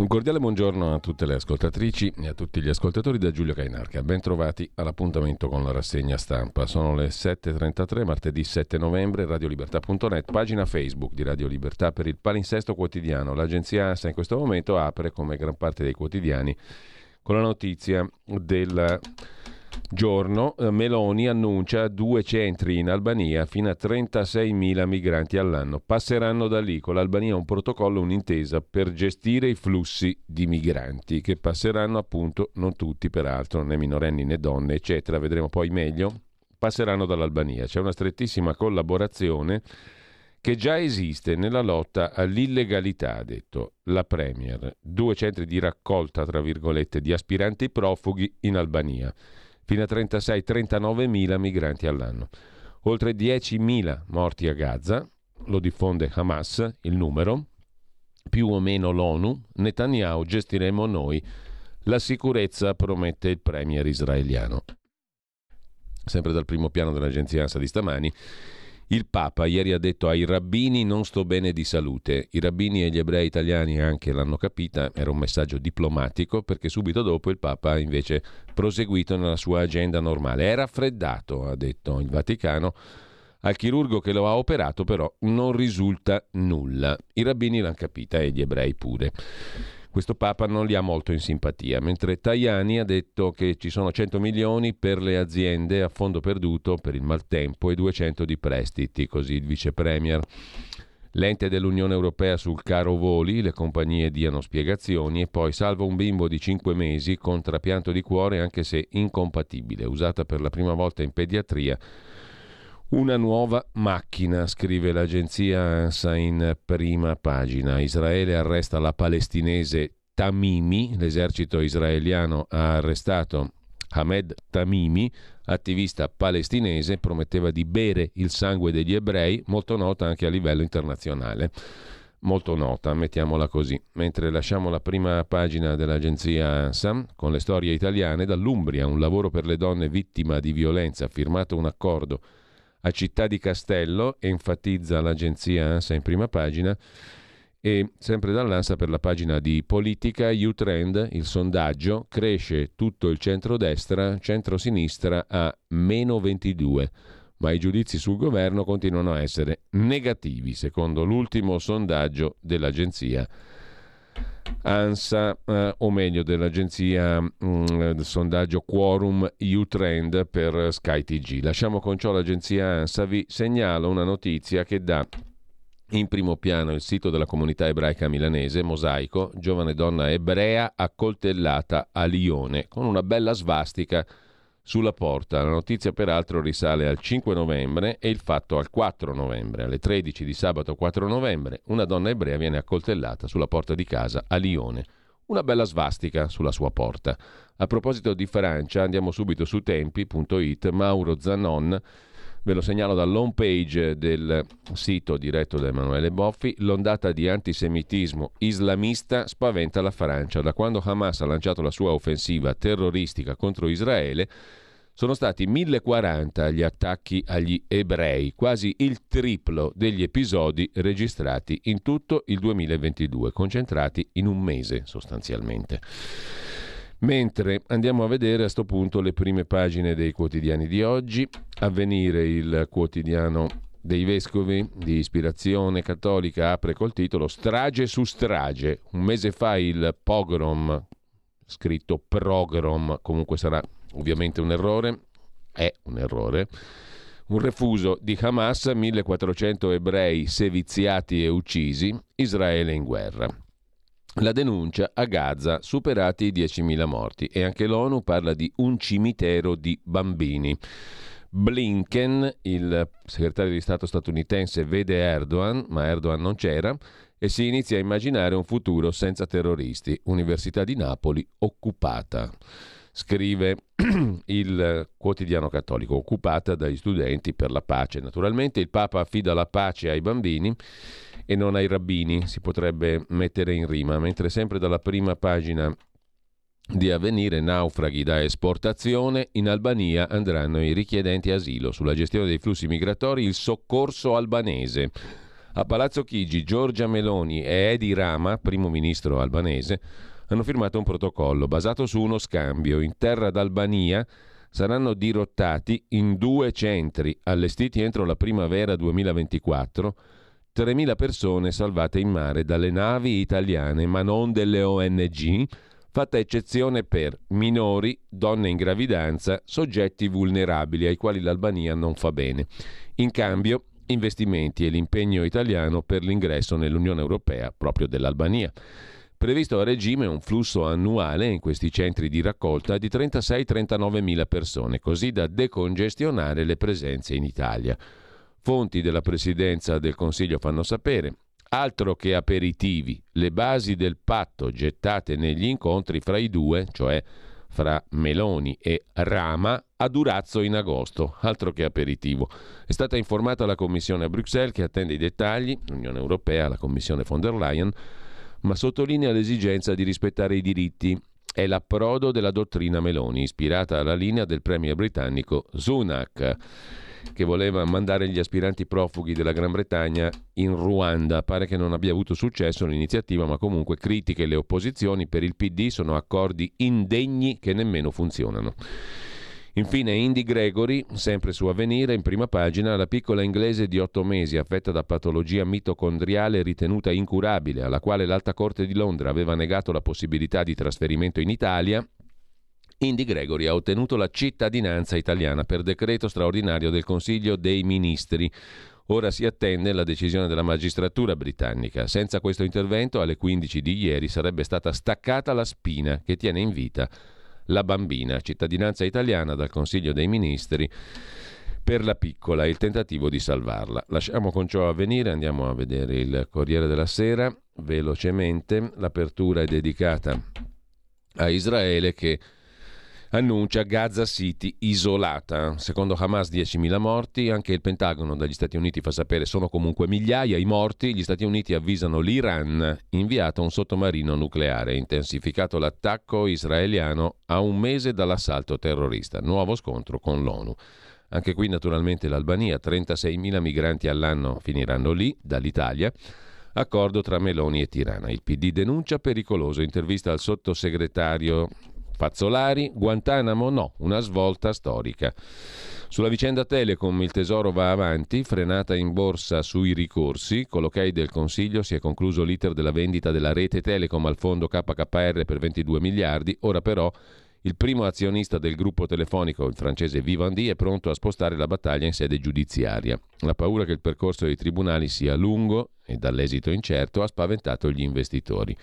Un cordiale buongiorno a tutte le ascoltatrici e a tutti gli ascoltatori da Giulio Cainarca. Ben trovati all'appuntamento con la rassegna stampa. Sono le 7.33, martedì 7 novembre, radiolibertà.net, pagina Facebook di Radio Libertà per il palinsesto quotidiano. L'agenzia ANSA in questo momento apre, come gran parte dei quotidiani, con la notizia del Giorno. Meloni annuncia 2 centri in Albania, fino a 36.000 migranti all'anno passeranno da lì. Con l'Albania un protocollo, un'intesa per gestire i flussi di migranti che passeranno, appunto, non tutti peraltro, né minorenni né donne eccetera, vedremo poi meglio, passeranno dall'Albania. C'è una strettissima collaborazione che già esiste nella lotta all'illegalità, ha detto la Premier. 2 centri di raccolta, tra virgolette, di aspiranti profughi in Albania, fino a 36-39.000 migranti all'anno. Oltre 10.000 morti a Gaza, lo diffonde Hamas, il numero, più o meno l'ONU. Netanyahu, gestiremo noi la sicurezza, promette il premier israeliano. Sempre dal primo piano dell'agenzia ANSA di stamani, il Papa ieri ha detto ai rabbini: non sto bene di salute. I rabbini e gli ebrei italiani anche l'hanno capita, era un messaggio diplomatico, perché subito dopo il Papa ha invece proseguito nella sua agenda normale. È raffreddato, ha detto il Vaticano, al chirurgo che lo ha operato però non risulta nulla. I rabbini l'hanno capita e gli ebrei pure. Questo Papa non li ha molto in simpatia, mentre Tajani ha detto che ci sono 100 milioni per le aziende a fondo perduto per il maltempo e 200 di prestiti, così il vice premier. L'ente dell'Unione Europea sul caro voli, le compagnie diano spiegazioni e poi salva un bimbo di 5 mesi con trapianto di cuore anche se incompatibile, usata per la prima volta in pediatria. Una nuova macchina, scrive l'agenzia ANSA in prima pagina. Israele arresta la palestinese Tamimi. L'esercito israeliano ha arrestato Hamed Tamimi, attivista palestinese, prometteva di bere il sangue degli ebrei, molto nota anche a livello internazionale. Molto nota, mettiamola così. Mentre lasciamo la prima pagina dell'agenzia ANSA con le storie italiane, dall'Umbria, un lavoro per le donne vittima di violenza, ha firmato un accordo a Città di Castello, enfatizza l'agenzia ANSA in prima pagina. E sempre dall'ANSA per la pagina di politica, U-Trend, il sondaggio, cresce tutto il centrodestra, centrosinistra a meno 22, ma i giudizi sul governo continuano a essere negativi, secondo l'ultimo sondaggio dell'agenzia ANSA, o meglio dell'agenzia del sondaggio Quorum U-Trend per Sky TG. Lasciamo con ciò l'agenzia ANSA. Vi segnalo una notizia che dà in primo piano il sito della comunità ebraica milanese, Mosaico, giovane donna ebrea accoltellata a Lione, con una bella svastica sulla porta. La notizia peraltro risale al 5 novembre e il fatto al 4 novembre. Alle 13 di sabato 4 novembre una donna ebrea viene accoltellata sulla porta di casa a Lione. Una bella svastica sulla sua porta. A proposito di Francia, andiamo subito su tempi.it. Mauro Zanon Ve lo segnalo dall'home page del sito diretto da Emanuele Boffi. L'ondata di antisemitismo islamista spaventa la Francia. Da quando Hamas ha lanciato la sua offensiva terroristica contro Israele, sono stati 1040 gli attacchi agli ebrei, quasi il triplo degli episodi registrati in tutto il 2022, concentrati in un mese sostanzialmente. Mentre andiamo a vedere a sto punto le prime pagine dei quotidiani di oggi. Avvenire, il quotidiano dei vescovi di ispirazione cattolica, apre col titolo "Strage su strage". Un mese fa il pogrom, scritto progrom, comunque sarà ovviamente un errore, è un errore, un refuso di Hamas, 1400 ebrei seviziati e uccisi, Israele in guerra. La denuncia: a Gaza superati i 10.000 morti, e anche l'ONU parla di un cimitero di bambini. Blinken, il segretario di Stato statunitense, vede Erdogan, ma Erdogan non c'era, e si inizia a immaginare un futuro senza terroristi. Università di Napoli occupata, scrive il quotidiano cattolico, occupata dagli studenti per la pace. Naturalmente il Papa affida la pace ai bambini e non ai rabbini, si potrebbe mettere in rima. Mentre sempre dalla prima pagina di Avvenire, naufraghi da esportazione, in Albania andranno i richiedenti asilo. Sulla gestione dei flussi migratori, il soccorso albanese. A Palazzo Chigi, Giorgia Meloni e Edi Rama, primo ministro albanese, hanno firmato un protocollo basato su uno scambio. In terra d'Albania saranno dirottati in 2 centri allestiti entro la primavera 2024 3.000 persone salvate in mare dalle navi italiane, ma non delle ONG, fatta eccezione per minori, donne in gravidanza, soggetti vulnerabili ai quali l'Albania non fa bene. In cambio, investimenti e l'impegno italiano per l'ingresso nell'Unione Europea proprio dell'Albania. Previsto a regime un flusso annuale in questi centri di raccolta di 36-39.000 persone, così da decongestionare le presenze in Italia. Fonti della Presidenza del Consiglio fanno sapere: altro che aperitivi, le basi del patto gettate negli incontri fra i due, cioè fra Meloni e Rama, a Durazzo in agosto. Altro che aperitivo. È stata informata la Commissione a Bruxelles, che attende i dettagli, l'Unione Europea, la Commissione von der Leyen, ma sottolinea l'esigenza di rispettare i diritti. È l'approdo della dottrina Meloni, ispirata alla linea del premier britannico Sunak, che voleva mandare gli aspiranti profughi della Gran Bretagna in Ruanda. Pare che non abbia avuto successo l'iniziativa, ma comunque critiche le opposizioni. Per il PD sono accordi indegni che nemmeno funzionano. Infine Indy Gregory, sempre su Avvenire, in prima pagina: la piccola inglese di 8 mesi affetta da patologia mitocondriale ritenuta incurabile, alla quale l'Alta Corte di Londra aveva negato la possibilità di trasferimento in Italia. Indy Gregory ha ottenuto la cittadinanza italiana per decreto straordinario del Consiglio dei Ministri. Ora si attende la decisione della magistratura britannica. Senza questo intervento, alle 15 di ieri sarebbe stata staccata la spina che tiene in vita la bambina. Cittadinanza italiana dal Consiglio dei Ministri per la piccola, il tentativo di salvarla. Lasciamo con ciò Avvenire, andiamo a vedere il Corriere della Sera velocemente. L'apertura è dedicata a Israele, che annuncia Gaza City isolata. Secondo Hamas 10.000 morti, anche il Pentagono dagli Stati Uniti fa sapere sono comunque migliaia i morti. Gli Stati Uniti avvisano l'Iran, inviato un sottomarino nucleare, intensificato l'attacco israeliano a un mese dall'assalto terrorista, nuovo scontro con l'ONU. Anche qui naturalmente l'Albania, 36.000 migranti all'anno finiranno lì dall'Italia. Accordo tra Meloni e Tirana, il PD denuncia pericoloso, intervista al sottosegretario Fazzolari. Guantanamo no, una svolta storica. Sulla vicenda Telecom il tesoro va avanti, frenata in borsa sui ricorsi. Con l'ok del Consiglio si è concluso l'iter della vendita della rete Telecom al fondo KKR per 22 miliardi. Ora però il primo azionista del gruppo telefonico, il francese Vivendi, è pronto a spostare la battaglia in sede giudiziaria. La paura che il percorso dei tribunali sia lungo e dall'esito incerto ha spaventato gli investitori.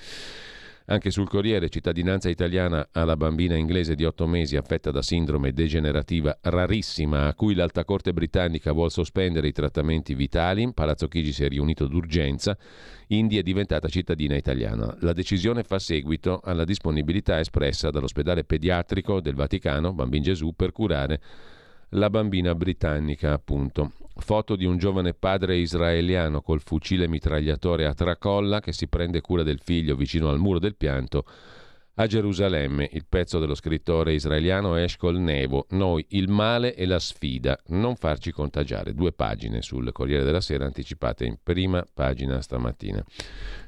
Anche sul Corriere, cittadinanza italiana alla bambina inglese di 8 mesi affetta da sindrome degenerativa rarissima, a cui l'Alta Corte britannica vuol sospendere i trattamenti vitali. Palazzo Chigi si è riunito d'urgenza. Indy è diventata cittadina italiana. La decisione fa seguito alla disponibilità espressa dall'ospedale pediatrico del Vaticano Bambin Gesù per curare la bambina britannica, appunto. Foto di un giovane padre israeliano col fucile mitragliatore a tracolla che si prende cura del figlio vicino al muro del pianto a Gerusalemme. Il pezzo dello scrittore israeliano Eshkol Nevo, Noi, il male e la sfida, non farci contagiare. 2 pagine sul Corriere della Sera, anticipate in prima pagina stamattina.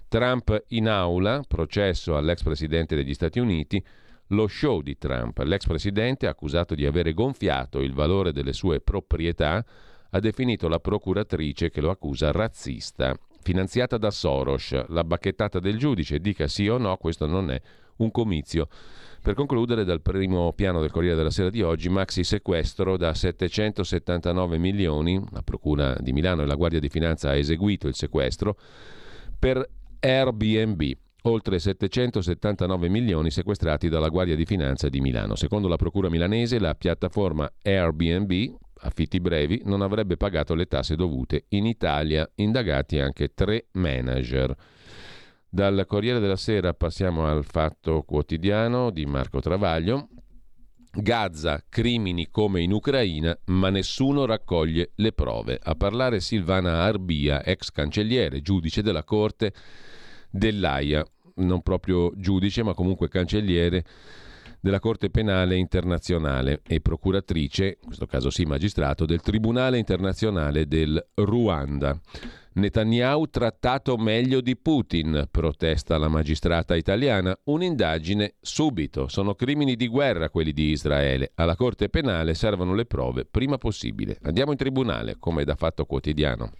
Trump in aula, processo all'ex presidente degli Stati Uniti. Lo show di Trump, l'ex presidente accusato di avere gonfiato il valore delle sue proprietà, ha definito la procuratrice che lo accusa razzista, finanziata da Soros. La bacchettata del giudice, dica sì o no, questo non è un comizio. Per concludere, dal primo piano del Corriere della Sera di oggi, maxi sequestro da 779 milioni, la Procura di Milano e la Guardia di Finanza ha eseguito il sequestro per Airbnb. Oltre 779 milioni sequestrati dalla Guardia di Finanza di Milano. Secondo la Procura milanese, la piattaforma Airbnb, affitti brevi, non avrebbe pagato le tasse dovute. In Italia indagati anche 3 manager. Dal Corriere della Sera passiamo al Fatto Quotidiano di Marco Travaglio. Gaza, crimini come in Ucraina, ma nessuno raccoglie le prove. A parlare Silvana Arbia, ex cancelliere, giudice della Corte dell'Aia, non proprio giudice ma comunque cancelliere della Corte Penale Internazionale e procuratrice, in questo caso sì magistrato, del Tribunale Internazionale del Ruanda. Netanyahu trattato meglio di Putin, protesta la magistrata italiana, un'indagine subito, sono crimini di guerra quelli di Israele, alla Corte Penale servono le prove prima possibile, andiamo in tribunale come da Fatto Quotidiano.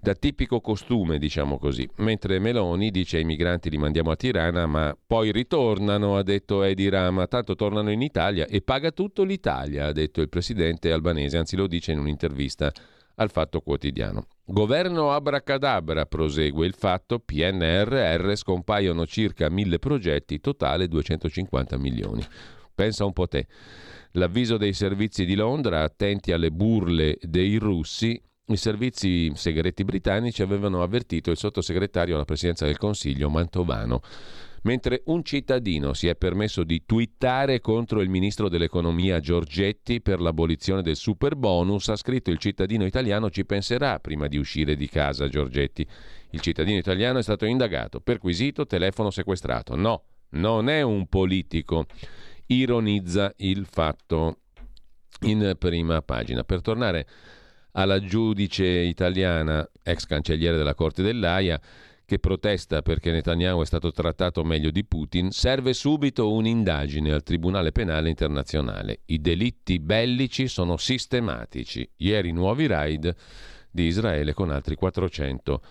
Da tipico costume, diciamo così. Mentre Meloni dice i migranti li mandiamo a Tirana ma poi ritornano, ha detto Edi Rama, tanto tornano in Italia e paga tutto l'Italia, ha detto il presidente albanese, anzi lo dice in un'intervista al Fatto Quotidiano. Governo abracadabra, prosegue il Fatto, PNRR, scompaiono circa 1000 progetti, totale 250 milioni. Pensa un po' te. L'avviso dei servizi di Londra, attenti alle burle dei russi. I servizi segreti britannici avevano avvertito il sottosegretario alla presidenza del Consiglio Mantovano, mentre un cittadino si è permesso di twittare contro il ministro dell'economia Giorgetti per l'abolizione del superbonus. Ha scritto il cittadino italiano, ci penserà prima di uscire di casa Giorgetti. Il cittadino italiano è stato indagato, perquisito, telefono sequestrato. No, non è un politico, ironizza il Fatto in prima pagina. Per tornare alla giudice italiana, ex cancelliere della Corte dell'Aia, che protesta perché Netanyahu è stato trattato meglio di Putin, serve subito un'indagine al Tribunale Penale Internazionale. I delitti bellici sono sistematici. Ieri nuovi raid di Israele con altri 400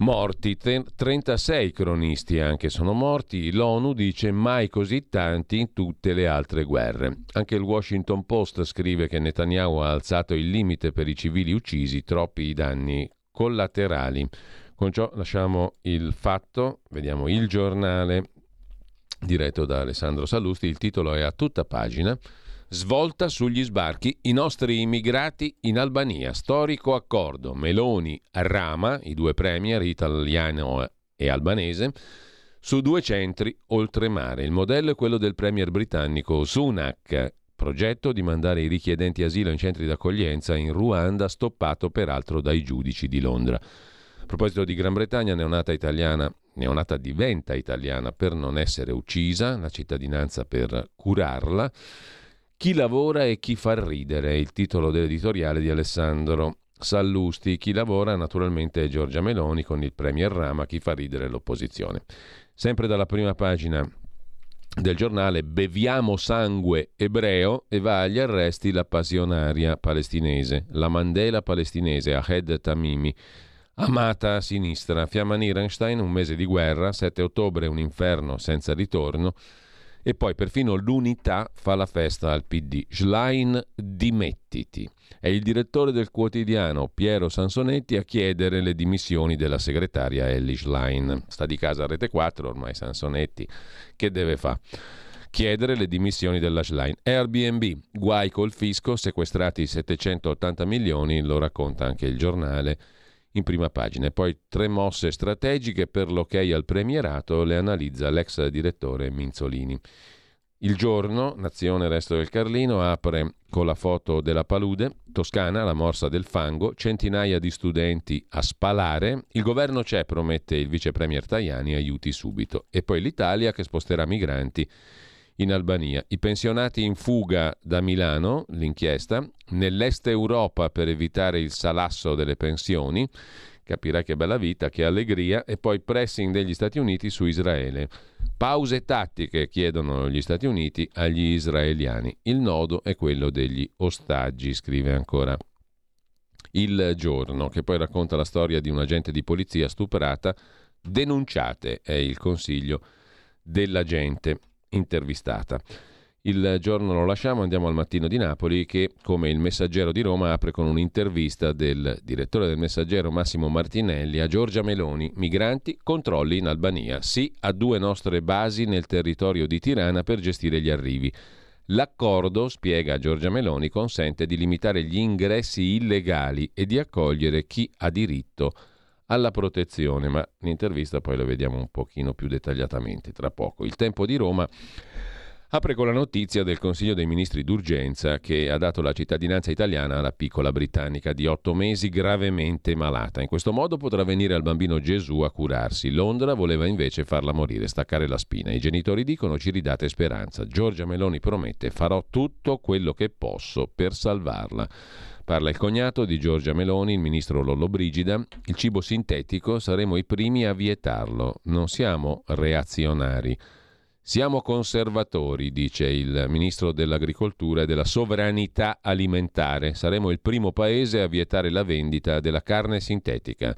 morti, 36 cronisti anche sono morti. L'ONU dice mai così tanti in tutte le altre guerre. Anche il Washington Post scrive che Netanyahu ha alzato il limite per i civili uccisi, troppi i danni collaterali. Con ciò lasciamo il Fatto, vediamo il Giornale diretto da Alessandro Sallusti. Il titolo è a tutta pagina, svolta sugli sbarchi, i nostri immigrati in Albania, storico accordo Meloni Rama, i 2 premier italiano e albanese, su 2 centri oltremare. Il modello è quello del premier britannico Sunak, progetto di mandare i richiedenti asilo in centri d'accoglienza in Ruanda, stoppato peraltro dai giudici di Londra. A proposito di Gran Bretagna, neonata diventa italiana per non essere uccisa, la cittadinanza per curarla. Chi lavora e chi fa ridere, il titolo dell'editoriale di Alessandro Sallusti. Chi lavora naturalmente è Giorgia Meloni con il premier Rama, chi fa ridere l'opposizione. Sempre dalla prima pagina del Giornale, beviamo sangue ebreo e va agli arresti la passionaria palestinese, la Mandela palestinese Ahed Tamimi, amata a sinistra. Fiamma Nierenstein, un mese di guerra, 7 ottobre un inferno senza ritorno. E poi perfino l'Unità fa la festa al PD. Schlein, dimettiti. È il direttore del quotidiano Piero Sansonetti a chiedere le dimissioni della segretaria Elly Schlein. Sta di casa a Rete 4 ormai Sansonetti. Che deve fare? Chiedere le dimissioni della Schlein. Airbnb, guai col fisco, sequestrati 780 milioni, lo racconta anche il Giornale in prima pagina. E poi 3 mosse strategiche per l'ok al premierato, le analizza l'ex direttore Minzolini. Il Giorno, Nazione, Resto del Carlino, apre con la foto della palude, Toscana, la morsa del fango, centinaia di studenti a spalare, il governo c'è, promette il vice premier Tajani, aiuti subito. E poi l'Italia che sposterà migranti in Albania. I pensionati in fuga da Milano, l'inchiesta, nell'est Europa per evitare il salasso delle pensioni, capirà che bella vita, che allegria, e poi pressing degli Stati Uniti su Israele. Pause tattiche chiedono gli Stati Uniti agli israeliani. Il nodo è quello degli ostaggi, scrive ancora Il Giorno, che poi racconta la storia di un agente di polizia stuprata. Denunciate è il consiglio della gente intervistata. Il Giorno lo lasciamo, andiamo al Mattino di Napoli che, come il Messaggero di Roma, apre con un'intervista del direttore del Messaggero Massimo Martinelli a Giorgia Meloni. Migranti, controlli in Albania. Sì a due nostre basi nel territorio di Tirana per gestire gli arrivi. L'accordo, spiega Giorgia Meloni, consente di limitare gli ingressi illegali e di accogliere chi ha diritto alla protezione, ma l'intervista poi la vediamo un pochino più dettagliatamente tra poco. Il Tempo di Roma apre con la notizia del Consiglio dei Ministri d'urgenza che ha dato la cittadinanza italiana alla piccola britannica di 8 mesi gravemente malata. In questo modo potrà venire al bambino Gesù a curarsi. Londra voleva invece farla morire, staccare la spina. I genitori dicono: ci ridate speranza. Giorgia Meloni promette: farò tutto quello che posso per salvarla. Parla il cognato di Giorgia Meloni, il ministro Lollobrigida. Il cibo sintetico saremo i primi a vietarlo. Non siamo reazionari. Siamo conservatori, dice il ministro dell'Agricoltura e della Sovranità Alimentare. Saremo il primo paese a vietare la vendita della carne sintetica.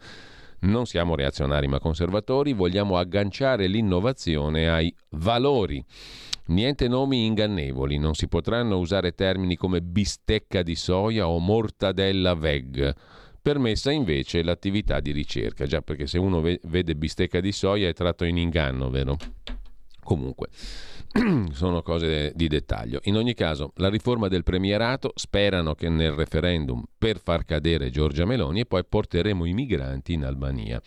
Non siamo reazionari ma conservatori, vogliamo agganciare l'innovazione ai valori. Niente nomi ingannevoli, non si potranno usare termini come bistecca di soia o mortadella veg. Permessa invece l'attività di ricerca, già perché se uno vede bistecca di soia è tratto in inganno, vero? Comunque, sono cose di dettaglio. In ogni caso, la riforma del premierato, sperano che nel referendum per far cadere Giorgia Meloni, e poi porteremo i migranti in Albania.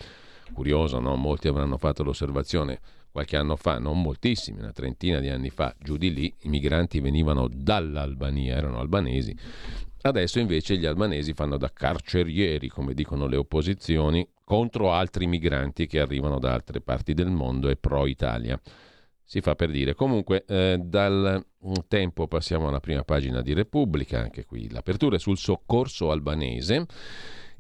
Curioso, no? Molti avranno fatto l'osservazione qualche anno fa, non moltissimi, una trentina di anni fa, giù di lì, i migranti venivano dall'Albania, erano albanesi. Adesso invece gli albanesi fanno da carcerieri, come dicono le opposizioni, contro altri migranti che arrivano da altre parti del mondo e pro-Italia. Si fa per dire. Comunque dal Tempo passiamo alla prima pagina di Repubblica, anche qui l'apertura è sul soccorso albanese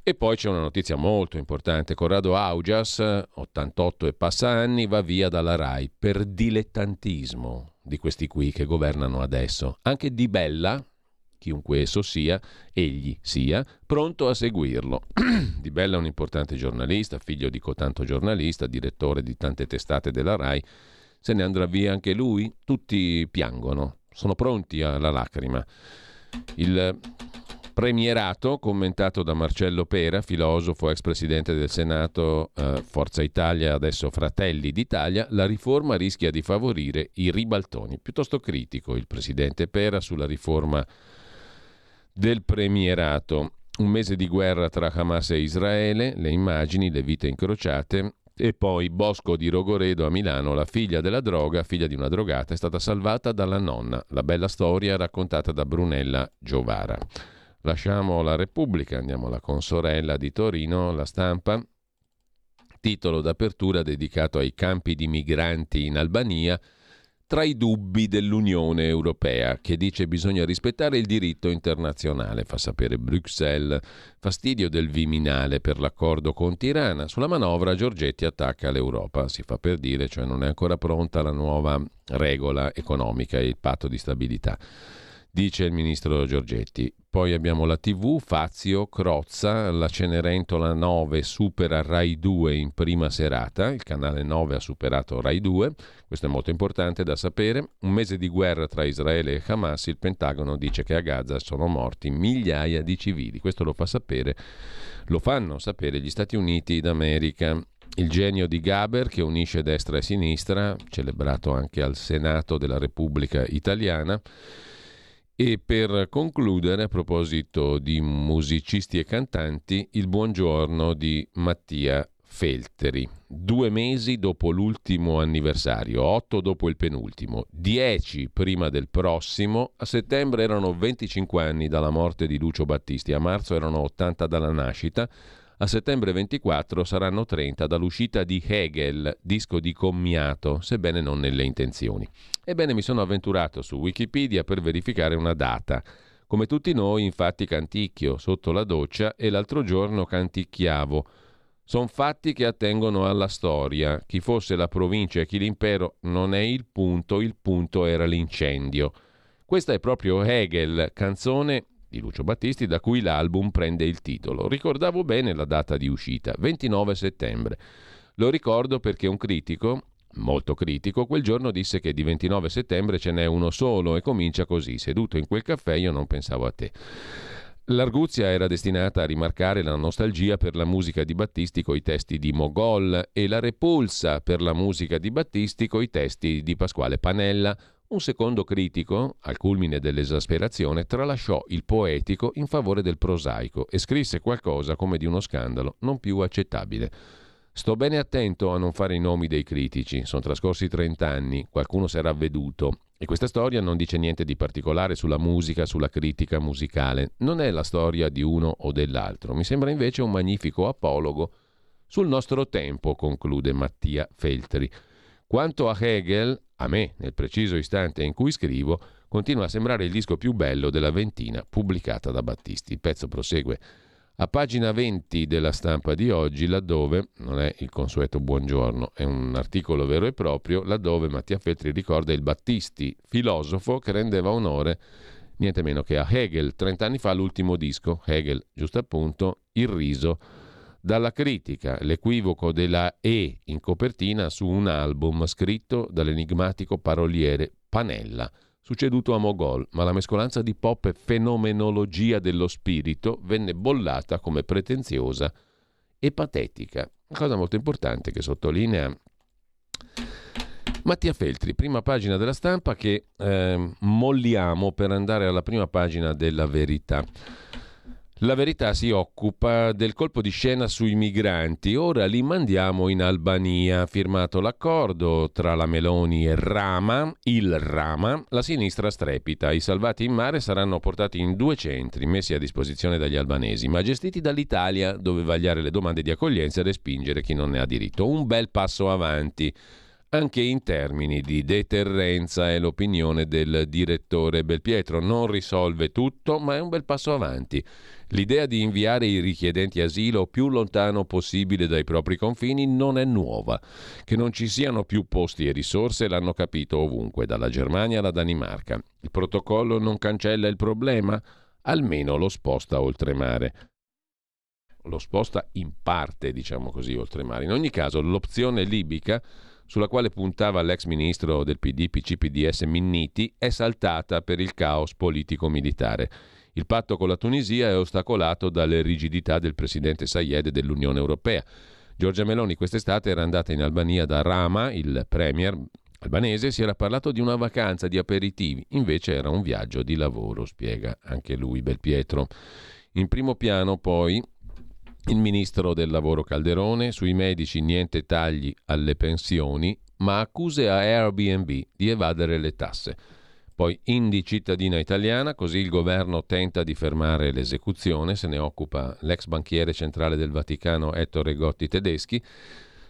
e poi c'è una notizia molto importante. Corrado Augias, 88 e passa anni, va via dalla Rai per dilettantismo di questi qui che governano adesso. Anche Di Bella, chiunque esso sia, egli sia, pronto a seguirlo. Di Bella è un importante giornalista, figlio di cotanto giornalista, direttore di tante testate della Rai. Se ne andrà via anche lui? Tutti piangono, sono pronti alla lacrima. Il premierato, commentato da Marcello Pera, filosofo, ex presidente del Senato, Forza Italia, adesso Fratelli d'Italia, la riforma rischia di favorire i ribaltoni. Piuttosto critico il presidente Pera sulla riforma del premierato. Un mese di guerra tra Hamas e Israele, le immagini, le vite incrociate. E poi Bosco di Rogoredo a Milano, la figlia della droga, figlia di una drogata, è stata salvata dalla nonna. La bella storia raccontata da Brunella Giovara. Lasciamo la Repubblica, andiamo alla Consorella di Torino, La Stampa. Titolo d'apertura dedicato ai campi di migranti in Albania. Tra i dubbi dell'Unione Europea, che dice bisogna rispettare il diritto internazionale, fa sapere Bruxelles, fastidio del Viminale per l'accordo con Tirana, sulla manovra Giorgetti attacca l'Europa, si fa per dire, cioè non è ancora pronta la nuova regola economica e il patto di stabilità, dice il ministro Giorgetti. Poi abbiamo la TV, Fazio, Crozza, la Cenerentola 9 supera Rai 2 in prima serata, il canale 9 ha superato Rai 2, questo è molto importante da sapere. Un mese di guerra tra Israele e Hamas, il Pentagono dice che a Gaza sono morti migliaia di civili, questo lo fanno sapere gli Stati Uniti d'America. Il genio di Gaber che unisce destra e sinistra, celebrato anche al Senato della Repubblica Italiana. E per concludere, a proposito di musicisti e cantanti, il buongiorno di Mattia Feltri, 2 mesi dopo l'ultimo anniversario, 8 dopo il penultimo, 10 prima del prossimo. A settembre erano 25 anni dalla morte di Lucio Battisti, a marzo erano 80 dalla nascita, a settembre 24 saranno 30 dall'uscita di Hegel, disco di commiato, sebbene non nelle intenzioni. Ebbene, mi sono avventurato su Wikipedia per verificare una data. Come tutti noi, infatti, canticchio sotto la doccia e l'altro giorno canticchiavo. Sono fatti che attengono alla storia. Chi fosse la provincia e chi l'impero non è il punto era l'incendio. Questa è proprio Hegel, canzone di Lucio Battisti, da cui l'album prende il titolo. Ricordavo bene la data di uscita, 29 settembre. Lo ricordo perché un critico, molto critico, quel giorno disse che di 29 settembre ce n'è uno solo e comincia così: seduto in quel caffè io non pensavo a te. L'arguzia era destinata a rimarcare la nostalgia per la musica di Battisti coi testi di Mogol e la repulsa per la musica di Battisti coi testi di Pasquale Panella. Un secondo critico, al culmine dell'esasperazione, tralasciò il poetico in favore del prosaico e scrisse qualcosa come di uno scandalo non più accettabile. Sto bene attento a non fare i nomi dei critici, sono trascorsi 30 anni, qualcuno si era avveduto. E questa storia non dice niente di particolare sulla musica, sulla critica musicale. Non è la storia di uno o dell'altro. Mi sembra invece un magnifico apologo sul nostro tempo, conclude Mattia Feltri. Quanto a Hegel, a me, nel preciso istante in cui scrivo, continua a sembrare il disco più bello della ventina pubblicata da Battisti. Il pezzo prosegue a pagina 20 della Stampa di oggi, laddove, non è il consueto buongiorno, è un articolo vero e proprio, laddove Mattia Feltri ricorda il Battisti, filosofo che rendeva onore niente meno che a Hegel. 30 anni fa l'ultimo disco, Hegel, giusto appunto, il riso dalla critica, l'equivoco della E in copertina su un album scritto dall'enigmatico paroliere Panella, succeduto a Mogol, ma la mescolanza di pop e fenomenologia dello spirito venne bollata come pretenziosa e patetica. Una cosa molto importante che sottolinea Mattia Feltri, prima pagina della Stampa, che molliamo per andare alla prima pagina della Verità. La Verità si occupa del colpo di scena sui migranti. Ora li mandiamo in Albania. Firmato l'accordo tra la Meloni e Rama, il Rama, la sinistra strepita. I salvati in mare saranno portati in 2 centri messi a disposizione dagli albanesi, ma gestiti dall'Italia, dove vagliare le domande di accoglienza e respingere chi non ne ha diritto. Un bel passo avanti, anche in termini di deterrenza, è l'opinione del direttore Belpietro. Non risolve tutto, ma è un bel passo avanti. L'idea di inviare i richiedenti asilo più lontano possibile dai propri confini non è nuova. Che non ci siano più posti e risorse l'hanno capito ovunque, dalla Germania alla Danimarca. Il protocollo non cancella il problema, almeno lo sposta oltremare. Lo sposta in parte, diciamo così, oltremare. In ogni caso, l'opzione libica, sulla quale puntava l'ex ministro del PD, PCPDS Minniti, è saltata per il caos politico-militare. Il patto con la Tunisia è ostacolato dalle rigidità del presidente Saied e dell'Unione Europea. Giorgia Meloni quest'estate era andata in Albania da Rama, il premier albanese, si era parlato di una vacanza di aperitivi, invece era un viaggio di lavoro, spiega anche lui Belpietro. In primo piano poi il ministro del lavoro Calderone, sui medici niente tagli alle pensioni, ma accuse a Airbnb di evadere le tasse. Poi Indi cittadina italiana, così il governo tenta di fermare l'esecuzione, se ne occupa l'ex banchiere centrale del Vaticano Ettore Gotti Tedeschi.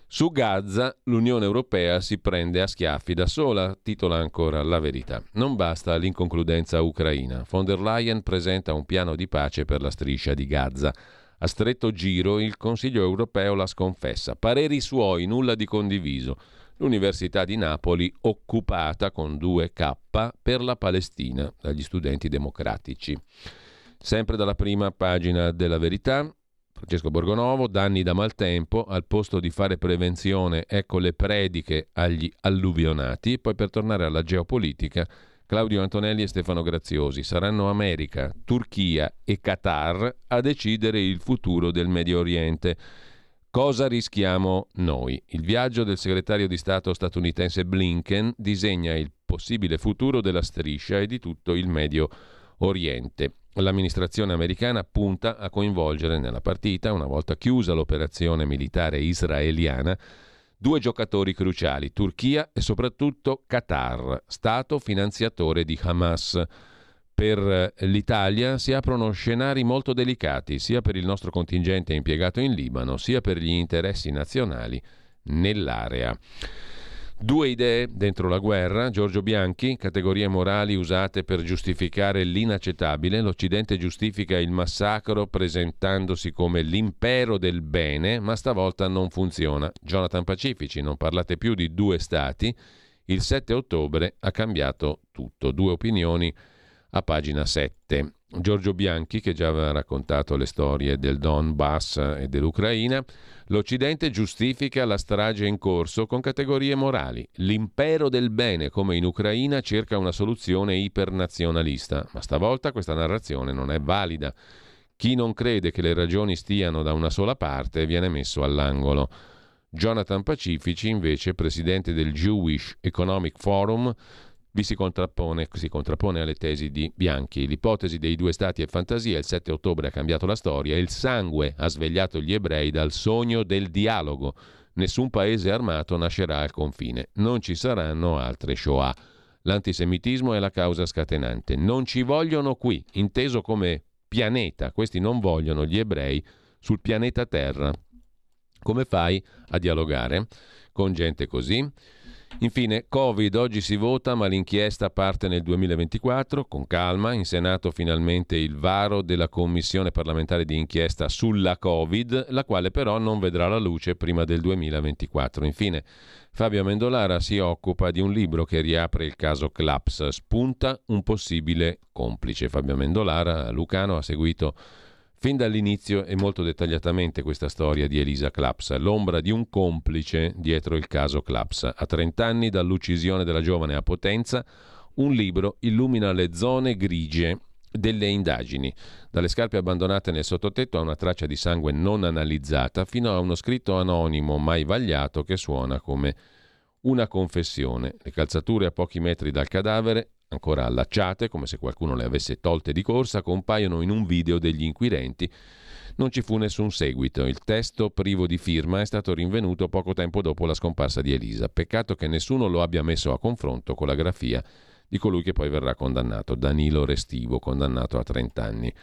Su Gaza l'Unione Europea si prende a schiaffi da sola, titola ancora La Verità. Non basta l'inconcludenza ucraina. Von der Leyen presenta un piano di pace per la striscia di Gaza. A stretto giro il Consiglio europeo la sconfessa. Pareri suoi, nulla di condiviso. L'Università di Napoli occupata con 2K per la Palestina dagli studenti democratici. Sempre dalla prima pagina della Verità, Francesco Borgonovo, danni da maltempo, al posto di fare prevenzione ecco le prediche agli alluvionati. Poi per tornare alla geopolitica, Claudio Antonelli e Stefano Graziosi, saranno America, Turchia e Qatar a decidere il futuro del Medio Oriente. Cosa rischiamo noi? Il viaggio del segretario di Stato statunitense Blinken disegna il possibile futuro della striscia e di tutto il Medio Oriente. l'amministrazione americana punta a coinvolgere nella partita, una volta chiusa l'operazione militare israeliana, due giocatori cruciali, Turchia e soprattutto Qatar, stato finanziatore di Hamas. Per l'Italia si aprono scenari molto delicati, sia per il nostro contingente impiegato in Libano, sia per gli interessi nazionali nell'area. Due idee dentro la guerra, Giorgio Bianchi, categorie morali usate per giustificare l'inaccettabile, l'Occidente giustifica il massacro presentandosi come l'impero del bene, ma stavolta non funziona. Jonathan Pacifici, non parlate più di due stati, il 7 ottobre ha cambiato tutto. Due opinioni a pagina 7. Giorgio Bianchi, che già aveva raccontato le storie del Donbass e dell'Ucraina, l'Occidente giustifica la strage in corso con categorie morali. L'impero del bene, come in Ucraina, cerca una soluzione ipernazionalista, ma stavolta questa narrazione non è valida. Chi non crede che le ragioni stiano da una sola parte viene messo all'angolo. Jonathan Pacifici, invece, presidente del Jewish Economic Forum, si contrappone alle tesi di Bianchi. L'ipotesi dei due stati è fantasia, il 7 ottobre ha cambiato la storia, il sangue ha svegliato gli ebrei dal sogno del dialogo, nessun paese armato nascerà al confine, non ci saranno altre Shoah, l'antisemitismo è la causa scatenante, non ci vogliono qui, inteso come pianeta, questi non vogliono gli ebrei sul pianeta Terra. Come fai a dialogare con gente così? Infine, Covid, oggi si vota ma l'inchiesta parte nel 2024, con calma, in Senato finalmente il varo della Commissione parlamentare di inchiesta sulla Covid, la quale però non vedrà la luce prima del 2024. Infine, Fabio Mendolara si occupa di un libro che riapre il caso Claps, spunta un possibile complice. Fabio Mendolara, lucano, ha seguito fin dall'inizio e molto dettagliatamente questa storia di Elisa Claps, l'ombra di un complice dietro il caso Claps. A 30 anni dall'uccisione della giovane a Potenza, un libro illumina le zone grigie delle indagini, dalle scarpe abbandonate nel sottotetto a una traccia di sangue non analizzata, fino a uno scritto anonimo mai vagliato che suona come una confessione. Le calzature a pochi metri dal cadavere, ancora allacciate, come se qualcuno le avesse tolte di corsa, compaiono in un video degli inquirenti. Non ci fu nessun seguito. Il testo, privo di firma, è stato rinvenuto poco tempo dopo la scomparsa di Elisa. Peccato che nessuno lo abbia messo a confronto con la grafia di colui che poi verrà condannato, Danilo Restivo, condannato a 30 anni.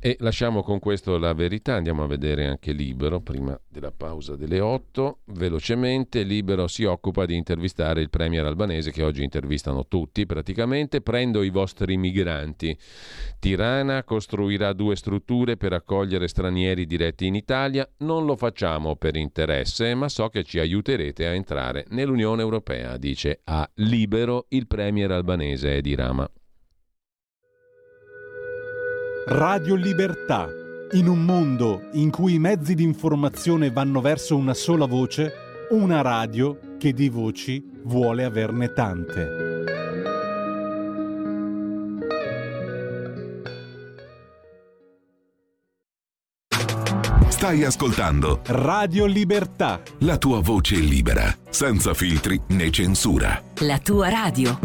E lasciamo con questo la verità, andiamo a vedere anche Libero, prima della pausa delle 8, velocemente. Libero si occupa di intervistare il premier albanese, che oggi intervistano tutti praticamente. Prendo i vostri migranti. Tirana costruirà 2 strutture per accogliere stranieri diretti in Italia. Non lo facciamo per interesse, ma so che ci aiuterete a entrare nell'Unione Europea, dice a Libero il premier albanese Edi Rama. Radio Libertà. In un mondo in cui i mezzi di informazione vanno verso una sola voce, una radio che di voci vuole averne tante. Stai ascoltando Radio Libertà. La tua voce libera, senza filtri né censura. La tua radio.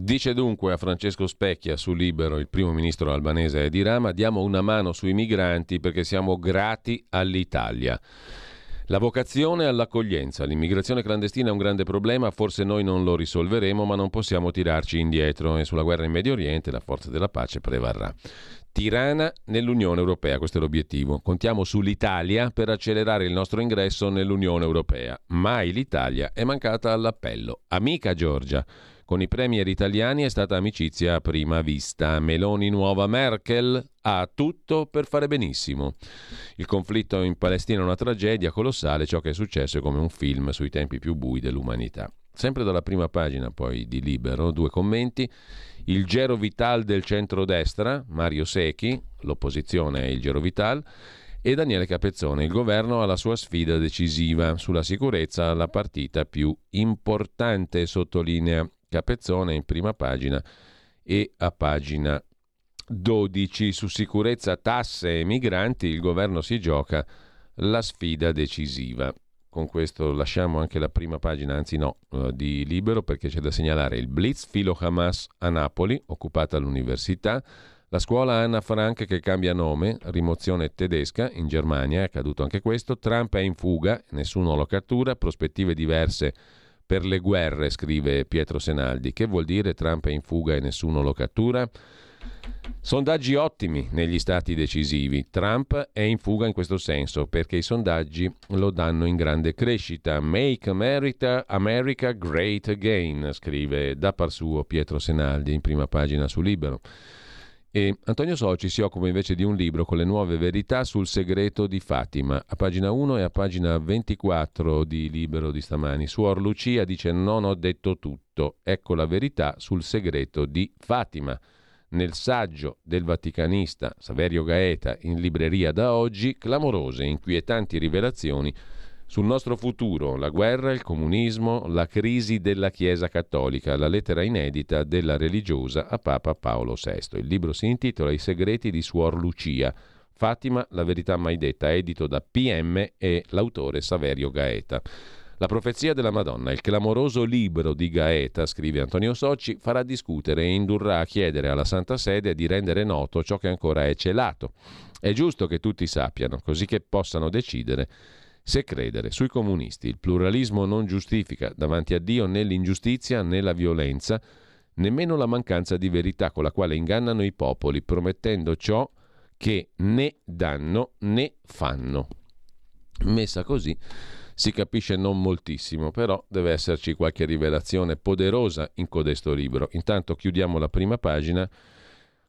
Dice dunque a Francesco Specchia su Libero il primo ministro albanese Edi Rama: diamo una mano sui migranti perché siamo grati all'Italia. La vocazione all'accoglienza. L'immigrazione clandestina è un grande problema, forse noi non lo risolveremo, ma non possiamo tirarci indietro e sulla guerra in Medio Oriente la forza della pace prevarrà. Tirana nell'Unione Europea, questo è l'obiettivo. Contiamo sull'Italia per accelerare il nostro ingresso nell'Unione Europea. Mai l'Italia è mancata all'appello. Amica Giorgia. Con i premier italiani è stata amicizia a prima vista. Meloni nuova Merkel ha tutto per fare benissimo. Il conflitto in Palestina è una tragedia colossale, ciò che è successo è come un film sui tempi più bui dell'umanità. Sempre dalla prima pagina poi di Libero, 2 commenti. Il gero Vital del centrodestra, Mario Secchi, l'opposizione è il gero Vital, e Daniele Capezzone, il governo alla sua sfida decisiva sulla sicurezza, la partita più importante, sottolinea Capezzone in prima pagina e a pagina 12. Su sicurezza, tasse e migranti il governo si gioca la sfida decisiva. Con questo lasciamo anche la prima pagina, anzi no, di Libero, perché c'è da segnalare il blitz filo Hamas a Napoli, occupata l'università, la scuola Anna Frank che cambia nome, rimozione tedesca, in Germania è accaduto anche questo, Trump è in fuga, nessuno lo cattura, prospettive diverse per le guerre, scrive Pietro Senaldi. Che vuol dire Trump è in fuga e nessuno lo cattura? Sondaggi ottimi negli stati decisivi. Trump è in fuga in questo senso perché i sondaggi lo danno in grande crescita. Make America Great Again, scrive da par suo Pietro Senaldi in prima pagina su Libero. E Antonio Soci si occupa invece di un libro con le nuove verità sul segreto di Fatima, a pagina 1 e a pagina 24 di Libero di stamani. Suor Lucia dice: non ho detto tutto, ecco la verità sul segreto di Fatima. Nel saggio del vaticanista Saverio Gaeta in libreria da oggi, clamorose e inquietanti rivelazioni sul nostro futuro, la guerra, il comunismo, la crisi della Chiesa Cattolica, la lettera inedita della religiosa a Papa Paolo VI. Il libro si intitola I segreti di Suor Lucia, Fatima, la verità mai detta, edito da PM e l'autore Saverio Gaeta. La profezia della Madonna, il clamoroso libro di Gaeta, scrive Antonio Socci, farà discutere e indurrà a chiedere alla Santa Sede di rendere noto ciò che ancora è celato. È giusto che tutti sappiano, così che possano decidere se credere. Sui comunisti, il pluralismo non giustifica davanti a Dio né l'ingiustizia né la violenza, nemmeno la mancanza di verità con la quale ingannano i popoli, promettendo ciò che né danno né fanno. Messa così si capisce non moltissimo, però deve esserci qualche rivelazione poderosa in codesto libro. Intanto chiudiamo la prima pagina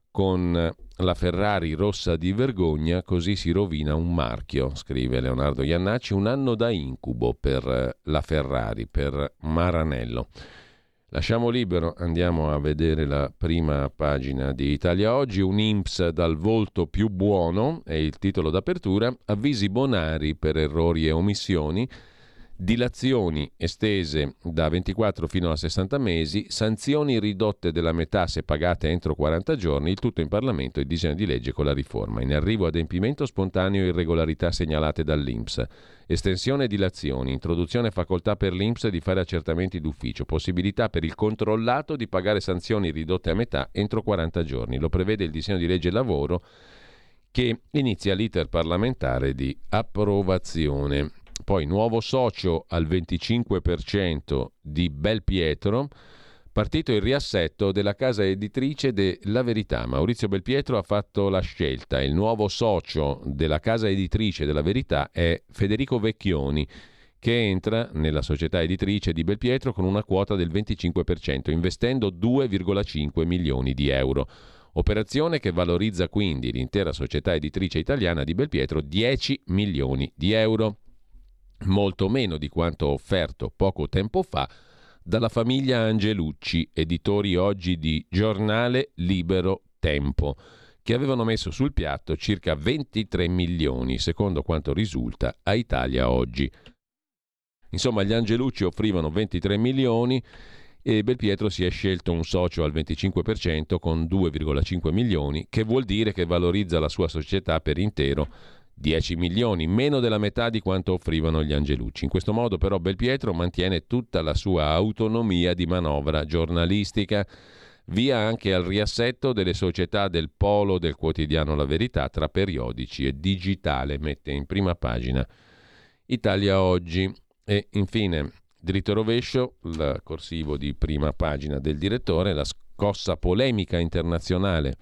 con la Ferrari rossa di vergogna, così si rovina un marchio, scrive Leonardo Iannacci. Un anno da incubo per la Ferrari, per Maranello. Lasciamo Libero, andiamo a vedere la prima pagina di Italia Oggi. Un INPS dal volto più buono è il titolo d'apertura, avvisi Bonari per errori e omissioni, dilazioni estese da 24 fino a 60 mesi, sanzioni ridotte della metà se pagate entro 40 giorni, il tutto in Parlamento, il disegno di legge con la riforma. In arrivo adempimento spontaneo irregolarità segnalate dall'INPS, estensione dilazioni, introduzione facoltà per l'INPS di fare accertamenti d'ufficio, possibilità per il controllato di pagare sanzioni ridotte a metà entro 40 giorni. Lo prevede il disegno di legge lavoro che inizia l'iter parlamentare di approvazione. Poi nuovo socio al 25% di Belpietro, partito il riassetto della casa editrice della Verità. Maurizio Belpietro ha fatto la scelta. Il nuovo socio della casa editrice della Verità è Federico Vecchioni, che entra nella società editrice di Belpietro con una quota del 25%, investendo 2,5 milioni di euro. Operazione che valorizza quindi l'intera società editrice italiana di Belpietro, 10 milioni di euro. Molto meno di quanto offerto poco tempo fa dalla famiglia Angelucci, editori oggi di Giornale, Libero, Tempo, che avevano messo sul piatto circa 23 milioni, secondo quanto risulta a Italia Oggi. Insomma, gli Angelucci offrivano 23 milioni e Belpietro si è scelto un socio al 25% con 2,5 milioni, che vuol dire che valorizza la sua società per intero 10 milioni, meno della metà di quanto offrivano gli Angelucci. In questo modo però Belpietro mantiene tutta la sua autonomia di manovra giornalistica, via anche al riassetto delle società del polo del quotidiano La Verità tra periodici e digitale, mette in prima pagina Italia Oggi. E infine dritto rovescio, il corsivo di prima pagina del direttore, la scossa polemica internazionale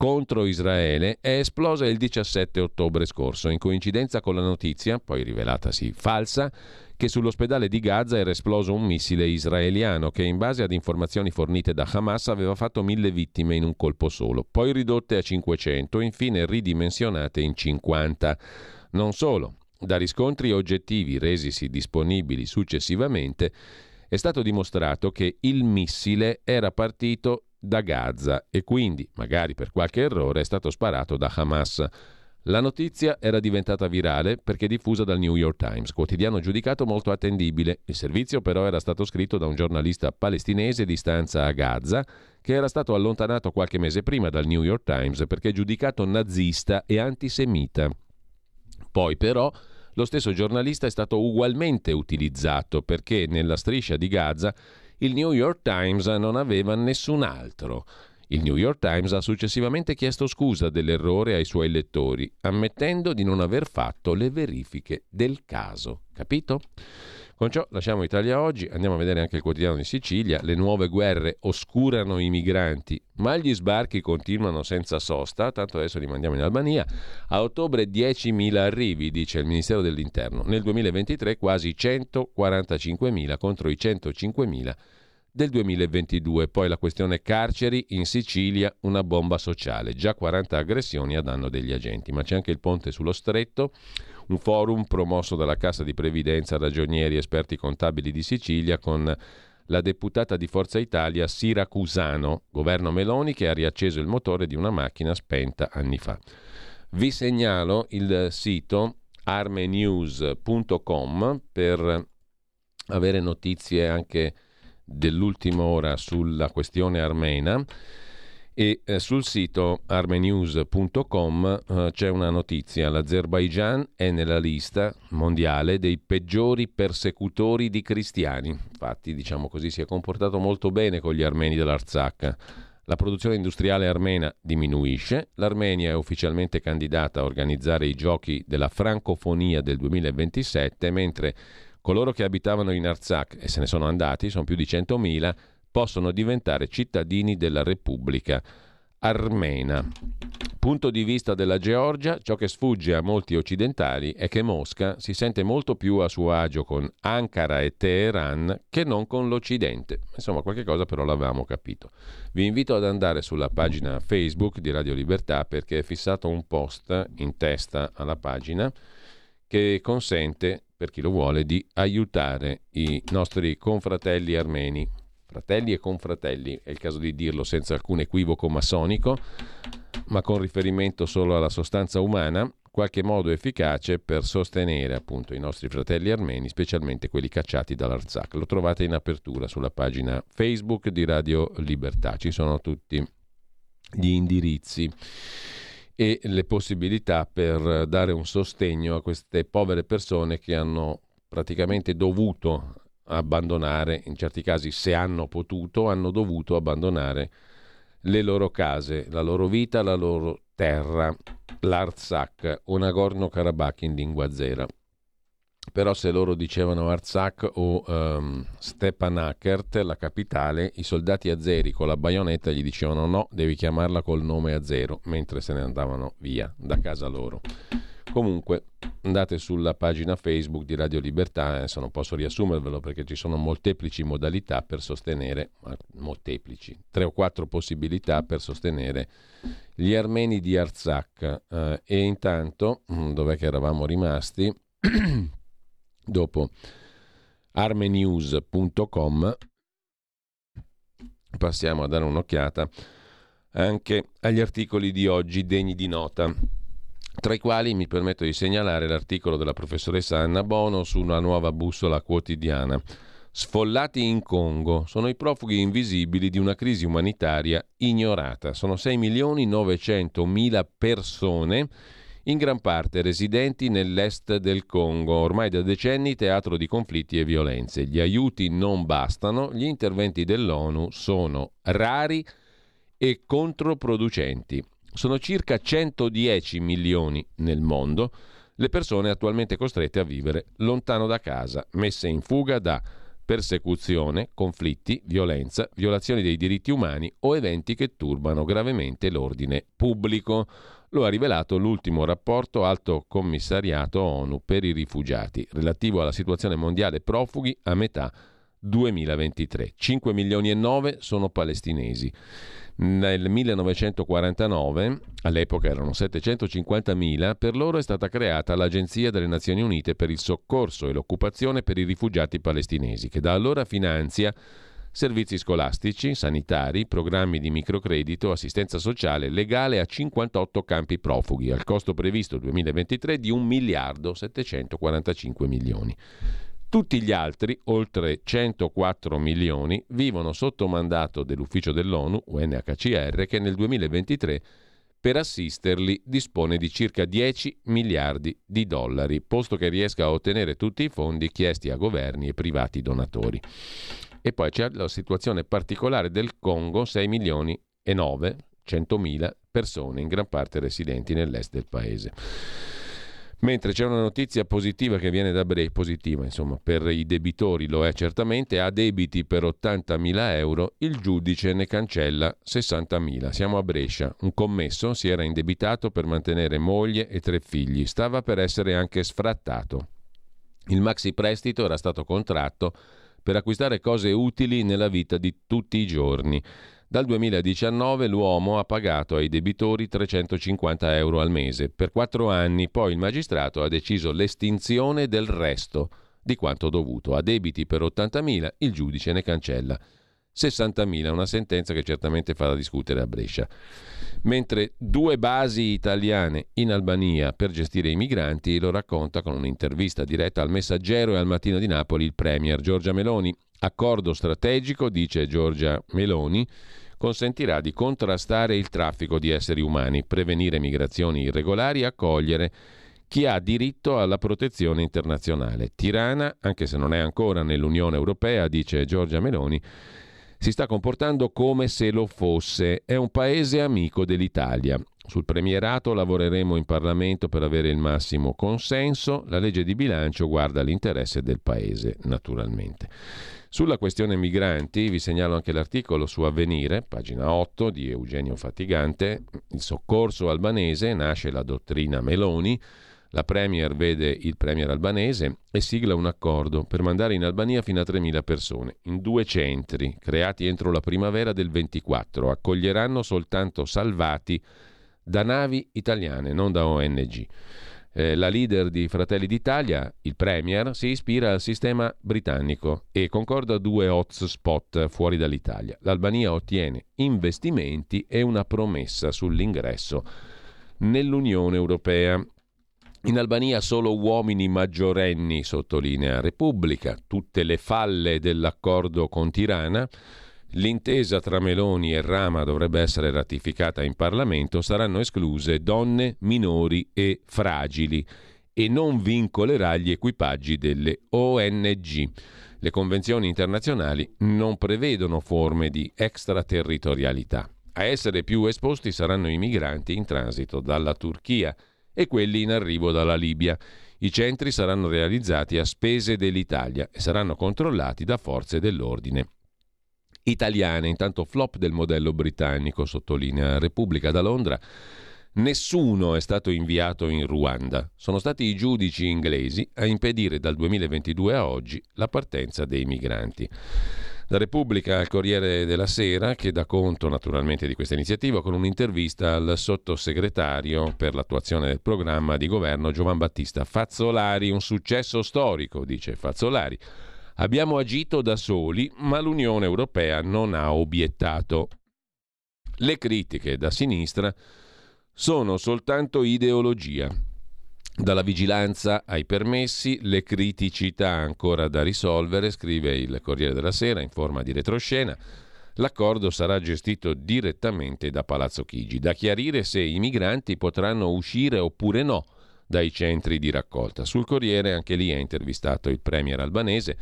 contro Israele è esplosa il 17 ottobre scorso, in coincidenza con la notizia, poi rivelatasi falsa, che sull'ospedale di Gaza era esploso un missile israeliano che, in base ad informazioni fornite da Hamas, aveva fatto 1.000 vittime in un colpo solo, poi ridotte a 500, infine ridimensionate in 50. Non solo, da riscontri oggettivi resisi disponibili successivamente, è stato dimostrato che il missile era partito da Gaza e quindi, magari per qualche errore, è stato sparato da Hamas. La notizia era diventata virale perché diffusa dal New York Times, quotidiano giudicato molto attendibile. Il servizio però era stato scritto da un giornalista palestinese di stanza a Gaza, che era stato allontanato qualche mese prima dal New York Times perché giudicato nazista e antisemita. Poi però Lo stesso giornalista è stato ugualmente utilizzato perché nella striscia di Gaza il New York Times non aveva nessun altro. Il New York Times ha successivamente chiesto scusa dell'errore ai suoi lettori, ammettendo di non aver fatto le verifiche del caso. Capito? Con ciò lasciamo Italia Oggi, andiamo a vedere anche il Quotidiano di Sicilia. Le nuove guerre oscurano i migranti, ma gli sbarchi continuano senza sosta, tanto adesso li mandiamo in Albania. A ottobre 10.000 arrivi, dice il Ministero dell'Interno. Nel 2023 quasi 145.000 contro i 105.000 del 2022. Poi la questione carceri in Sicilia, una bomba sociale, già 40 aggressioni a danno degli agenti, ma c'è anche il ponte sullo stretto, un forum promosso dalla Cassa di Previdenza, ragionieri, esperti contabili di Sicilia con la deputata di Forza Italia Siracusano, governo Meloni che ha riacceso il motore di una macchina spenta anni fa. Vi segnalo il sito armenews.com per avere notizie anche dell'ultima ora sulla questione armena, e sul sito armenews.com c'è una notizia: l'Azerbaigian è nella lista mondiale dei peggiori persecutori di cristiani. Infatti, diciamo così, si è comportato molto bene con gli armeni dell'Artsakh. La produzione industriale armena diminuisce, l'Armenia è ufficialmente candidata a organizzare i giochi della francofonia del 2027, mentre coloro che abitavano in Artsakh e se ne sono andati, sono più di 100.000, possono diventare cittadini della Repubblica Armena. Punto di vista della Georgia, ciò che sfugge a molti occidentali è che Mosca si sente molto più a suo agio con Ankara e Teheran che non con l'Occidente. Insomma, qualche cosa però l'avevamo capito. Vi invito ad andare sulla pagina Facebook di Radio Libertà perché è fissato un post in testa alla pagina che consente, per chi lo vuole, di aiutare i nostri confratelli armeni. Fratelli e confratelli, è il caso di dirlo senza alcun equivoco massonico, ma con riferimento solo alla sostanza umana, qualche modo efficace per sostenere appunto i nostri fratelli armeni, specialmente quelli cacciati dall'Artsakh. Lo trovate in apertura sulla pagina Facebook di Radio Libertà. Ci sono tutti gli indirizzi e le possibilità per dare un sostegno a queste povere persone che hanno praticamente dovuto abbandonare, in certi casi se hanno potuto, hanno dovuto abbandonare le loro case, la loro vita, la loro terra, l'Artsakh o Nagorno-Karabakh in lingua zera. Però se loro dicevano Artsakh o Stepanakert, la capitale, i soldati azeri con la baionetta gli dicevano no, devi chiamarla col nome azero, mentre se ne andavano via da casa loro. Comunque andate sulla pagina Facebook di Radio Libertà, adesso non posso riassumervelo perché ci sono molteplici modalità per sostenere, molteplici, 3 o 4 possibilità per sostenere gli armeni di Artsakh. E intanto, dov'è che eravamo rimasti? Dopo armenews.com passiamo a dare un'occhiata anche agli articoli di oggi degni di nota, tra i quali mi permetto di segnalare l'articolo della professoressa Anna Bono su una nuova bussola quotidiana. Sfollati in Congo, sono i profughi invisibili di una crisi umanitaria ignorata. Sono 6.900.000 persone, in gran parte residenti nell'est del Congo, ormai da decenni teatro di conflitti e violenze. Gli aiuti non bastano, gli interventi dell'ONU sono rari e controproducenti. Sono circa 110 milioni nel mondo le persone attualmente costrette a vivere lontano da casa, messe in fuga da persecuzione, conflitti, violenza, violazioni dei diritti umani o eventi che turbano gravemente l'ordine pubblico. Lo ha rivelato l'ultimo rapporto Alto Commissariato ONU per i rifugiati relativo alla situazione mondiale profughi a metà 2023. 5 milioni e 9 sono palestinesi. Nel 1949, all'epoca erano 750.000, per loro è stata creata l'Agenzia delle Nazioni Unite per il soccorso e l'occupazione per i rifugiati palestinesi, che da allora finanzia servizi scolastici, sanitari, programmi di microcredito, assistenza sociale, legale a 58 campi profughi, al costo previsto 2023 di 1.745 milioni. Tutti gli altri, oltre 104 milioni, vivono sotto mandato dell'ufficio dell'ONU, UNHCR, che nel 2023 per assisterli dispone di circa 10 miliardi di dollari, posto che riesca a ottenere tutti i fondi chiesti a governi e privati donatori. E poi c'è la situazione particolare del Congo, 6.900.000 persone, in gran parte residenti nell'est del paese. Mentre c'è una notizia positiva che viene da Bre, positiva insomma, per i debitori lo è certamente, a debiti per 80.000 euro il giudice ne cancella 60.000. Siamo a Brescia, un commesso si era indebitato per mantenere moglie e 3 figli, stava per essere anche sfrattato. Il maxi prestito era stato contratto per acquistare cose utili nella vita di tutti i giorni. Dal 2019 l'uomo ha pagato ai debitori 350 euro al mese. Per 4 anni poi il magistrato ha deciso l'estinzione del resto di quanto dovuto. A debiti per 80.000 il giudice ne cancella 60.000, una sentenza che certamente farà discutere a Brescia. Mentre 2 basi italiane in Albania per gestire i migranti, lo racconta con un'intervista diretta al Messaggero e al Mattino di Napoli il premier Giorgia Meloni. Accordo strategico, dice Giorgia Meloni, consentirà di contrastare il traffico di esseri umani, prevenire migrazioni irregolari e accogliere chi ha diritto alla protezione internazionale. Tirana, anche se non è ancora nell'Unione Europea, dice Giorgia Meloni, si sta comportando come se lo fosse. È un paese amico dell'Italia. Sul premierato lavoreremo in Parlamento per avere il massimo consenso. La legge di bilancio guarda l'interesse del paese, naturalmente. Sulla questione migranti vi segnalo anche l'articolo su Avvenire, pagina 8, di Eugenio Fatigante. Il soccorso albanese, nasce la dottrina Meloni. La premier vede il premier albanese e sigla un accordo per mandare in Albania fino a 3.000 persone in 2 centri creati entro la primavera del 24. Accoglieranno soltanto salvati da navi italiane, non da ONG. La leader di Fratelli d'Italia, il premier, si ispira al sistema britannico e concorda 2 hotspot fuori dall'Italia. L'Albania ottiene investimenti e una promessa sull'ingresso nell'Unione Europea. In Albania solo uomini maggiorenni, sottolinea Repubblica, tutte le falle dell'accordo con Tirana. L'intesa tra Meloni e Rama dovrebbe essere ratificata in Parlamento, saranno escluse donne, minori e fragili e non vincolerà gli equipaggi delle ONG. Le convenzioni internazionali non prevedono forme di extraterritorialità. A essere più esposti saranno i migranti in transito dalla Turchia e quelli in arrivo dalla Libia. I centri saranno realizzati a spese dell'Italia e saranno controllati da forze dell'ordine italiane. Intanto flop del modello britannico, sottolinea Repubblica da Londra. Nessuno è stato inviato in Ruanda. Sono stati i giudici inglesi a impedire dal 2022 a oggi la partenza dei migranti. La Repubblica al Corriere della Sera, che dà conto naturalmente di questa iniziativa con un'intervista al sottosegretario per l'attuazione del programma di governo Giovan Battista Fazzolari. Un successo storico, dice Fazzolari. Abbiamo agito da soli, ma l'Unione Europea non ha obiettato. Le critiche da sinistra sono soltanto ideologia. Dalla vigilanza ai permessi, le criticità ancora da risolvere, scrive il Corriere della Sera in forma di retroscena. L'accordo sarà gestito direttamente da Palazzo Chigi. Da chiarire se i migranti potranno uscire oppure no dai centri di raccolta. Sul Corriere anche lì è intervistato il premier albanese.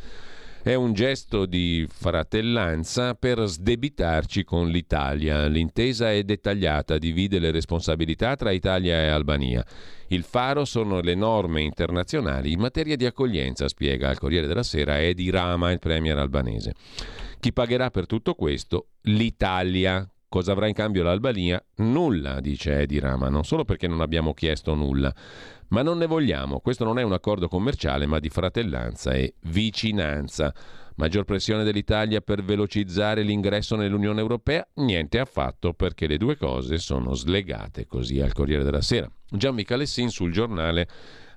È un gesto di fratellanza per sdebitarci con l'Italia. L'intesa è dettagliata, divide le responsabilità tra Italia e Albania. Il faro sono le norme internazionali in materia di accoglienza, spiega al Corriere della Sera Edi Rama, il premier albanese. Chi pagherà per tutto questo? L'Italia. Cosa avrà in cambio l'Albania? Nulla, dice Edi Rama, non solo perché non abbiamo chiesto nulla, ma non ne vogliamo. Questo non è un accordo commerciale, ma di fratellanza e vicinanza. Maggior pressione dell'Italia per velocizzare l'ingresso nell'Unione Europea? Niente affatto, perché le due cose sono slegate, così al Corriere della Sera. Gianmichele Sin sul Giornale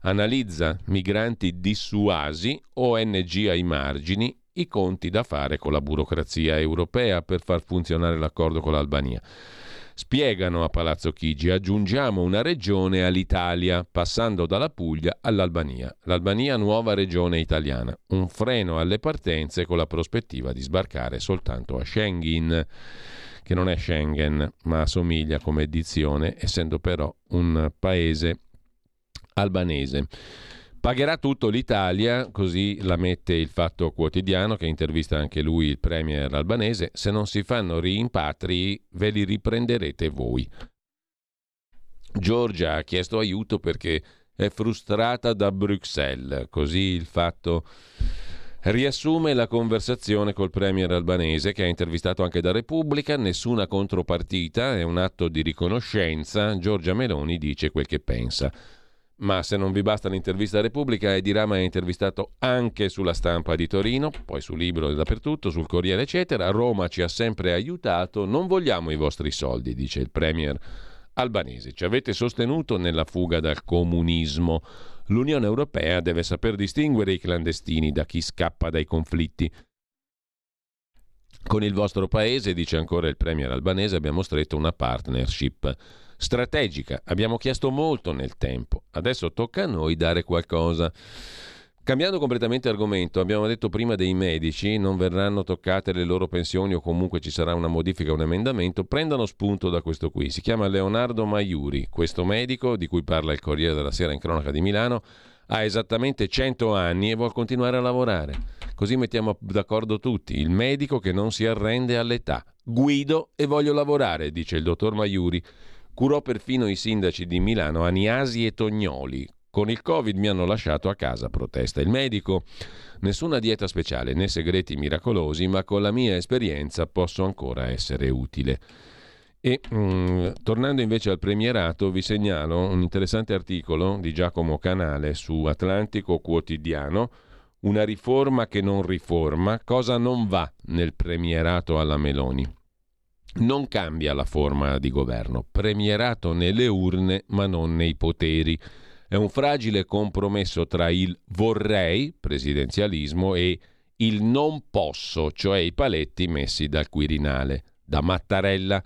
analizza migranti dissuasi, ONG ai margini, i conti da fare con la burocrazia europea per far funzionare l'accordo con l'Albania. Spiegano a Palazzo Chigi, aggiungiamo una regione all'Italia, passando dalla Puglia all'Albania. L'Albania nuova regione italiana, un freno alle partenze con la prospettiva di sbarcare soltanto a Schengen. che non è Schengen, ma assomiglia come dizione, essendo però un paese albanese. Pagherà tutto l'Italia, così la mette il Fatto Quotidiano, che intervista anche lui il premier albanese. Se non si fanno rimpatri, ve li riprenderete voi. Giorgia ha chiesto aiuto perché è frustrata da Bruxelles, così il Fatto riassume la conversazione col premier albanese, che ha intervistato anche da Repubblica. Nessuna contropartita, è un atto di riconoscenza, Giorgia Meloni dice quel che pensa. Ma se non vi basta l'intervista a Repubblica, Edi Rama è intervistato anche sulla Stampa di Torino, poi su Libero e dappertutto, sul Corriere eccetera. Roma ci ha sempre aiutato, non vogliamo i vostri soldi, dice il premier albanese. Ci avete sostenuto nella fuga dal comunismo. L'Unione Europea deve saper distinguere i clandestini da chi scappa dai conflitti. Con il vostro paese, dice ancora il premier albanese, abbiamo stretto una partnership strategica, abbiamo chiesto molto nel tempo, adesso tocca a noi dare qualcosa. Cambiando completamente argomento, abbiamo detto prima dei medici, non verranno toccate le loro pensioni o comunque ci sarà una modifica, un emendamento. Prendano spunto da questo qui, si chiama Leonardo Maiuri, questo medico di cui parla il Corriere della Sera in cronaca di Milano. Ha esattamente 100 anni e vuol continuare a lavorare, così mettiamo d'accordo tutti, il medico che non si arrende all'età. Guido e voglio lavorare, dice il dottor Maiuri. Curò perfino i sindaci di Milano, Aniasi e Tognoli. Con il Covid mi hanno lasciato a casa, protesta il medico. Nessuna dieta speciale né segreti miracolosi, ma con la mia esperienza posso ancora essere utile. E tornando invece al premierato, vi segnalo un interessante articolo di Giacomo Canale su Atlantico Quotidiano. Una riforma che non riforma, cosa non va nel premierato alla Meloni. Non cambia la forma di governo, premierato nelle urne ma non nei poteri. È un fragile compromesso tra il vorrei, presidenzialismo, e il non posso, cioè i paletti messi dal Quirinale, da Mattarella.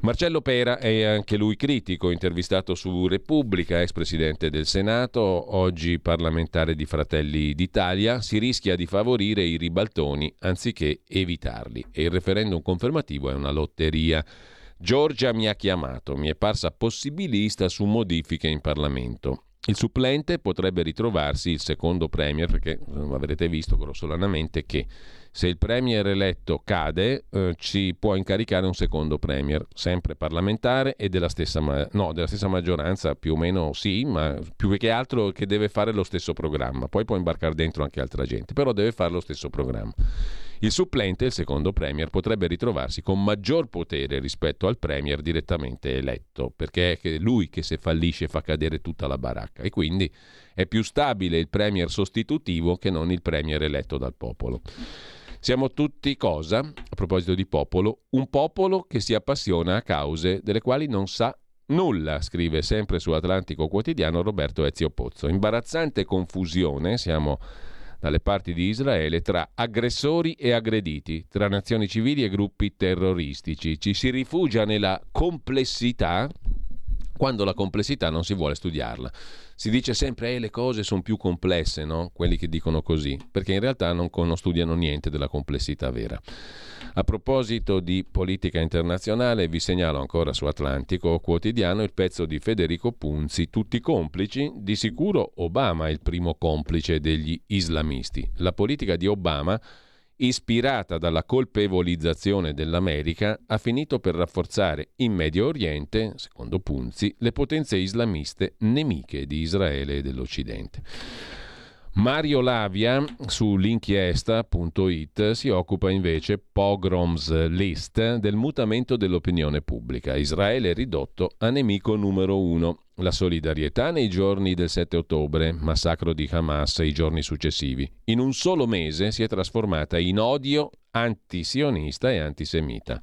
Marcello Pera è anche lui critico, intervistato su Repubblica, ex presidente del Senato, oggi parlamentare di Fratelli d'Italia. Si rischia di favorire i ribaltoni anziché evitarli e il referendum confermativo è una lotteria. Giorgia mi ha chiamato, mi è parsa possibilista su modifiche in Parlamento. Il supplente potrebbe ritrovarsi il secondo premier, perché avrete visto grossolanamente che se il premier eletto cade ci può incaricare un secondo premier, sempre parlamentare e della stessa maggioranza più o meno, sì, ma più che altro che deve fare lo stesso programma. Poi può imbarcare dentro anche altra gente, però deve fare lo stesso programma. Il supplente, il secondo premier, potrebbe ritrovarsi con maggior potere rispetto al premier direttamente eletto, perché è lui che se fallisce fa cadere tutta la baracca e quindi è più stabile il premier sostitutivo che non il premier eletto dal popolo. Siamo tutti cosa, a proposito di popolo, un popolo che si appassiona a cause delle quali non sa nulla, scrive sempre su Atlantico Quotidiano Roberto Ezio Pozzo. Imbarazzante confusione, siamo dalle parti di Israele, tra aggressori e aggrediti, tra nazioni civili e gruppi terroristici. Ci si rifugia nella complessità quando la complessità non si vuole studiarla. Si dice sempre le cose sono più complesse, no? Quelli che dicono così, perché in realtà non studiano niente della complessità vera. A proposito di politica internazionale, vi segnalo ancora su Atlantico Quotidiano il pezzo di Federico Punzi, tutti complici, di sicuro Obama è il primo complice degli islamisti. La politica di Obama, ispirata dalla colpevolizzazione dell'America, ha finito per rafforzare in Medio Oriente, secondo Punzi, le potenze islamiste nemiche di Israele e dell'Occidente. Mario Lavia su l'inchiesta.it si occupa invece, Pogroms List, del mutamento dell'opinione pubblica. Israele è ridotto a nemico numero uno. La solidarietà nei giorni del 7 ottobre, massacro di Hamas e i giorni successivi, in un solo mese si è trasformata in odio antisionista e antisemita.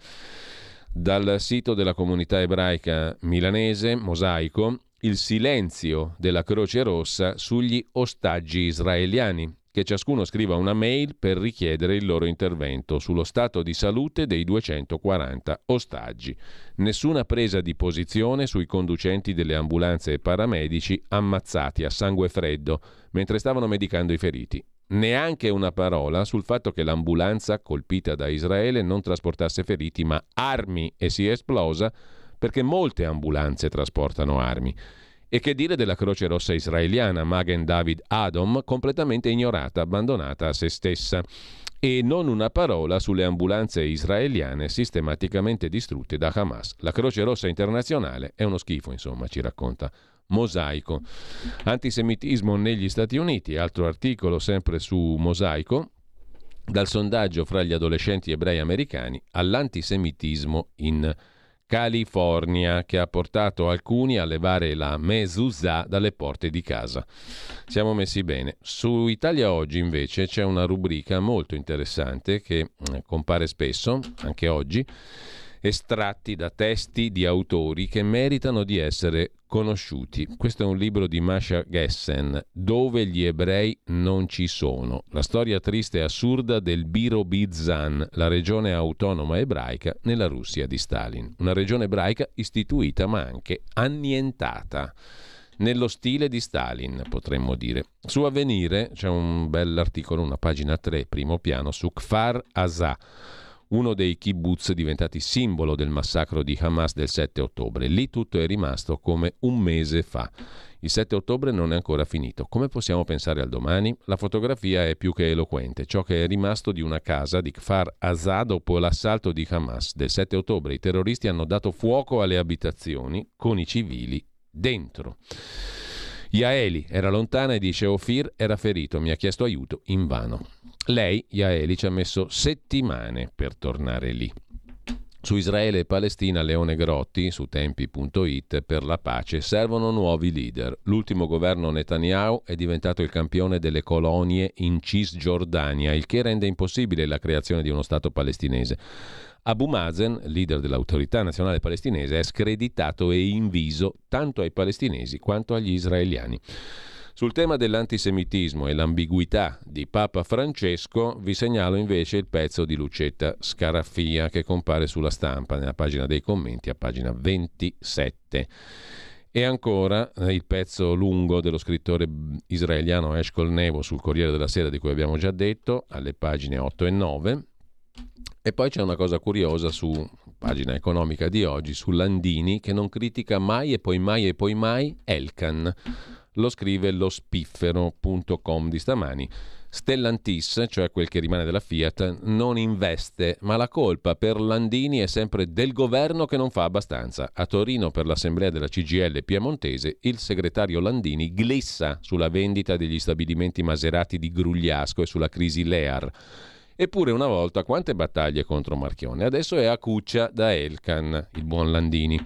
Dal sito della comunità ebraica milanese, Mosaico, il silenzio della Croce Rossa sugli ostaggi israeliani, che ciascuno scriva una mail per richiedere il loro intervento sullo stato di salute dei 240 ostaggi. Nessuna presa di posizione sui conducenti delle ambulanze e paramedici ammazzati a sangue freddo mentre stavano medicando i feriti. neanche una parola sul fatto che l'ambulanza colpita da Israele non trasportasse feriti ma armi e si è esplosa perché molte ambulanze trasportano armi. E che dire della Croce Rossa israeliana Magen David Adom, completamente ignorata, abbandonata a se stessa. E non una parola sulle ambulanze israeliane sistematicamente distrutte da Hamas. La Croce Rossa internazionale è uno schifo, insomma, ci racconta Mosaico. Antisemitismo negli Stati Uniti, altro articolo sempre su Mosaico, dal sondaggio fra gli adolescenti ebrei americani all'antisemitismo in California, che ha portato alcuni a levare la mezuzah dalle porte di casa. Siamo messi bene. Su Italia Oggi invece c'è una rubrica molto interessante che compare spesso, anche oggi, estratti da testi di autori che meritano di essere conosciuti. Questo è un libro di Masha Gessen, Dove gli ebrei non ci sono, la storia triste e assurda del Birobizan, la regione autonoma ebraica nella Russia di Stalin, una regione ebraica istituita ma anche annientata nello stile di Stalin, potremmo dire. Su Avvenire c'è un bell'articolo, una pagina 3, primo piano, su Kfar Aza, uno dei kibbutz diventati simbolo del massacro di Hamas del 7 ottobre. Lì tutto è rimasto come un mese fa. Il 7 ottobre non è ancora finito. Come possiamo pensare al domani? La fotografia è più che eloquente. Ciò che è rimasto di una casa di Kfar Aza dopo l'assalto di Hamas del 7 ottobre. I terroristi hanno dato fuoco alle abitazioni con i civili dentro. Yaeli era lontana e dice: Ofir era ferito, mi ha chiesto aiuto invano. Lei, Yaeli, ci ha messo settimane per tornare lì. Su Israele e Palestina, Leone Grotti, su tempi.it, per la pace servono nuovi leader. L'ultimo governo Netanyahu è diventato il campione delle colonie in Cisgiordania, il che rende impossibile la creazione di uno Stato palestinese. Abu Mazen, leader dell'autorità nazionale palestinese, è screditato e inviso tanto ai palestinesi quanto agli israeliani. Sul tema dell'antisemitismo e l'ambiguità di Papa Francesco vi segnalo invece il pezzo di Lucetta Scaraffia che compare sulla Stampa nella pagina dei commenti a pagina 27. E ancora il pezzo lungo dello scrittore israeliano Eshkol Nevo sul Corriere della Sera, di cui abbiamo già detto, alle pagine 8 e 9. E poi c'è una cosa curiosa su pagina economica di oggi, su Landini, che non critica mai e poi mai e poi mai Elkan. Lo scrive lo spiffero.com di stamani. Stellantis, cioè quel che rimane della Fiat, non investe, ma la colpa per Landini è sempre del governo che non fa abbastanza. A Torino, per l'assemblea della CGIL piemontese, il segretario Landini glissa sulla vendita degli stabilimenti Maserati di Grugliasco e sulla crisi Lear. Eppure una volta quante battaglie contro Marchione, adesso è a cuccia da Elkan, il buon Landini.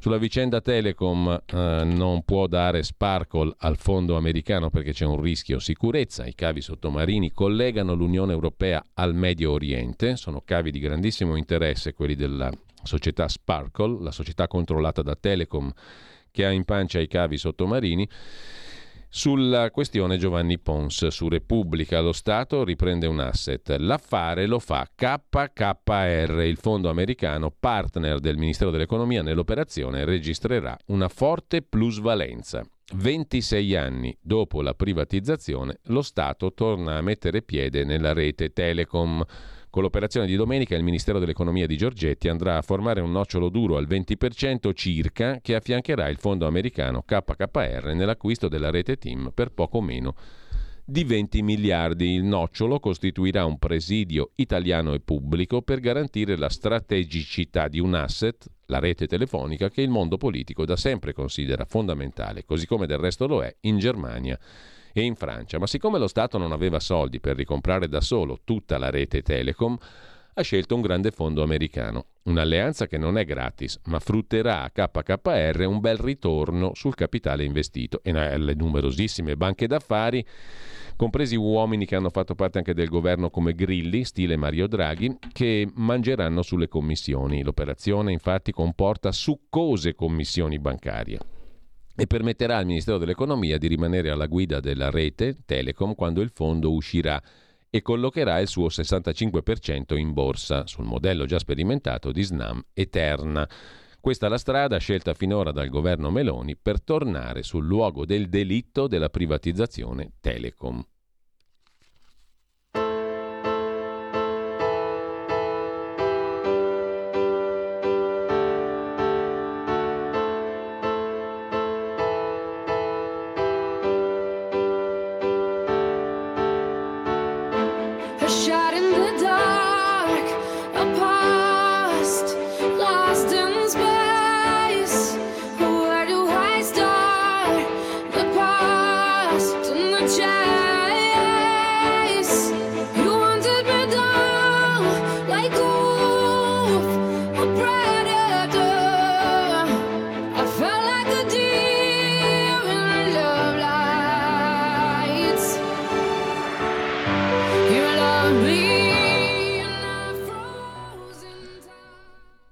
Sulla vicenda Telecom non può dare sparkle al fondo americano perché c'è un rischio sicurezza. I cavi sottomarini collegano l'Unione Europea al Medio Oriente, sono cavi di grandissimo interesse quelli della società Sparkle, la società controllata da Telecom che ha in pancia i cavi sottomarini. Sulla questione Giovanni Pons su Repubblica, lo Stato riprende un asset, l'affare lo fa KKR, il fondo americano partner del Ministero dell'Economia nell'operazione registrerà una forte plusvalenza. 26 anni dopo la privatizzazione lo Stato torna a mettere piede nella rete Telecom. Con l'operazione di domenica il Ministero dell'Economia di Giorgetti andrà a formare un nocciolo duro al 20% circa che affiancherà il fondo americano KKR nell'acquisto della rete TIM per poco meno di 20 miliardi. Il nocciolo costituirà un presidio italiano e pubblico per garantire la strategicità di un asset, la rete telefonica, che il mondo politico da sempre considera fondamentale, così come del resto lo è in Germania e in Francia, ma siccome lo Stato non aveva soldi per ricomprare da solo tutta la rete Telecom, ha scelto un grande fondo americano, un'alleanza che non è gratis, ma frutterà a KKR un bel ritorno sul capitale investito e alle numerosissime banche d'affari, compresi uomini che hanno fatto parte anche del governo come Grilli, stile Mario Draghi, che mangeranno sulle commissioni. L'operazione infatti comporta succose commissioni bancarie e permetterà al Ministero dell'Economia di rimanere alla guida della rete Telecom quando il fondo uscirà e collocherà il suo 65% in borsa, sul modello già sperimentato di Snam e Terna. Questa è la strada scelta finora dal governo Meloni per tornare sul luogo del delitto della privatizzazione Telecom.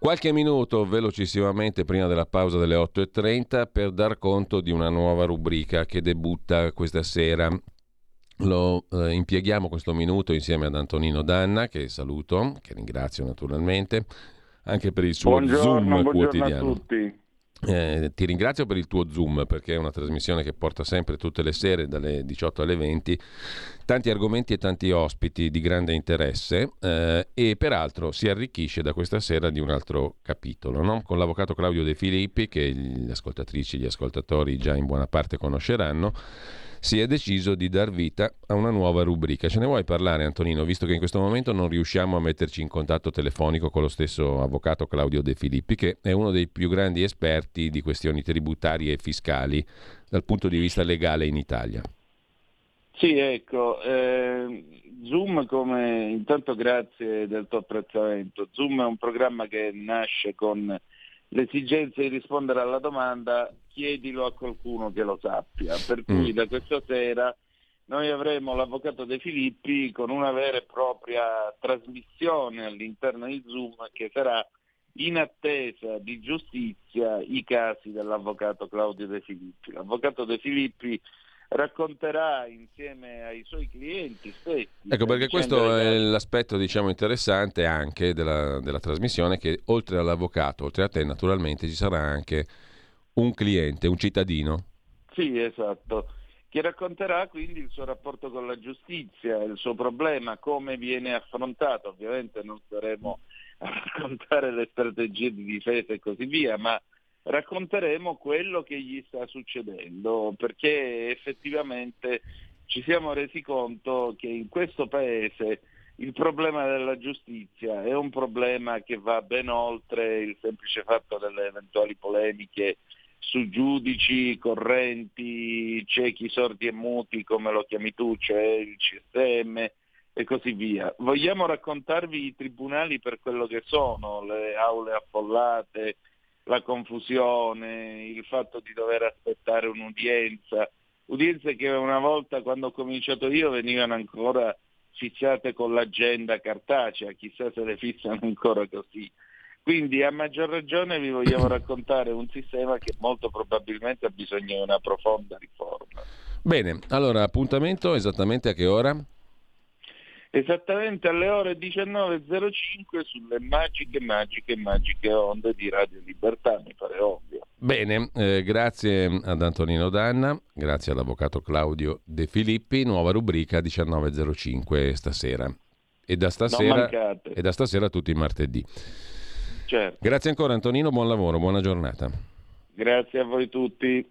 Qualche minuto velocissimamente prima della pausa delle 8.30 per dar conto di una nuova rubrica che debutta questa sera. Lo impieghiamo questo minuto insieme ad Antonino Danna, che saluto, che ringrazio naturalmente, anche per il suo Zoom quotidiano. A tutti. Ti ringrazio per il tuo Zoom, perché è una trasmissione che porta sempre tutte le sere dalle 18 alle 20 tanti argomenti e tanti ospiti di grande interesse, e peraltro si arricchisce da questa sera di un altro capitolo, no? Con l'avvocato Claudio De Filippi, che le ascoltatrici e gli ascoltatori già in buona parte conosceranno, si è deciso di dar vita a una nuova rubrica. Ce ne vuoi parlare, Antonino, visto che in questo momento non riusciamo a metterci in contatto telefonico con lo stesso avvocato Claudio De Filippi, che è uno dei più grandi esperti di questioni tributarie e fiscali dal punto di vista legale in Italia. Sì, ecco, Zoom, come intanto grazie del tuo apprezzamento. Zoom è un programma che nasce con l'esigenza di rispondere alla domanda chiedilo a qualcuno che lo sappia, per cui da questa sera noi avremo l'avvocato De Filippi con una vera e propria trasmissione all'interno di Zoom, che sarà in attesa di giustizia i casi dell'avvocato Claudio De Filippi. L'avvocato De Filippi racconterà insieme ai suoi clienti stessi. Ecco, perché questo è l'aspetto, diciamo, interessante anche della trasmissione, che oltre all'avvocato, oltre a te naturalmente, ci sarà anche un cliente, un cittadino. Sì, esatto, che racconterà quindi il suo rapporto con la giustizia, il suo problema, come viene affrontato. Ovviamente non saremo a raccontare le strategie di difesa e così via, ma racconteremo quello che gli sta succedendo, perché effettivamente ci siamo resi conto che in questo paese il problema della giustizia è un problema che va ben oltre il semplice fatto delle eventuali polemiche su giudici, correnti, ciechi, sordi e muti, come lo chiami tu, cioè il CSM e così via. Vogliamo raccontarvi i tribunali per quello che sono, le aule affollate, la confusione, il fatto di dover aspettare un'udienza, udienze che una volta, quando ho cominciato io, venivano ancora fissate con l'agenda cartacea, chissà se le fissano ancora così. Quindi a maggior ragione vi vogliamo raccontare un sistema che molto probabilmente ha bisogno di una profonda riforma. Bene, allora appuntamento esattamente a che ora? Esattamente alle ore 19.05 sulle magiche onde di Radio Libertà, mi pare ovvio. Bene, grazie ad Antonino Danna, grazie all'avvocato Claudio De Filippi, nuova rubrica 19.05 stasera. E da stasera tutti i martedì. Certo. Grazie ancora Antonino, buon lavoro, buona giornata. Grazie a voi tutti.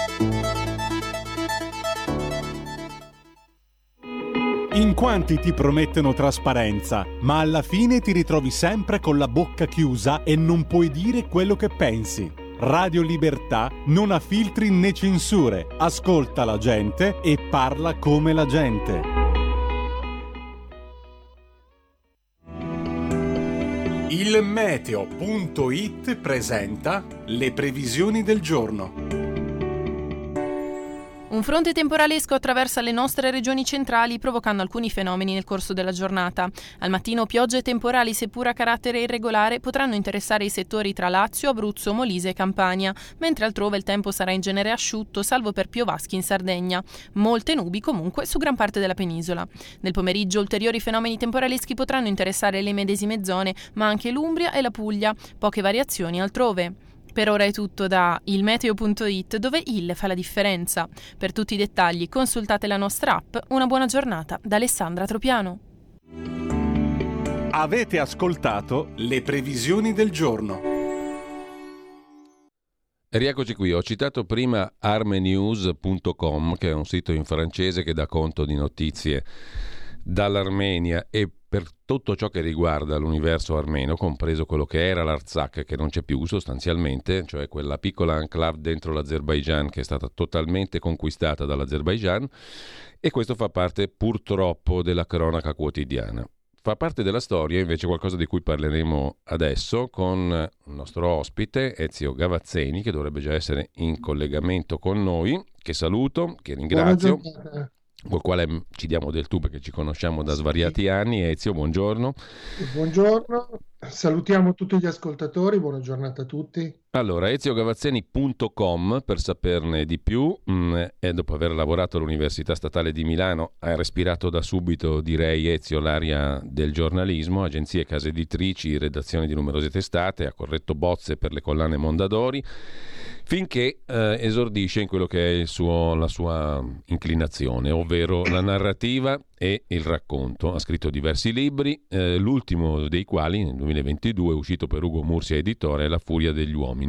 In quanti ti promettono trasparenza, ma alla fine ti ritrovi sempre con la bocca chiusa e non puoi dire quello che pensi. Radio Libertà non ha filtri né censure, ascolta la gente e parla come la gente. Il Meteo.it presenta le previsioni del giorno. Un fronte temporalesco attraversa le nostre regioni centrali provocando alcuni fenomeni nel corso della giornata. Al mattino piogge temporali seppur a carattere irregolare potranno interessare i settori tra Lazio, Abruzzo, Molise e Campania, mentre altrove il tempo sarà in genere asciutto salvo per piovaschi in Sardegna. Molte nubi comunque su gran parte della penisola. Nel pomeriggio ulteriori fenomeni temporaleschi potranno interessare le medesime zone, ma anche l'Umbria e la Puglia. Poche variazioni altrove. Per ora è tutto da ilmeteo.it, dove il fa la differenza. Per tutti i dettagli consultate la nostra app. Una buona giornata da Alessandra Tropiano. Avete ascoltato le previsioni del giorno. Rieccoci qui, ho citato prima armenews.com, che è un sito in francese che dà conto di notizie dall'Armenia e per tutto ciò che riguarda l'universo armeno, compreso quello che era l'Artsakh, che non c'è più sostanzialmente, cioè quella piccola enclave dentro l'Azerbaigian che è stata totalmente conquistata dall'Azerbaigian, e questo fa parte purtroppo della cronaca quotidiana. Fa parte della storia invece qualcosa di cui parleremo adesso con il nostro ospite Ezio Gavazzeni, che dovrebbe già essere in collegamento con noi, che saluto, che ringrazio. Col quale ci diamo del tu perché ci conosciamo da svariati anni. Ezio, buongiorno. Buongiorno, salutiamo tutti gli ascoltatori, buona giornata a tutti. Allora, eziogavazzeni.com per saperne di più, e dopo aver lavorato all'Università Statale di Milano ha respirato da subito, direi, Ezio, l'aria del giornalismo, agenzie, case editrici, redazioni di numerose testate, ha corretto bozze per le collane Mondadori, finché esordisce in quello che è la sua inclinazione, ovvero la narrativa e il racconto. Ha scritto diversi libri, l'ultimo dei quali nel 2022 è uscito per Ugo Mursia Editore, La furia degli uomini,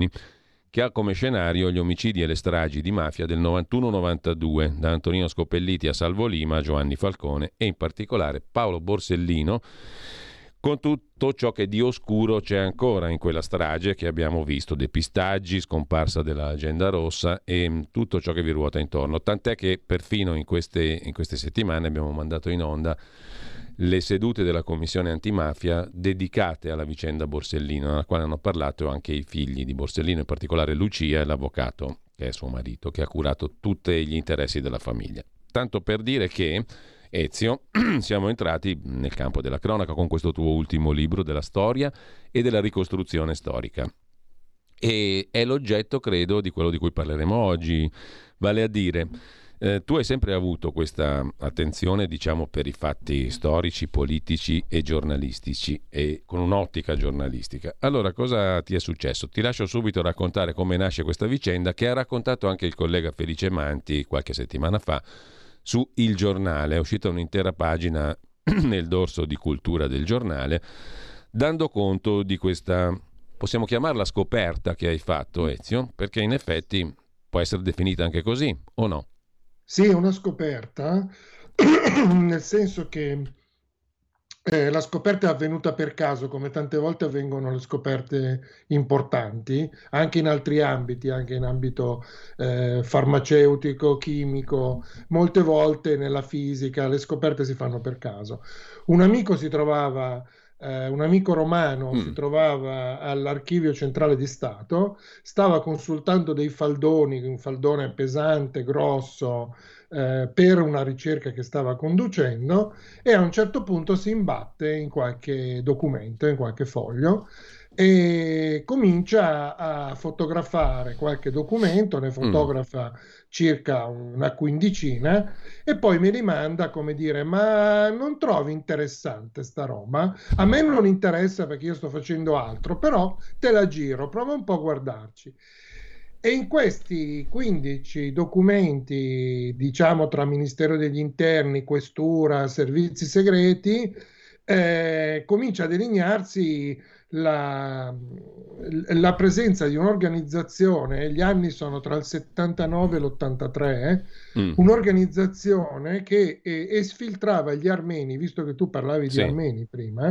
che ha come scenario gli omicidi e le stragi di mafia del 91-92, da Antonino Scopelliti a Salvo Lima, Giovanni Falcone e in particolare Paolo Borsellino, con tutto ciò che di oscuro c'è ancora in quella strage che abbiamo visto, depistaggi, scomparsa dell'agenda rossa e tutto ciò che vi ruota intorno. Tant'è che perfino in queste settimane abbiamo mandato in onda le sedute della Commissione Antimafia dedicate alla vicenda Borsellino, alla quale hanno parlato anche i figli di Borsellino, in particolare Lucia e l'avvocato, che è suo marito, che ha curato tutti gli interessi della famiglia. Tanto per dire che, Ezio, siamo entrati nel campo della cronaca con questo tuo ultimo libro della storia e della ricostruzione storica, e è l'oggetto, credo, di quello di cui parleremo oggi, vale a dire tu hai sempre avuto questa attenzione, diciamo, per i fatti storici, politici e giornalistici, e con un'ottica giornalistica. Allora, cosa ti è successo? Ti lascio subito raccontare come nasce questa vicenda, che ha raccontato anche il collega Felice Manti qualche settimana fa su Il Giornale. È uscita un'intera pagina nel dorso di cultura del Giornale dando conto di questa, possiamo chiamarla, scoperta che hai fatto, Ezio, perché in effetti può essere definita anche così, o no? Sì, è una scoperta nel senso che la scoperta è avvenuta per caso, come tante volte avvengono le scoperte importanti, anche in altri ambiti, anche in ambito farmaceutico, chimico. Molte volte nella fisica le scoperte si fanno per caso. Un amico romano si trovava all'Archivio Centrale di Stato, stava consultando dei faldoni, un faldone pesante, grosso, per una ricerca che stava conducendo, e a un certo punto si imbatte in qualche documento, in qualche foglio, e comincia a fotografare qualche documento, ne fotografa circa una quindicina e poi mi rimanda, come dire, ma non trovi interessante sta roba? A me non interessa perché io sto facendo altro, però te la giro, prova un po' a guardarci. E in questi 15 documenti, diciamo, tra Ministero degli Interni, Questura, Servizi Segreti, comincia a delinearsi la presenza di un'organizzazione, gli anni sono tra il 79 e l'83, un'organizzazione che esfiltrava gli armeni, visto che tu parlavi di armeni prima,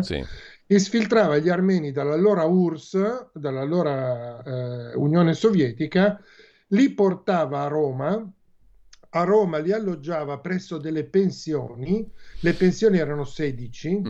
esfiltrava gli armeni dall'allora URSS, dall'allora Unione Sovietica, li portava a Roma li alloggiava presso delle pensioni, le pensioni erano 16,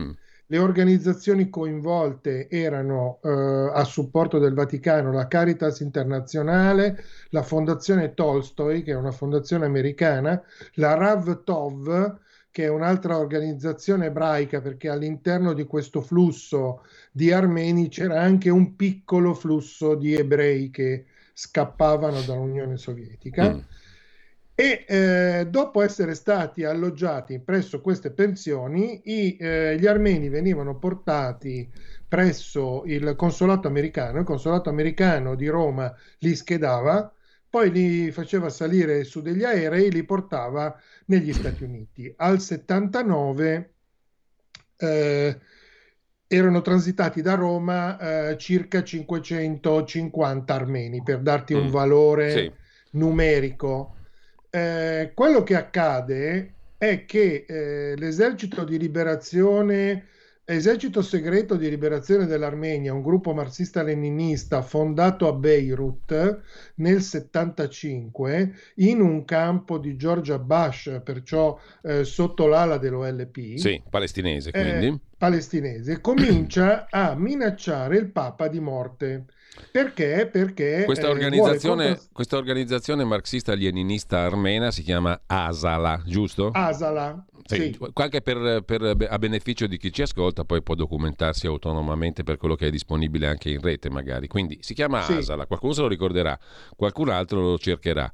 Le organizzazioni coinvolte erano a supporto del Vaticano la Caritas Internazionale, la Fondazione Tolstoi, che è una fondazione americana, la Rav Tov, che è un'altra organizzazione ebraica, perché all'interno di questo flusso di armeni c'era anche un piccolo flusso di ebrei che scappavano dall'Unione Sovietica. E dopo essere stati alloggiati presso queste pensioni, gli armeni venivano portati presso il consolato americano di Roma li schedava, poi li faceva salire su degli aerei e li portava negli Stati Uniti. Al 79 erano transitati da Roma circa 550 armeni, per darti un valore numerico. Quello che accade è che l'esercito segreto di liberazione dell'Armenia, un gruppo marxista-leninista fondato a Beirut nel 75 in un campo di George Abbas, perciò sotto l'ala dell'OLP, palestinese, quindi palestinese, comincia a minacciare il Papa di morte. Perché? Perché questa organizzazione marxista-leninista armena si chiama Asala, giusto? Asala, sì. Anche per a beneficio di chi ci ascolta, poi può documentarsi autonomamente per quello che è disponibile anche in rete magari. Quindi si chiama Asala, qualcuno se lo ricorderà, qualcun altro lo cercherà.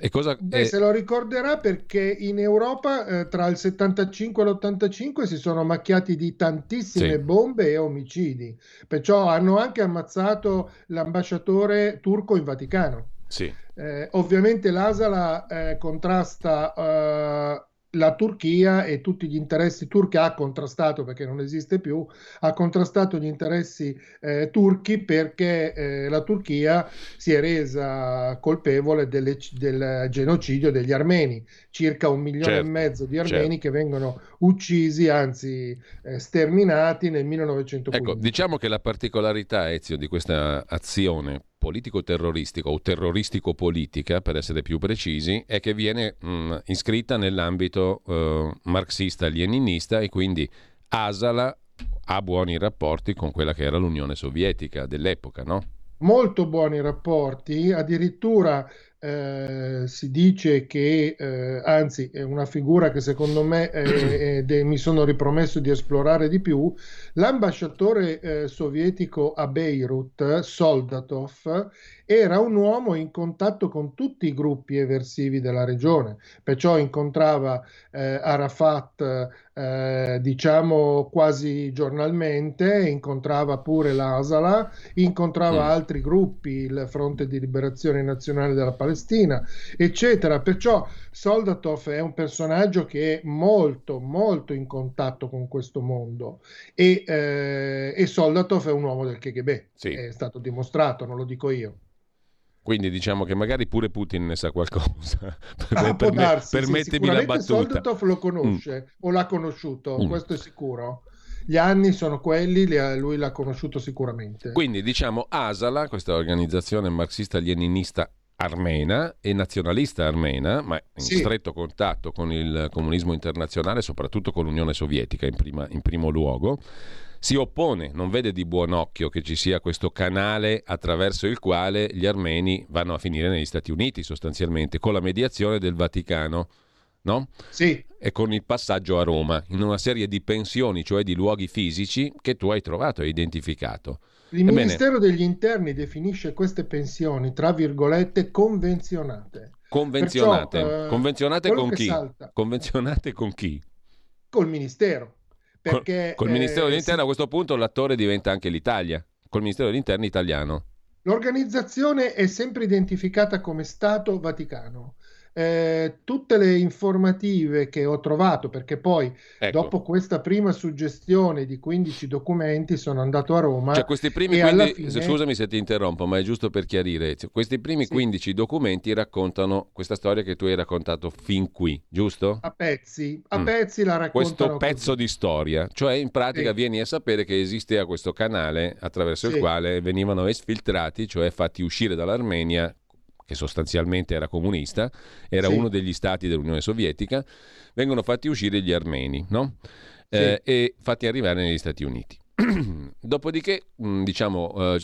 E cosa se lo ricorderà, perché in Europa tra il 75 e l'85 si sono macchiati di tantissime bombe e omicidi, perciò hanno anche ammazzato l'ambasciatore turco in Vaticano. Ovviamente l'Asala contrasta la Turchia e tutti gli interessi turchi, ha contrastato perché non esiste più, ha contrastato gli interessi turchi, perché la Turchia si è resa colpevole del genocidio degli armeni, circa 1,5 milioni di armeni che vengono uccisi, anzi sterminati nel 1915. Ecco, diciamo che la particolarità, Ezio, di questa azione politico-terroristico o terroristico-politica, per essere più precisi, è che viene iscritta nell'ambito marxista-leninista, e quindi Asala ha buoni rapporti con quella che era l'Unione Sovietica dell'epoca, no? Molto buoni rapporti, addirittura si dice che anzi è una figura che secondo me mi sono ripromesso di esplorare di più. L'ambasciatore sovietico a Beirut, Soldatov, era un uomo in contatto con tutti i gruppi eversivi della regione, perciò incontrava Arafat diciamo quasi giornalmente, incontrava pure l'Asala, incontrava altri gruppi, il Fronte di Liberazione Nazionale della Palestina, eccetera. Perciò Soldatov è un personaggio che è molto molto in contatto con questo mondo, e Soldatov è un uomo del KGB, è stato dimostrato, non lo dico io. Quindi diciamo che magari pure Putin ne sa qualcosa. Permettimi la battuta. Soldatov lo conosce o l'ha conosciuto, questo è sicuro. Gli anni sono quelli, lui l'ha conosciuto sicuramente. Quindi diciamo Asala, questa organizzazione marxista-leninista armena e nazionalista armena, ma in stretto contatto con il comunismo internazionale, soprattutto con l'Unione Sovietica in primo luogo, si oppone, non vede di buon occhio che ci sia questo canale attraverso il quale gli armeni vanno a finire negli Stati Uniti, sostanzialmente con la mediazione del Vaticano, no? E con il passaggio a Roma, in una serie di pensioni, cioè di luoghi fisici che tu hai trovato e identificato. Il Ministero degli Interni definisce queste pensioni, tra virgolette, convenzionate. Perciò, convenzionate con chi? Convenzionate con chi? Col Ministero. Perché, col Ministero dell'Interno a questo punto l'attore diventa anche l'Italia, col Ministero dell'Interno italiano. L'organizzazione è sempre identificata come Stato Vaticano. Tutte le informative che ho trovato, perché poi dopo questa prima suggestione di 15 documenti sono andato a Roma, cioè questi primi, quindi, fine... scusami se ti interrompo, ma è giusto per chiarire, questi primi 15 documenti raccontano questa storia che tu hai raccontato fin qui, giusto? A pezzi la raccontano, questo pezzo così di storia, cioè in pratica vieni a sapere che esisteva questo canale attraverso il quale venivano esfiltrati, cioè fatti uscire dall'Armenia, che sostanzialmente era comunista, era uno degli stati dell'Unione Sovietica, vengono fatti uscire gli armeni, no? e fatti arrivare negli Stati Uniti. Dopodiché, diciamo,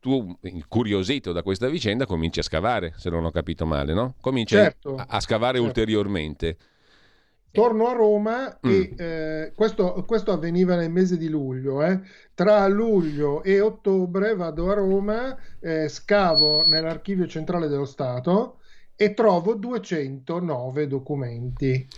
tu, incuriosito da questa vicenda, cominci a scavare, se non ho capito male, no? Cominci a scavare ulteriormente. Torno a Roma e questo avveniva nel mese di luglio. Tra luglio e ottobre vado a Roma, scavo nell'archivio centrale dello Stato e trovo 209 documenti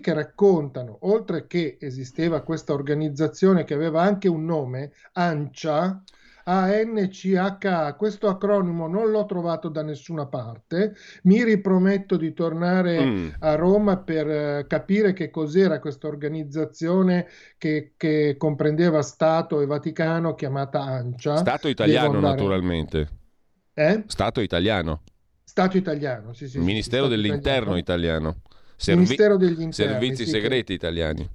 che raccontano, oltre che esisteva questa organizzazione che aveva anche un nome, ANSA, ANCH, questo acronimo non l'ho trovato da nessuna parte. Mi riprometto di tornare a Roma per capire che cos'era questa organizzazione che comprendeva Stato e Vaticano, chiamata ANSA. Stato italiano, naturalmente. Stato italiano, sì. Ministero dell'Interno italiano. Ministero degli Interni. Servizi segreti italiani.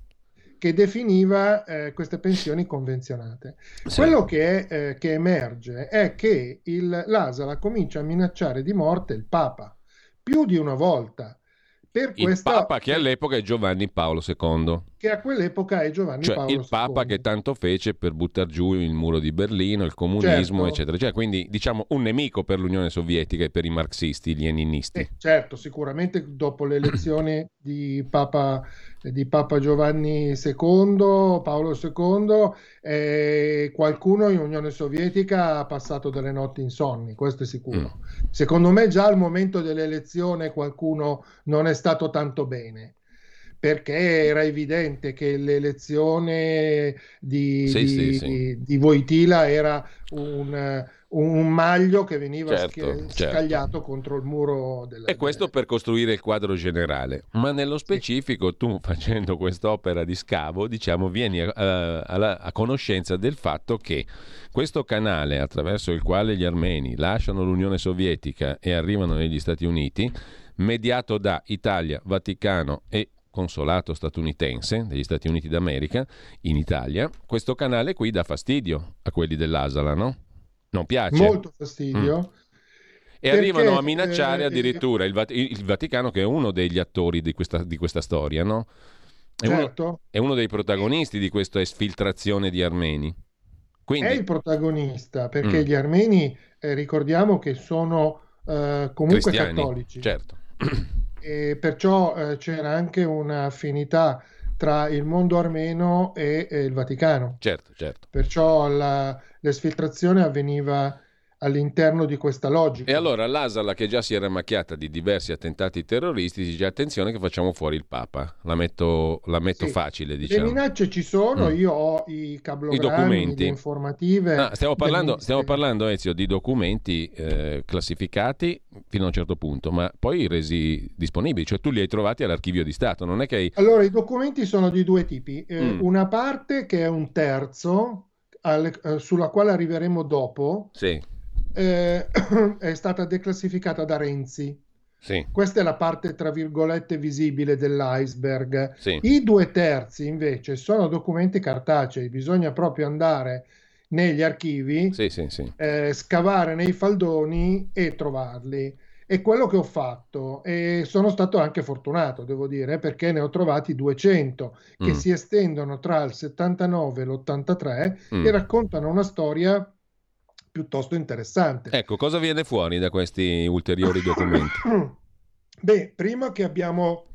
Che definiva queste pensioni convenzionate. Sì. Quello che emerge è che l'ASL comincia a minacciare di morte il Papa più di una volta. Papa che all'epoca è Giovanni Paolo II. Che a quell'epoca è Giovanni Paolo II. Cioè il Papa che tanto fece per buttare giù il muro di Berlino, il comunismo, eccetera. Cioè, quindi diciamo un nemico per l'Unione Sovietica e per i marxisti, gli leninisti. Certo, sicuramente dopo l'elezione di Papa Giovanni II, Paolo II, qualcuno in Unione Sovietica ha passato delle notti insonni, questo è sicuro. Secondo me già al momento dell'elezione qualcuno non è stato tanto bene, perché era evidente che l'elezione di Wojtyla era un maglio che veniva scagliato contro il muro della. E questo per costruire il quadro generale, ma nello specifico tu, facendo quest'opera di scavo, diciamo, vieni a conoscenza del fatto che questo canale attraverso il quale gli armeni lasciano l'Unione Sovietica e arrivano negli Stati Uniti, mediato da Italia, Vaticano e consolato statunitense degli Stati Uniti d'America in Italia, questo canale qui dà fastidio a quelli dell'ASL, no? Non piace. Molto fastidio. E perché arrivano a minacciare addirittura il Vaticano, che è uno degli attori di questa storia, no? È uno dei protagonisti di questa esfiltrazione di armeni. Quindi è il protagonista, perché gli armeni, ricordiamo che sono comunque cristiani, cattolici. Certo. E perciò c'era anche un'affinità tra il mondo armeno e il Vaticano. Certo. Perciò l'esfiltrazione avveniva all'interno di questa logica. E allora l'ASL, che già si era macchiata di diversi attentati terroristici, dice: attenzione che facciamo fuori il Papa. La metto facile, diciamo. Le minacce ci sono, io ho i cablogrammi, le informative. Stiamo parlando, Ezio, di documenti classificati fino a un certo punto, ma poi resi disponibili, cioè tu li hai trovati all'archivio di Stato, non è che Allora, i documenti sono di due tipi, una parte che è un terzo, sulla quale arriveremo dopo. Sì. È stata declassificata da Renzi. Sì. Questa è la parte tra virgolette visibile dell'iceberg. Sì. I due terzi invece sono documenti cartacei, bisogna proprio andare negli archivi, scavare nei faldoni e trovarli. È quello che ho fatto, e sono stato anche fortunato, devo dire, perché ne ho trovati 200 che si estendono tra il 79 e l'83 e raccontano una storia piuttosto interessante. Ecco, cosa viene fuori da questi ulteriori documenti? Beh, prima che abbiamo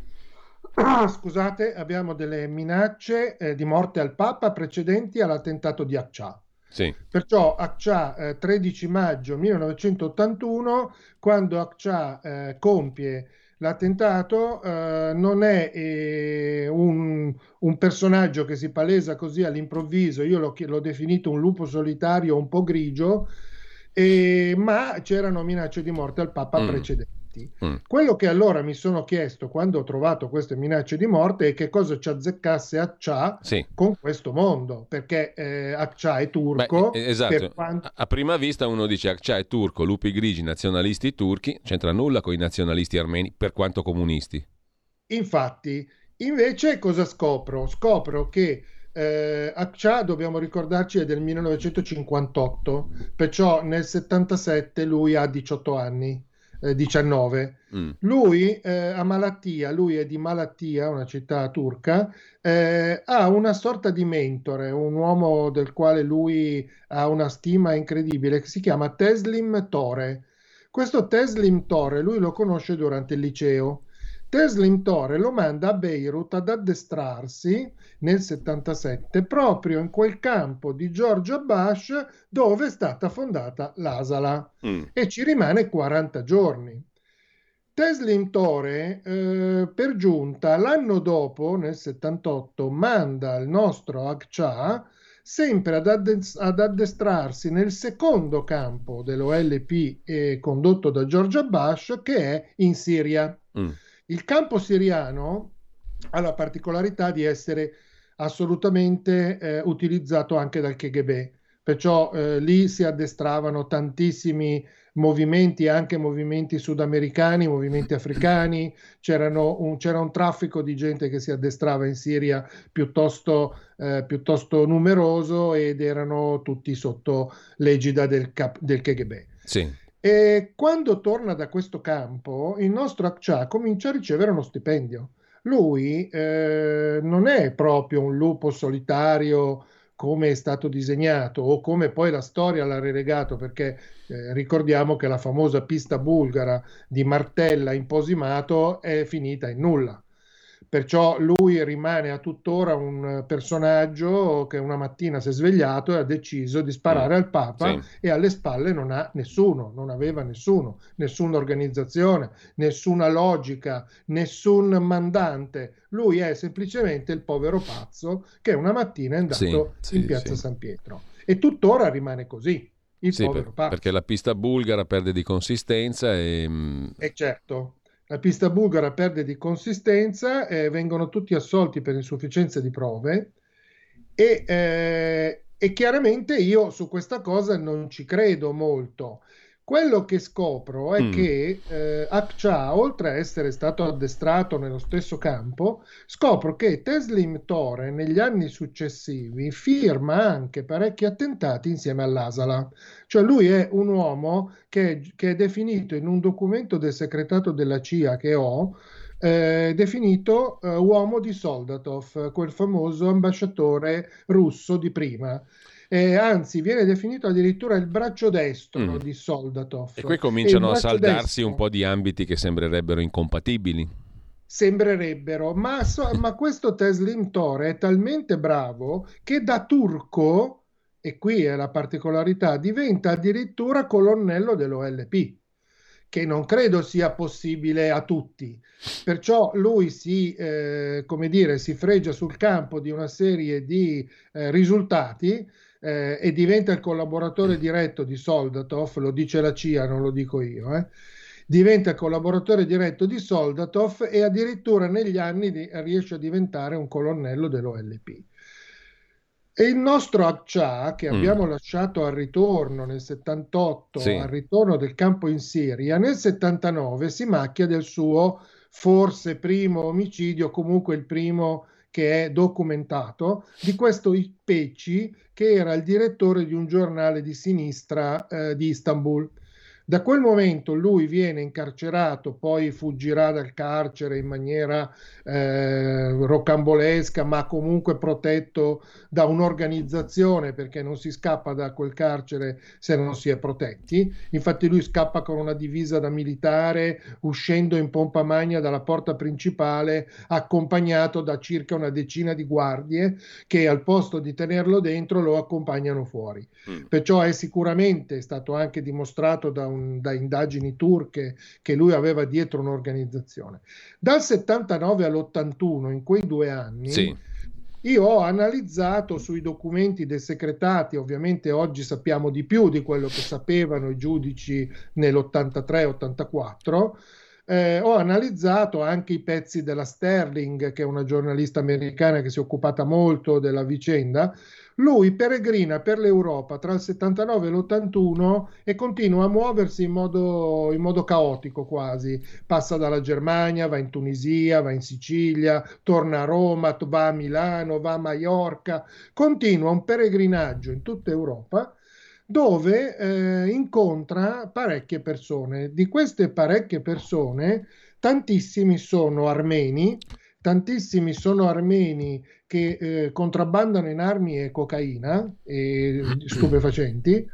delle minacce di morte al Papa precedenti all'attentato di Accià. Sì. Perciò Accià, 13 maggio 1981, quando Accià compie l'attentato, non è un personaggio che si palesa così all'improvviso. Io l'ho definito un lupo solitario un po' grigio, ma c'erano minacce di morte al Papa precedenti. Quello che allora mi sono chiesto quando ho trovato queste minacce di morte è che cosa ci azzeccasse Accià con questo mondo, perché Accià è turco. Beh, esatto. A prima vista uno dice: Accià è turco, lupi grigi, nazionalisti turchi, c'entra nulla con i nazionalisti armeni, per quanto comunisti. Infatti. Invece cosa scopro? Scopro che Accià, dobbiamo ricordarci, è del 1958, perciò nel 77 lui ha 18 anni, 19. Lui ha malattia, lui è di Malattia, una città turca, ha una sorta di mentore, un uomo del quale lui ha una stima incredibile, che si chiama Teslim Tore. Questo Teslim Tore lui lo conosce durante il liceo. Teslim Tore lo manda a Beirut ad addestrarsi nel 77, proprio in quel campo di George Abbas dove è stata fondata l'Asala, e ci rimane 40 giorni. Teslim Tore, per giunta, l'anno dopo, nel 78, manda il nostro Akça sempre ad addestrarsi nel secondo campo dell'OLP condotto da George Abbas, che è in Siria. Il campo siriano ha la particolarità di essere assolutamente utilizzato anche dal KGB, perciò lì si addestravano tantissimi movimenti, anche movimenti sudamericani, movimenti africani, c'era un traffico di gente che si addestrava in Siria piuttosto numeroso, ed erano tutti sotto l'egida del KGB. Sì. E quando torna da questo campo, il nostro Akça comincia a ricevere uno stipendio. Lui non è proprio un lupo solitario come è stato disegnato o come poi la storia l'ha relegato, perché ricordiamo che la famosa pista bulgara di Martella in Posimato è finita in nulla. Perciò lui rimane a tuttora un personaggio che una mattina si è svegliato e ha deciso di sparare al Papa, sì. E alle spalle non aveva nessuno, nessuna organizzazione, nessuna logica, nessun mandante. Lui è semplicemente il povero pazzo che una mattina è andato in piazza San Pietro, e tuttora rimane così. Il povero pazzo. Perché la pista bulgara perde di consistenza e certo. La pista bulgara perde di consistenza, vengono tutti assolti per insufficienza di prove, e chiaramente io su questa cosa non ci credo molto. Quello che scopro è che Akça, oltre a essere stato addestrato nello stesso campo, scopro che Teslim Tore negli anni successivi firma anche parecchi attentati insieme all'Asala. Cioè lui è un uomo che è definito in un documento del segretato della CIA che ho, definito uomo di Soldatov, quel famoso ambasciatore russo di prima. Anzi, viene definito addirittura il braccio destro di Soldatov. E qui cominciano a saldarsi un po' di ambiti che sembrerebbero incompatibili. Sembrerebbero, ma questo Teslim Tore è talmente bravo che da turco, e qui è la particolarità, diventa addirittura colonnello dell'OLP, che non credo sia possibile a tutti. Perciò lui si fregia sul campo di una serie di risultati, e diventa il collaboratore diretto di Soldatov, lo dice la CIA, non lo dico io, diventa collaboratore diretto di Soldatov, e addirittura negli anni riesce a diventare un colonnello dell'OLP. E il nostro Akça, che abbiamo lasciato al ritorno nel 78, al ritorno del campo in Siria, nel 79 si macchia del suo forse primo omicidio, comunque il primo che è documentato, di questo Pecci, che era il direttore di un giornale di sinistra di Istanbul. Da quel momento lui viene incarcerato, poi fuggirà dal carcere in maniera rocambolesca, ma comunque protetto da un'organizzazione, perché non si scappa da quel carcere se non si è protetti. Infatti lui scappa con una divisa da militare, uscendo in pompa magna dalla porta principale, accompagnato da circa una decina di guardie che al posto di tenerlo dentro lo accompagnano fuori. Perciò è sicuramente stato anche dimostrato da indagini turche che lui aveva dietro un'organizzazione. Dal 79 all'81, in quei 2 anni, io ho analizzato sui documenti dei segretati. Ovviamente oggi sappiamo di più di quello che sapevano i giudici nell'83-84, ho analizzato anche i pezzi della Sterling, che è una giornalista americana che si è occupata molto della vicenda. Lui peregrina per l'Europa tra il 79 e l'81 e continua a muoversi in modo caotico quasi. Passa dalla Germania, va in Tunisia, va in Sicilia, torna a Roma, va a Milano, va a Maiorca. Continua un peregrinaggio in tutta Europa. dove incontra parecchie persone. Di queste parecchie persone, tantissimi sono armeni che contrabbandano in armi e cocaina e stupefacenti,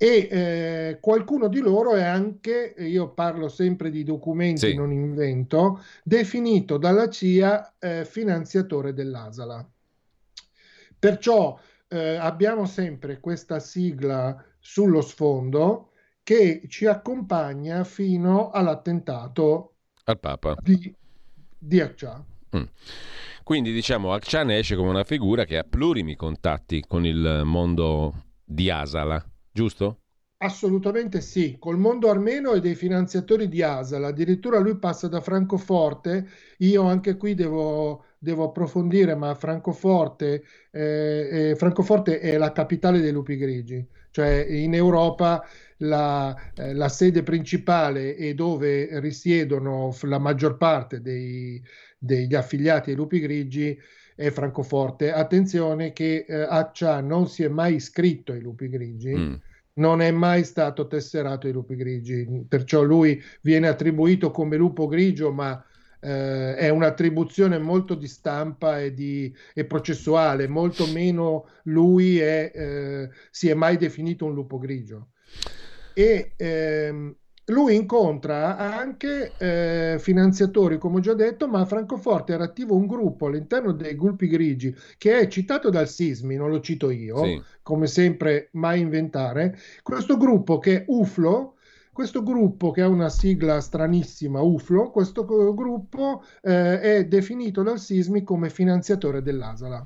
e qualcuno di loro è anche, io parlo sempre di documenti, sì, non invento, definito dalla CIA finanziatore dell'Asala. Perciò abbiamo sempre questa sigla sullo sfondo che ci accompagna fino all'attentato al Papa di Accià. Quindi diciamo Accià ne esce come una figura che ha plurimi contatti con il mondo di Asala, giusto? Assolutamente sì, col mondo armeno e dei finanziatori di Asala. Addirittura lui passa da Francoforte, io anche qui devo approfondire, ma Francoforte è la capitale dei lupi grigi, cioè in Europa la sede principale e dove risiedono la maggior parte degli affiliati ai lupi grigi è Francoforte. Attenzione che Accià non si è mai iscritto ai lupi grigi, non è mai stato tesserato ai lupi grigi, perciò lui viene attribuito come lupo grigio, ma è un'attribuzione molto di stampa e processuale, molto meno lui si è mai definito un lupo grigio. E lui incontra anche finanziatori, come ho già detto, ma a Francoforte era attivo un gruppo all'interno dei gruppi grigi che è citato dal Sismi, non lo cito io, sì, come sempre, mai inventare, questo gruppo che è UFLO. Questo gruppo, che ha una sigla stranissima, UFLO, questo gruppo è definito dal Sismi come finanziatore dell'Asala.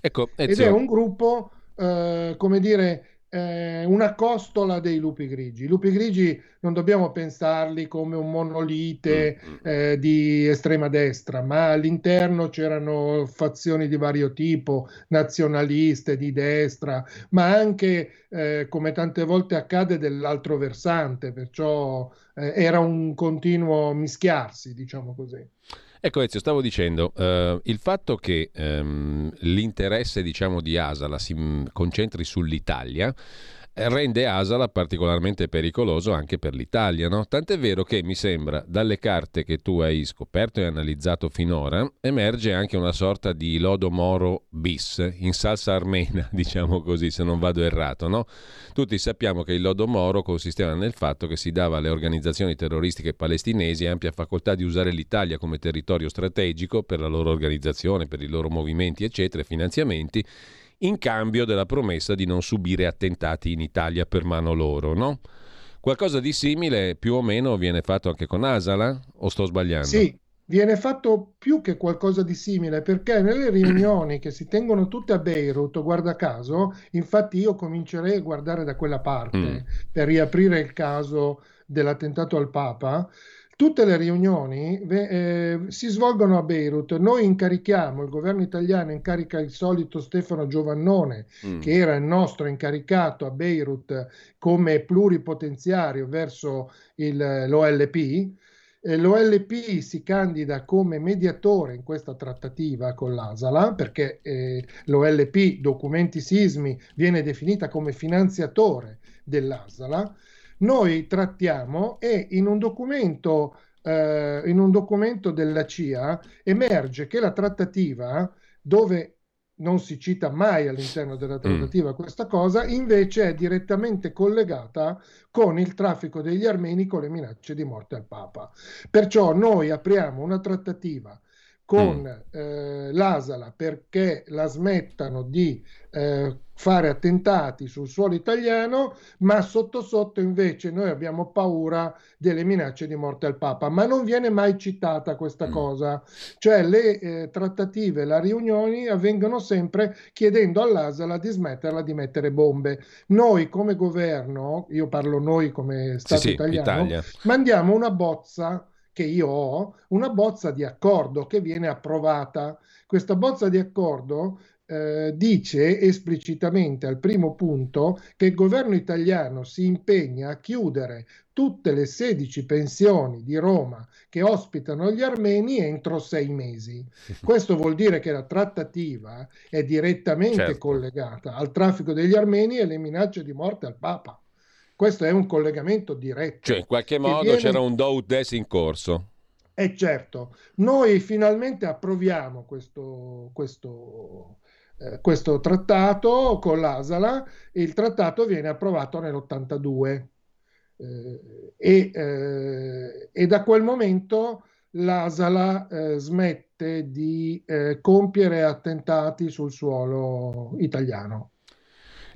Ecco, ed è un gruppo, come dire, una costola dei lupi grigi. I lupi grigi non dobbiamo pensarli come un monolite di estrema destra, ma all'interno c'erano fazioni di vario tipo, nazionaliste, di destra, ma anche... come tante volte accade, dell'altro versante, perciò era un continuo mischiarsi, diciamo così. Ecco Ezio, stavo dicendo, il fatto che l'interesse, diciamo, di Asala si concentri sull'Italia rende Asala particolarmente pericoloso anche per l'Italia, no? Tant'è vero che mi sembra, dalle carte che tu hai scoperto e analizzato finora, emerge anche una sorta di lodo Moro bis, in salsa armena, diciamo così, se non vado errato, no? Tutti sappiamo che il lodo Moro consisteva nel fatto che si dava alle organizzazioni terroristiche palestinesi ampia facoltà di usare l'Italia come territorio strategico per la loro organizzazione, per i loro movimenti, eccetera, finanziamenti, in cambio della promessa di non subire attentati in Italia per mano loro, no? Qualcosa di simile più o meno viene fatto anche con Asala, o sto sbagliando? Sì, viene fatto più che qualcosa di simile, perché nelle riunioni che si tengono tutte a Beirut, guarda caso, infatti io comincerei a guardare da quella parte per riaprire il caso dell'attentato al Papa. Tutte le riunioni si svolgono a Beirut. Noi incarichiamo, il governo italiano incarica il solito Stefano Giovannone, che era il nostro incaricato a Beirut come pluripotenziario verso l'OLP. L'OLP si candida come mediatore in questa trattativa con l'Asala, perché l'OLP, documenti Sismi, viene definita come finanziatore dell'Asala. Noi trattiamo e in un documento della CIA emerge che la trattativa, dove non si cita mai all'interno della trattativa questa cosa, invece è direttamente collegata con il traffico degli armeni, con le minacce di morte al Papa. Perciò noi apriamo una trattativa con l'Asala perché la smettano di fare attentati sul suolo italiano, ma sotto sotto invece noi abbiamo paura delle minacce di morte al Papa, ma non viene mai citata questa cosa, cioè le trattative, le riunioni avvengono sempre chiedendo all'Asala di smetterla di mettere bombe. Noi come governo, io parlo noi come Stato italiano, Italia, mandiamo una bozza, che io ho, una bozza di accordo che viene approvata. Questa bozza di accordo dice esplicitamente al primo punto che il governo italiano si impegna a chiudere tutte le 16 pensioni di Roma che ospitano gli armeni entro 6 mesi. Questo vuol dire che la trattativa è direttamente collegata al traffico degli armeni e alle minacce di morte al Papa. Questo è un collegamento diretto. Cioè, in qualche modo c'era un do des in corso. E certo, noi finalmente approviamo questo trattato con l'Asala. Il trattato viene approvato nell'82 e da quel momento l'Asala smette di compiere attentati sul suolo italiano.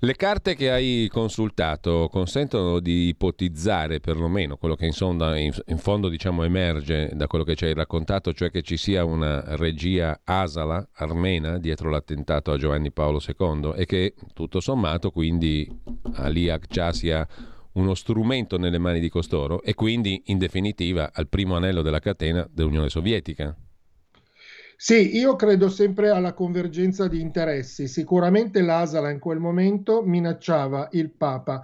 Le carte che hai consultato consentono di ipotizzare perlomeno quello che in fondo diciamo emerge da quello che ci hai raccontato, cioè che ci sia una regia asala armena dietro l'attentato a Giovanni Paolo II e che tutto sommato quindi Ali Agca sia uno strumento nelle mani di costoro e quindi in definitiva al primo anello della catena dell'Unione Sovietica. Sì, io credo sempre alla convergenza di interessi. Sicuramente l'Asala in quel momento minacciava il Papa.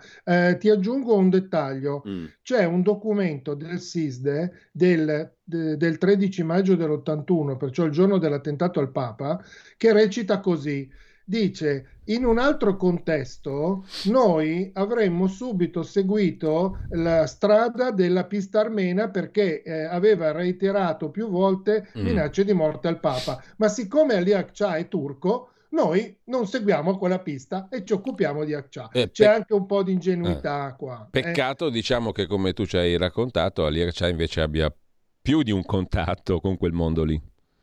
Ti aggiungo un dettaglio. C'è un documento del SISDE del 13 maggio dell'81, perciò il giorno dell'attentato al Papa, che recita così. Dice: in un altro contesto noi avremmo subito seguito la strada della pista armena perché aveva reiterato più volte minacce di morte al Papa, ma siccome Ali Agca è turco noi non seguiamo quella pista e ci occupiamo di Agca. C'è anche un po' di ingenuità qua. Peccato diciamo che, come tu ci hai raccontato, Ali Agca invece abbia più di un contatto con quel mondo lì.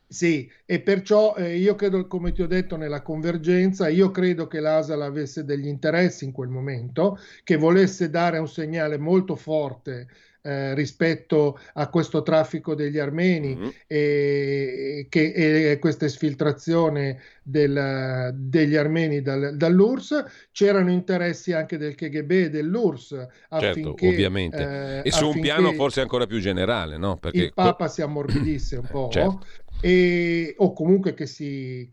Sì, e perciò io credo, come ti ho detto, nella convergenza, io credo che l'Asala avesse degli interessi in quel momento, che volesse dare un segnale molto forte rispetto a questo traffico degli armeni e questa esfiltrazione degli armeni dall'URSS. C'erano interessi anche del KGB e dell'URSS affinché, ovviamente, e su un piano forse ancora più generale, no? Perché il Papa si ammorbidisse un po'. Certo. O comunque che si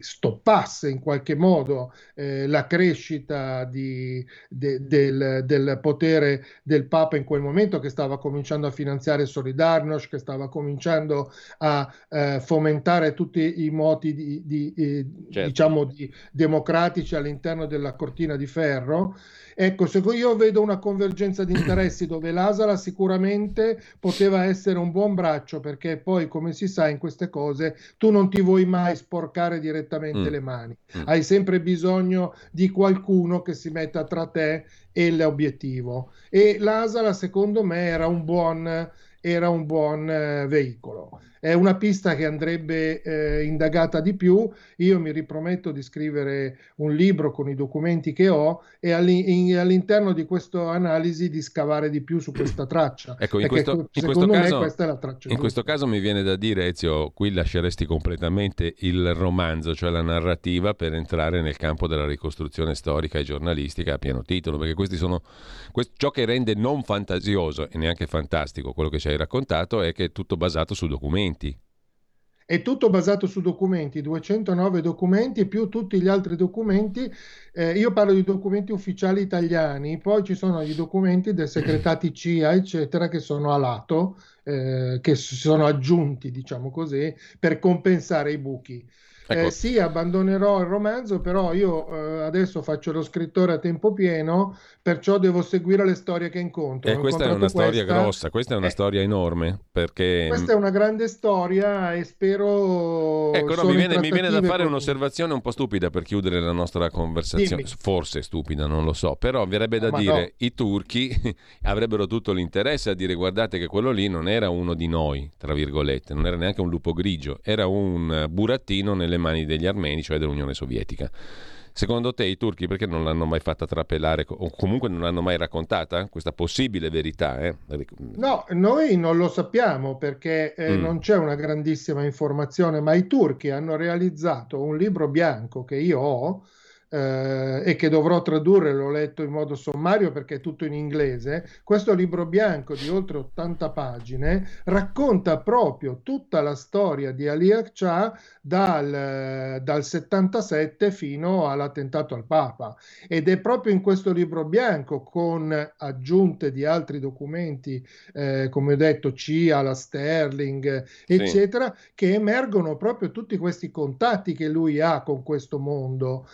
stoppasse in qualche modo la crescita del potere del Papa in quel momento, che stava cominciando a finanziare Solidarnosc, che stava cominciando a fomentare tutti i moti diciamo di democratici all'interno della cortina di ferro. Ecco, secondo io vedo una convergenza di interessi dove l'Asala sicuramente poteva essere un buon braccio, perché poi, come si sa, in queste cose tu non ti vuoi mai sporcare direttamente le mani. Hai sempre bisogno di qualcuno che si metta tra te e l'obiettivo. E l'Asala, secondo me, era un buon veicolo. È una pista che andrebbe indagata di più. Io mi riprometto di scrivere un libro con i documenti che ho e all'interno di questa analisi di scavare di più su questa traccia. Ecco, secondo me questa è la traccia. In questo caso mi viene da dire, Ezio, qui lasceresti completamente il romanzo, cioè la narrativa, per entrare nel campo della ricostruzione storica e giornalistica a pieno titolo, perché questi sono ciò che rende non fantasioso e neanche fantastico quello che ci hai raccontato è che è tutto basato su documenti. È tutto basato su documenti, 209 documenti più tutti gli altri documenti. Io parlo di documenti ufficiali italiani, poi ci sono i documenti dei segretati CIA, eccetera, che sono a lato, che sono aggiunti, diciamo così, per compensare i buchi. Ecco. Sì, abbandonerò il romanzo, però io adesso faccio lo scrittore a tempo pieno, perciò devo seguire le storie che incontro. E questa è una storia grossa, questa è una storia enorme, perché... Questa è una grande storia e spero... Ecco, no, mi viene da fare un'osservazione un po' stupida per chiudere la nostra conversazione. Dimmi. Forse stupida, non lo so, però verrebbe da dire, no. I turchi avrebbero tutto l'interesse a dire: guardate che quello lì non era uno di noi, tra virgolette, non era neanche un lupo grigio, era un burattino nelle mani degli armeni, cioè dell'Unione Sovietica. Secondo te i turchi perché non l'hanno mai fatta trapelare, o comunque non l'hanno mai raccontata questa possibile verità? No, noi non lo sappiamo perché non c'è una grandissima informazione, ma i turchi hanno realizzato un libro bianco che io ho e che dovrò tradurre, l'ho letto in modo sommario perché è tutto in inglese. Questo libro bianco di oltre 80 pagine racconta proprio tutta la storia di Ali Akçaa dal 77 fino all'attentato al Papa, ed è proprio in questo libro bianco, con aggiunte di altri documenti, come ho detto CIA, la Sterling, eccetera, sì, che emergono proprio tutti questi contatti che lui ha con questo mondo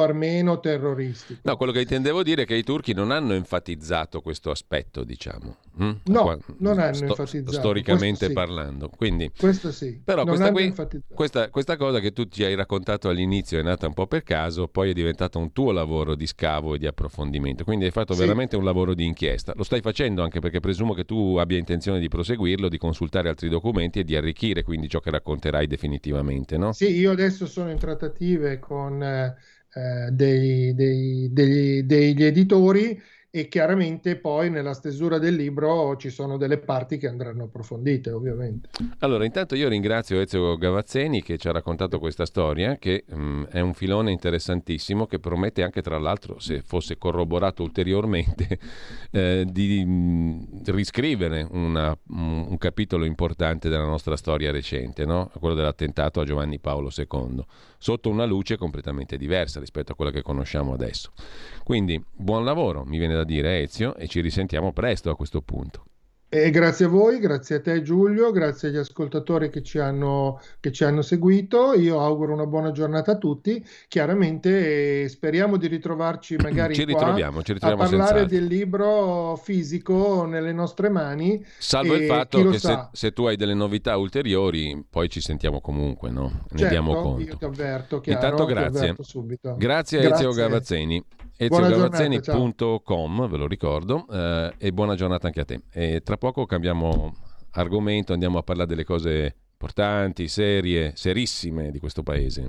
armeno terroristico. No, quello che intendevo dire è che i turchi non hanno enfatizzato questo aspetto, diciamo. Non hanno enfatizzato. Storicamente questo, parlando. Quindi, questo sì. Però questa cosa che tu ci hai raccontato all'inizio è nata un po' per caso, poi è diventato un tuo lavoro di scavo e di approfondimento. Quindi hai fatto veramente un lavoro di inchiesta. Lo stai facendo anche perché presumo che tu abbia intenzione di proseguirlo, di consultare altri documenti e di arricchire quindi ciò che racconterai definitivamente, no? Sì, io adesso sono in trattative con degli editori, e chiaramente poi nella stesura del libro ci sono delle parti che andranno approfondite, ovviamente. Allora, intanto io ringrazio Ezio Gavazzeni che ci ha raccontato questa storia, che è un filone interessantissimo, che promette anche, tra l'altro, se fosse corroborato ulteriormente, di riscrivere un capitolo importante della nostra storia recente, no? Quello dell'attentato a Giovanni Paolo II, sotto una luce completamente diversa rispetto a quella che conosciamo adesso. Quindi buon lavoro, mi viene da dire, Ezio, e ci risentiamo presto a questo punto. E grazie a voi, grazie a te Giulio, grazie agli ascoltatori che ci hanno seguito. Io auguro una buona giornata a tutti. Chiaramente speriamo di ritrovarci magari ci ritroviamo a parlare del libro fisico nelle nostre mani. Salvo il fatto che se tu hai delle novità ulteriori, poi ci sentiamo comunque, no? Ne diamo conto. Io ti avverto, chiaro. Intanto grazie. Grazie a Ezio Gavazzeni. EzioGavazzeni.com, ve lo ricordo, e buona giornata anche a te. E tra poco cambiamo argomento, andiamo a parlare delle cose importanti, serie, serissime di questo paese.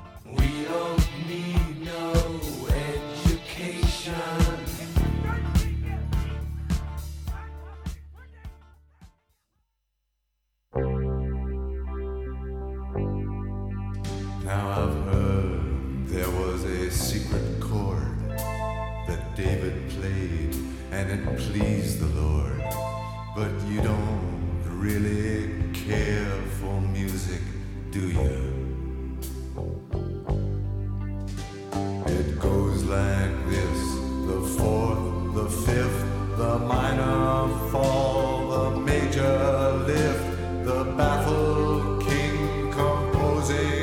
Now I've heard there was a secret chord that David played and it pleased the Lord. But you don't really care for music, do you? It goes like this: the fourth, the fifth, the minor fall, the major lift, the baffled king composing.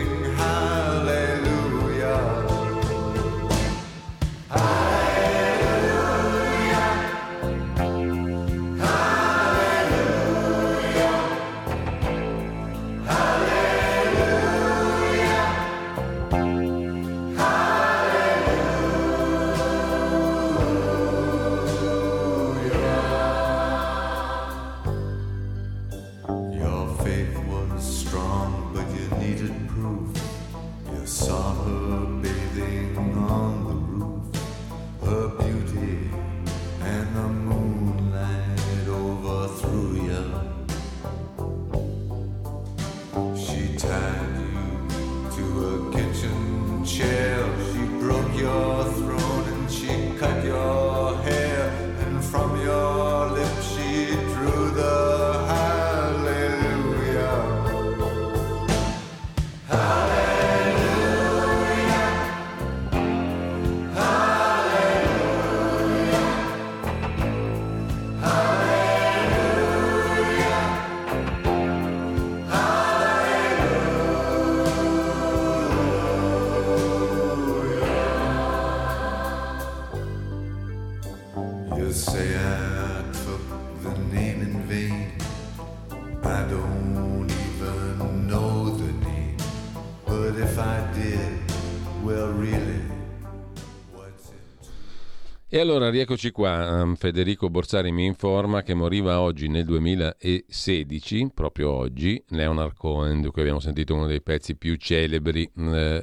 E allora rieccoci qua, Federico Borsari mi informa che moriva oggi nel 2016, proprio oggi, Leonard Cohen, di cui abbiamo sentito uno dei pezzi più celebri,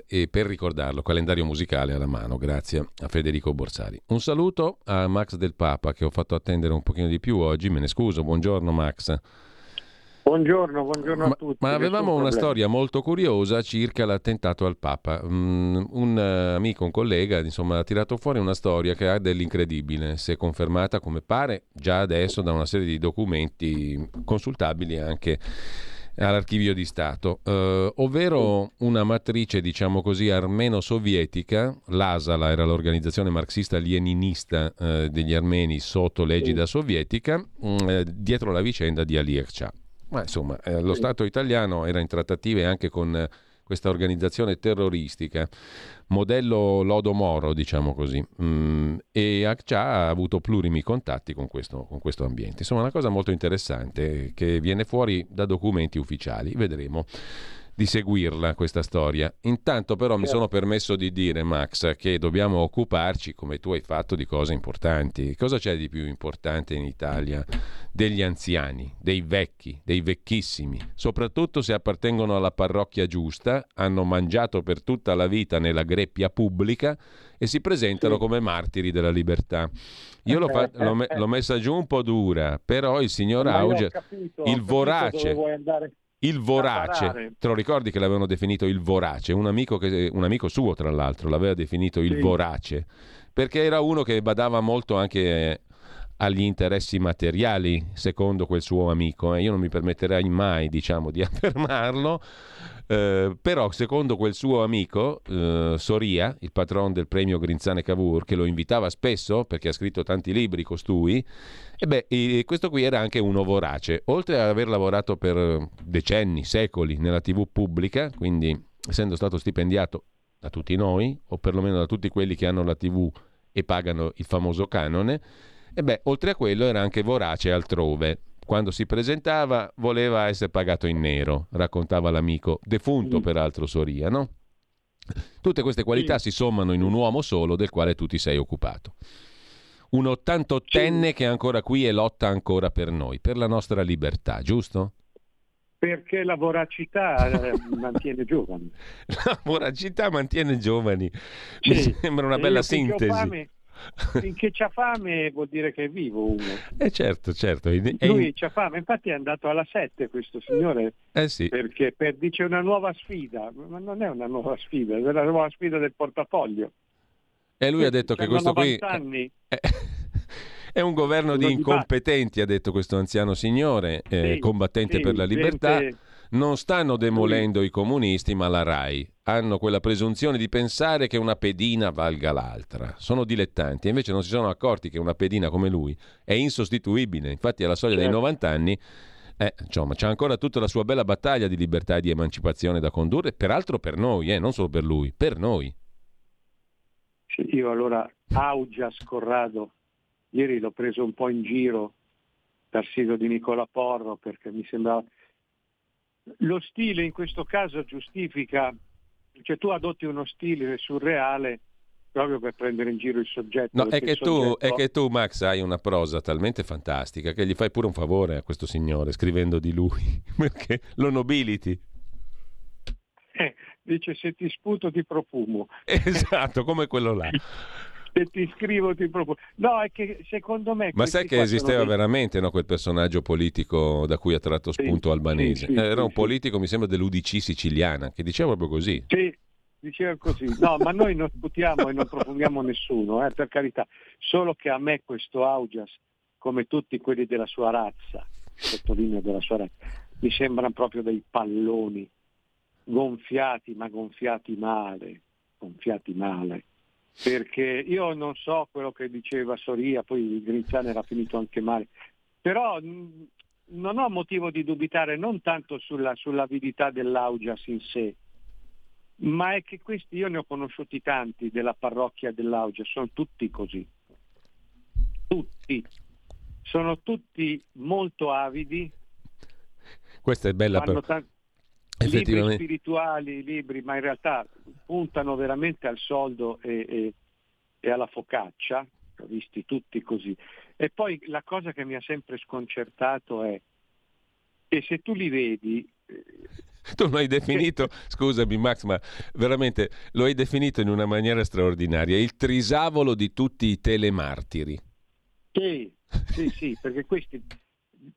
e per ricordarlo, calendario musicale alla mano, grazie a Federico Borsari. Un saluto a Max del Papa che ho fatto attendere un pochino di più oggi, me ne scuso, buongiorno Max. Buongiorno a tutti. Ma avevamo una storia molto curiosa circa l'attentato al Papa. Un amico, un collega, insomma, ha tirato fuori una storia che ha dell'incredibile, se confermata come pare già adesso da una serie di documenti consultabili anche all'Archivio di Stato, ovvero una matrice, diciamo così, armeno-sovietica. L'ASALA era l'organizzazione marxista-leninista degli armeni sotto l'egida sovietica, dietro la vicenda di Ali Ercha. Ma insomma, lo Stato italiano era in trattative anche con questa organizzazione terroristica, modello Lodo Moro, diciamo così, e Accia ha avuto plurimi contatti con questo ambiente. Insomma, una cosa molto interessante che viene fuori da documenti ufficiali. Vedremo di seguirla questa storia. Intanto però mi sono permesso di dire, Max, che dobbiamo occuparci, come tu hai fatto, di cose importanti. Cosa c'è di più importante in Italia degli anziani, dei vecchi, dei vecchissimi, soprattutto se appartengono alla parrocchia giusta, hanno mangiato per tutta la vita nella greppia pubblica e si presentano come martiri della libertà. Io l'ho messa giù un po' dura, però il signor Augias, il vorace, il vorace, te lo ricordi che l'avevano definito il vorace, un amico suo tra l'altro l'aveva definito il vorace, perché era uno che badava molto anche agli interessi materiali, secondo quel suo amico, io non mi permetterei mai, diciamo, di affermarlo, però secondo quel suo amico Soria, il patron del premio Grinzane Cavour, che lo invitava spesso perché ha scritto tanti libri costui, questo qui era anche uno vorace, oltre ad aver lavorato per decenni, secoli nella TV pubblica, quindi essendo stato stipendiato da tutti noi, o perlomeno da tutti quelli che hanno la TV e pagano il famoso canone, oltre a quello era anche vorace altrove. Quando si presentava voleva essere pagato in nero, raccontava l'amico, defunto peraltro Soria, no? Tutte queste qualità si sommano in un uomo solo del quale tu ti sei occupato. Un 88enne che è ancora qui e lotta ancora per noi, per la nostra libertà, giusto? Perché la voracità mantiene giovani. La voracità mantiene giovani. Sì. Mi sembra una bella sintesi. Finché c'ha fame vuol dire che è vivo uno. Certo. Lui c'ha fame, infatti è andato alla 7 questo signore, sì. Perché dice una nuova sfida, ma non è una nuova sfida, è la nuova sfida del portafoglio. E lui ha detto che questo qui è un governo di incompetenti, ha detto questo anziano signore, combattente per la libertà. Non stanno demolendo i comunisti, ma la RAI. Hanno quella presunzione di pensare che una pedina valga l'altra. Sono dilettanti, invece non si sono accorti che una pedina come lui è insostituibile. Infatti alla soglia dei 90 anni c'è ancora tutta la sua bella battaglia di libertà e di emancipazione da condurre, peraltro per noi, non solo per lui, per noi. Io allora, Augias Corrado, ieri l'ho preso un po' in giro dal sito di Nicola Porro, perché mi sembrava... Lo stile in questo caso giustifica, cioè tu adotti uno stile surreale proprio per prendere in giro il soggetto. No, è che tu, Max, hai una prosa talmente fantastica che gli fai pure un favore a questo signore scrivendo di lui, perché lo nobiliti. Dice se ti sputo ti profumo. Esatto, come quello là. Se ti scrivo ti propongo. No, è che secondo me... Ma sai che esisteva veramente, no, quel personaggio politico da cui ha tratto spunto Albanese? Era un politico, mi sembra, dell'UDC siciliana, che diceva proprio così. Sì, diceva così. No, ma noi non sputiamo e non profumiamo nessuno, per carità. Solo che a me questo Augias, come tutti quelli della sua razza, sottolineo della sua razza, mi sembrano proprio dei palloni gonfiati, ma gonfiati male. Perché io non so quello che diceva Soria, poi Grinzane era finito anche male, però non ho motivo di dubitare non tanto sull'avidità dell'Augias in sé, ma è che questi, io ne ho conosciuti tanti della parrocchia dell'Augias, sono tutti così, sono tutti molto avidi. Questa è bella libri spirituali, ma in realtà puntano veramente al soldo e alla focaccia, visti tutti così. E poi la cosa che mi ha sempre sconcertato è che se tu li vedi... Tu lo hai definito, scusami Max, ma veramente lo hai definito in una maniera straordinaria, il trisavolo di tutti i telemartiri. Sì, sì, sì, perché questi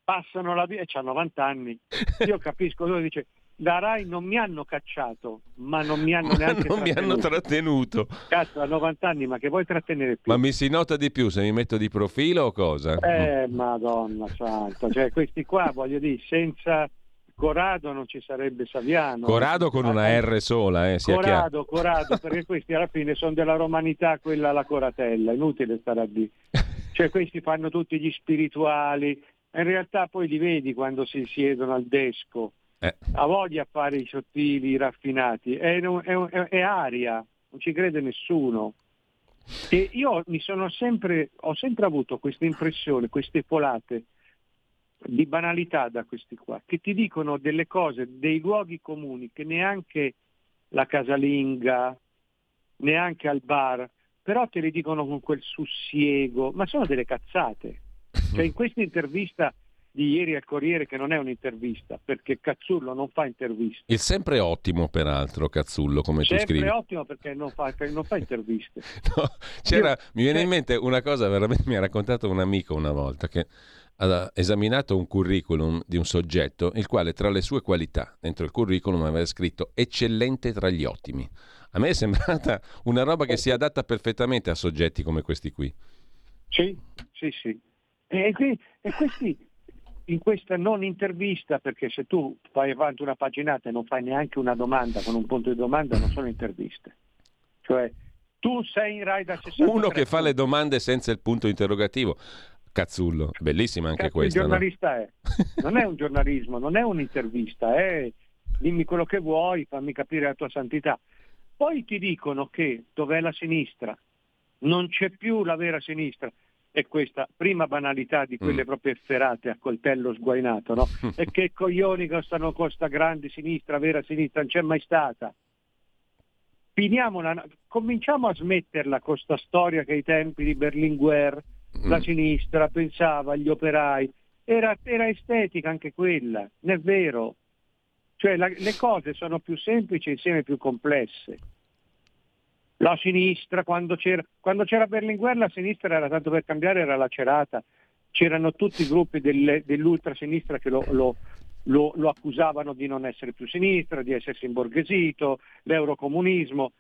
passano la via e c'ha 90 anni. Io capisco, lui dice, la Rai non mi hanno cacciato, ma non mi hanno neanche non trattenuto. Mi hanno trattenuto. Cazzo, a 90 anni, ma che vuoi trattenere più? Ma mi si nota di più se mi metto di profilo o cosa? Madonna santa, cioè questi qua, voglio dire, senza... Corrado non ci sarebbe Saviano. Corrado con una R sola, sia chiaro. Corrado, perché questi alla fine sono della romanità, quella alla coratella, inutile stare a dire. Cioè questi fanno tutti gli spirituali, in realtà poi li vedi quando si siedono al desco, ha voglia a fare i sottili, i raffinati, è aria, non ci crede nessuno. E io ho sempre avuto questa impressione, queste folate, di banalità da questi qua, che ti dicono delle cose, dei luoghi comuni che neanche la casalinga, neanche al bar, però te li dicono con quel sussiego, ma sono delle cazzate. Cioè in questa intervista di ieri al Corriere, che non è un'intervista, perché Cazzullo non fa interviste. È sempre ottimo, peraltro, Cazzullo, come sempre tu scrivi. Sempre ottimo perché non fa interviste. No, mi viene in mente una cosa, veramente mi ha raccontato un amico una volta, che ha esaminato un curriculum di un soggetto il quale tra le sue qualità dentro il curriculum aveva scritto eccellente tra gli ottimi. A me è sembrata una roba che si adatta perfettamente a soggetti come questi qui. Sì, sì, sì. E questi in questa non intervista, perché se tu fai avanti una paginata e non fai neanche una domanda con un punto di domanda, non sono interviste. Cioè tu sei in Rai da 63. Uno che fa le domande senza il punto interrogativo. Cazzullo, bellissima anche questa. Il giornalista, no? Non è un giornalismo, non è un'intervista, è dimmi quello che vuoi, fammi capire la tua santità. Poi ti dicono che dov'è la sinistra, non c'è più la vera sinistra, e questa prima banalità di quelle proprio efferate a coltello sguainato, no? E che coglioni che stanno con sta grande sinistra, vera sinistra, non c'è mai stata. Cominciamo a smetterla con sta storia che ai tempi di Berlinguer la sinistra pensava agli operai, era estetica anche quella, non è vero, cioè le cose sono più semplici insieme più complesse. La sinistra quando c'era Berlinguer, la sinistra era tanto per cambiare, era lacerata, c'erano tutti i gruppi dell'ultrasinistra che lo accusavano di non essere più sinistra, di essersi imborghesito, l'eurocomunismo,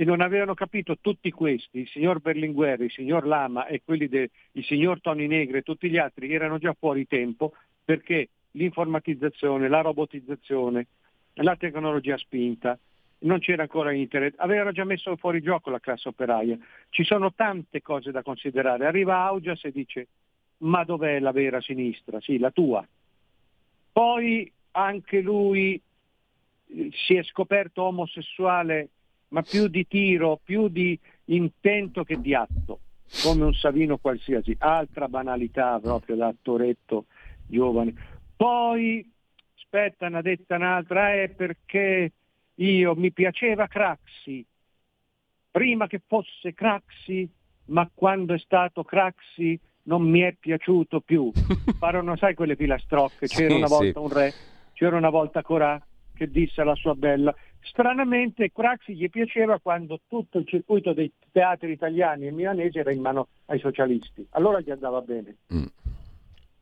e non avevano capito tutti questi, il signor Berlinguer, il signor Lama e il signor Toni Negri e tutti gli altri erano già fuori tempo, perché l'informatizzazione, la robotizzazione, la tecnologia spinta, non c'era ancora internet, avevano già messo fuori gioco la classe operaia. Ci sono tante cose da considerare. Arriva Augias e dice, ma dov'è la vera sinistra? Sì, la tua. Poi anche lui si è scoperto omosessuale, ma più di tiro, più di intento che di atto, come un Savino qualsiasi, altra banalità proprio da attoretto giovane. Poi aspetta, ne ha detta un'altra, perché io mi piaceva Craxi prima che fosse Craxi, ma quando è stato Craxi non mi è piaciuto più. Parano, sai, quelle filastrocche, c'era una volta un re, c'era una volta Corà che disse alla sua bella. Stranamente Craxi gli piaceva quando tutto il circuito dei teatri italiani e milanesi era in mano ai socialisti, allora gli andava bene.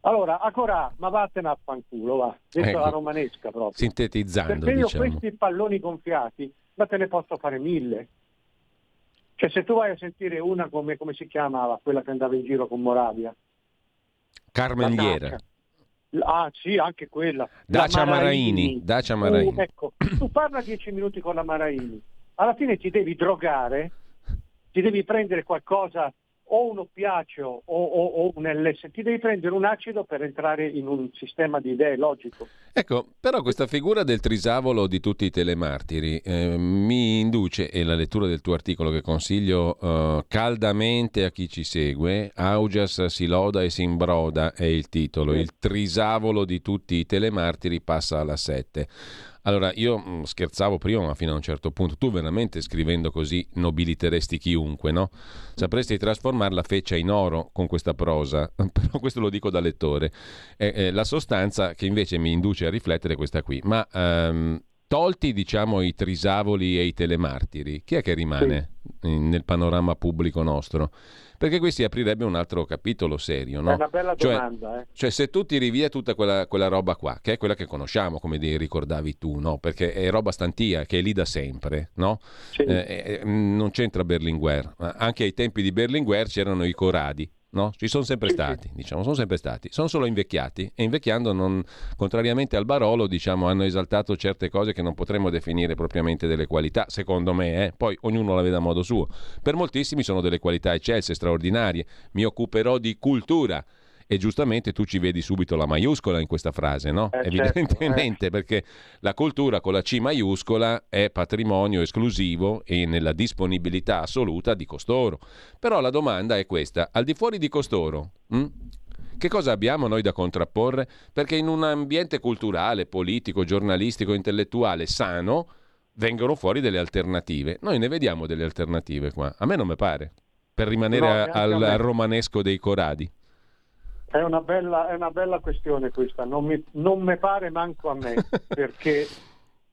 Allora a Corà, ma vattene a fanculo, va, detto la romanesca proprio, sintetizzando, perché io questi palloni gonfiati, ma te ne posso fare mille. Cioè se tu vai a sentire una come si chiamava quella che andava in giro con Moravia, Carmen Riera. Ah sì, anche quella. Dacia Maraini. Ecco, tu parla 10 minuti con la Maraini, alla fine ti devi drogare, ti devi prendere qualcosa, o un oppiaceo o un LSD, ti devi prendere un acido per entrare in un sistema di idee logico. Ecco, però questa figura del trisavolo di tutti i telemartiri mi induce, e la lettura del tuo articolo che consiglio caldamente a chi ci segue, Augias si loda e si imbroda è il titolo, il trisavolo di tutti i telemartiri passa alla 7. Allora, io scherzavo prima, ma fino a un certo punto. Tu veramente, scrivendo così, nobiliteresti chiunque, no? Sapresti trasformare la feccia in oro con questa prosa, però questo lo dico da lettore. La sostanza che invece mi induce a riflettere è questa qui. Ma tolti, diciamo, i trisavoli e i telemartiri, chi è che rimane nel panorama pubblico nostro? Perché qui si aprirebbe un altro capitolo serio, no? È una bella domanda, Cioè, se tu tiri via tutta quella roba qua, che è quella che conosciamo, come ricordavi tu, no? Perché è roba stantia, che è lì da sempre, no? Sì. Non c'entra Berlinguer. Anche ai tempi di Berlinguer c'erano i Corradi, no? Ci sono sempre stati, diciamo, sono sempre stati. Sono solo invecchiati, e invecchiando, contrariamente al Barolo, diciamo, hanno esaltato certe cose che non potremmo definire propriamente delle qualità, secondo me, Poi ognuno la vede a modo suo. Per moltissimi sono delle qualità eccelse, straordinarie. Mi occuperò di cultura. E giustamente tu ci vedi subito la maiuscola in questa frase, no? Evidentemente. Perché la cultura con la C maiuscola è patrimonio esclusivo e nella disponibilità assoluta di costoro. Però la domanda è questa: al di fuori di costoro, che cosa abbiamo noi da contrapporre? Perché in un ambiente culturale, politico, giornalistico, intellettuale sano vengono fuori delle alternative. Noi ne vediamo delle alternative qua? A me non mi pare, per rimanere al romanesco dei Corradi. È una bella questione questa, non mi pare manco a me, perché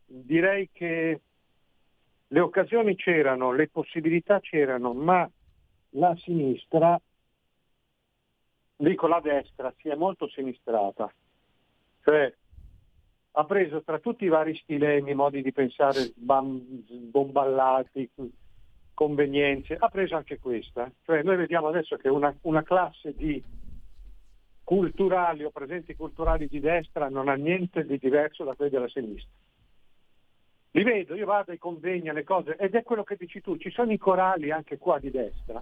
direi che le occasioni c'erano, le possibilità c'erano, ma la sinistra, dico la destra, si è molto sinistrata. Cioè, ha preso tra tutti i vari stilemi, modi di pensare sbomballati, convenienze, ha preso anche questa. Cioè, noi vediamo adesso che una classe di culturali o presenti culturali di destra non ha niente di diverso da quelli della sinistra. Li vedo, io vado ai convegni, alle cose, ed è quello che dici tu, ci sono i corali anche qua di destra.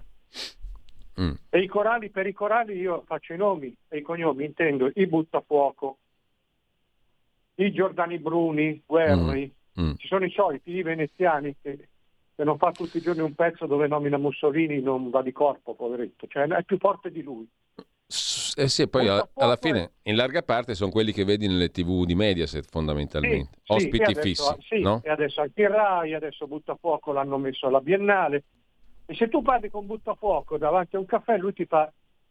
E i corali, per i corali io faccio i nomi e i cognomi, intendo i Buttafuoco, i Giordani Bruni, Guerri, ci sono i soliti, i veneziani, che se non fa tutti i giorni un pezzo dove nomina Mussolini non va di corpo, poveretto, cioè è più forte di lui. Sì, poi alla fine in larga parte sono quelli che vedi nelle TV di Mediaset, fondamentalmente, sì, ospiti adesso, fissi, sì, no? E adesso anche il Rai, adesso Buttafuoco l'hanno messo alla Biennale, e se tu parli con Buttafuoco davanti a un caffè lui ti fa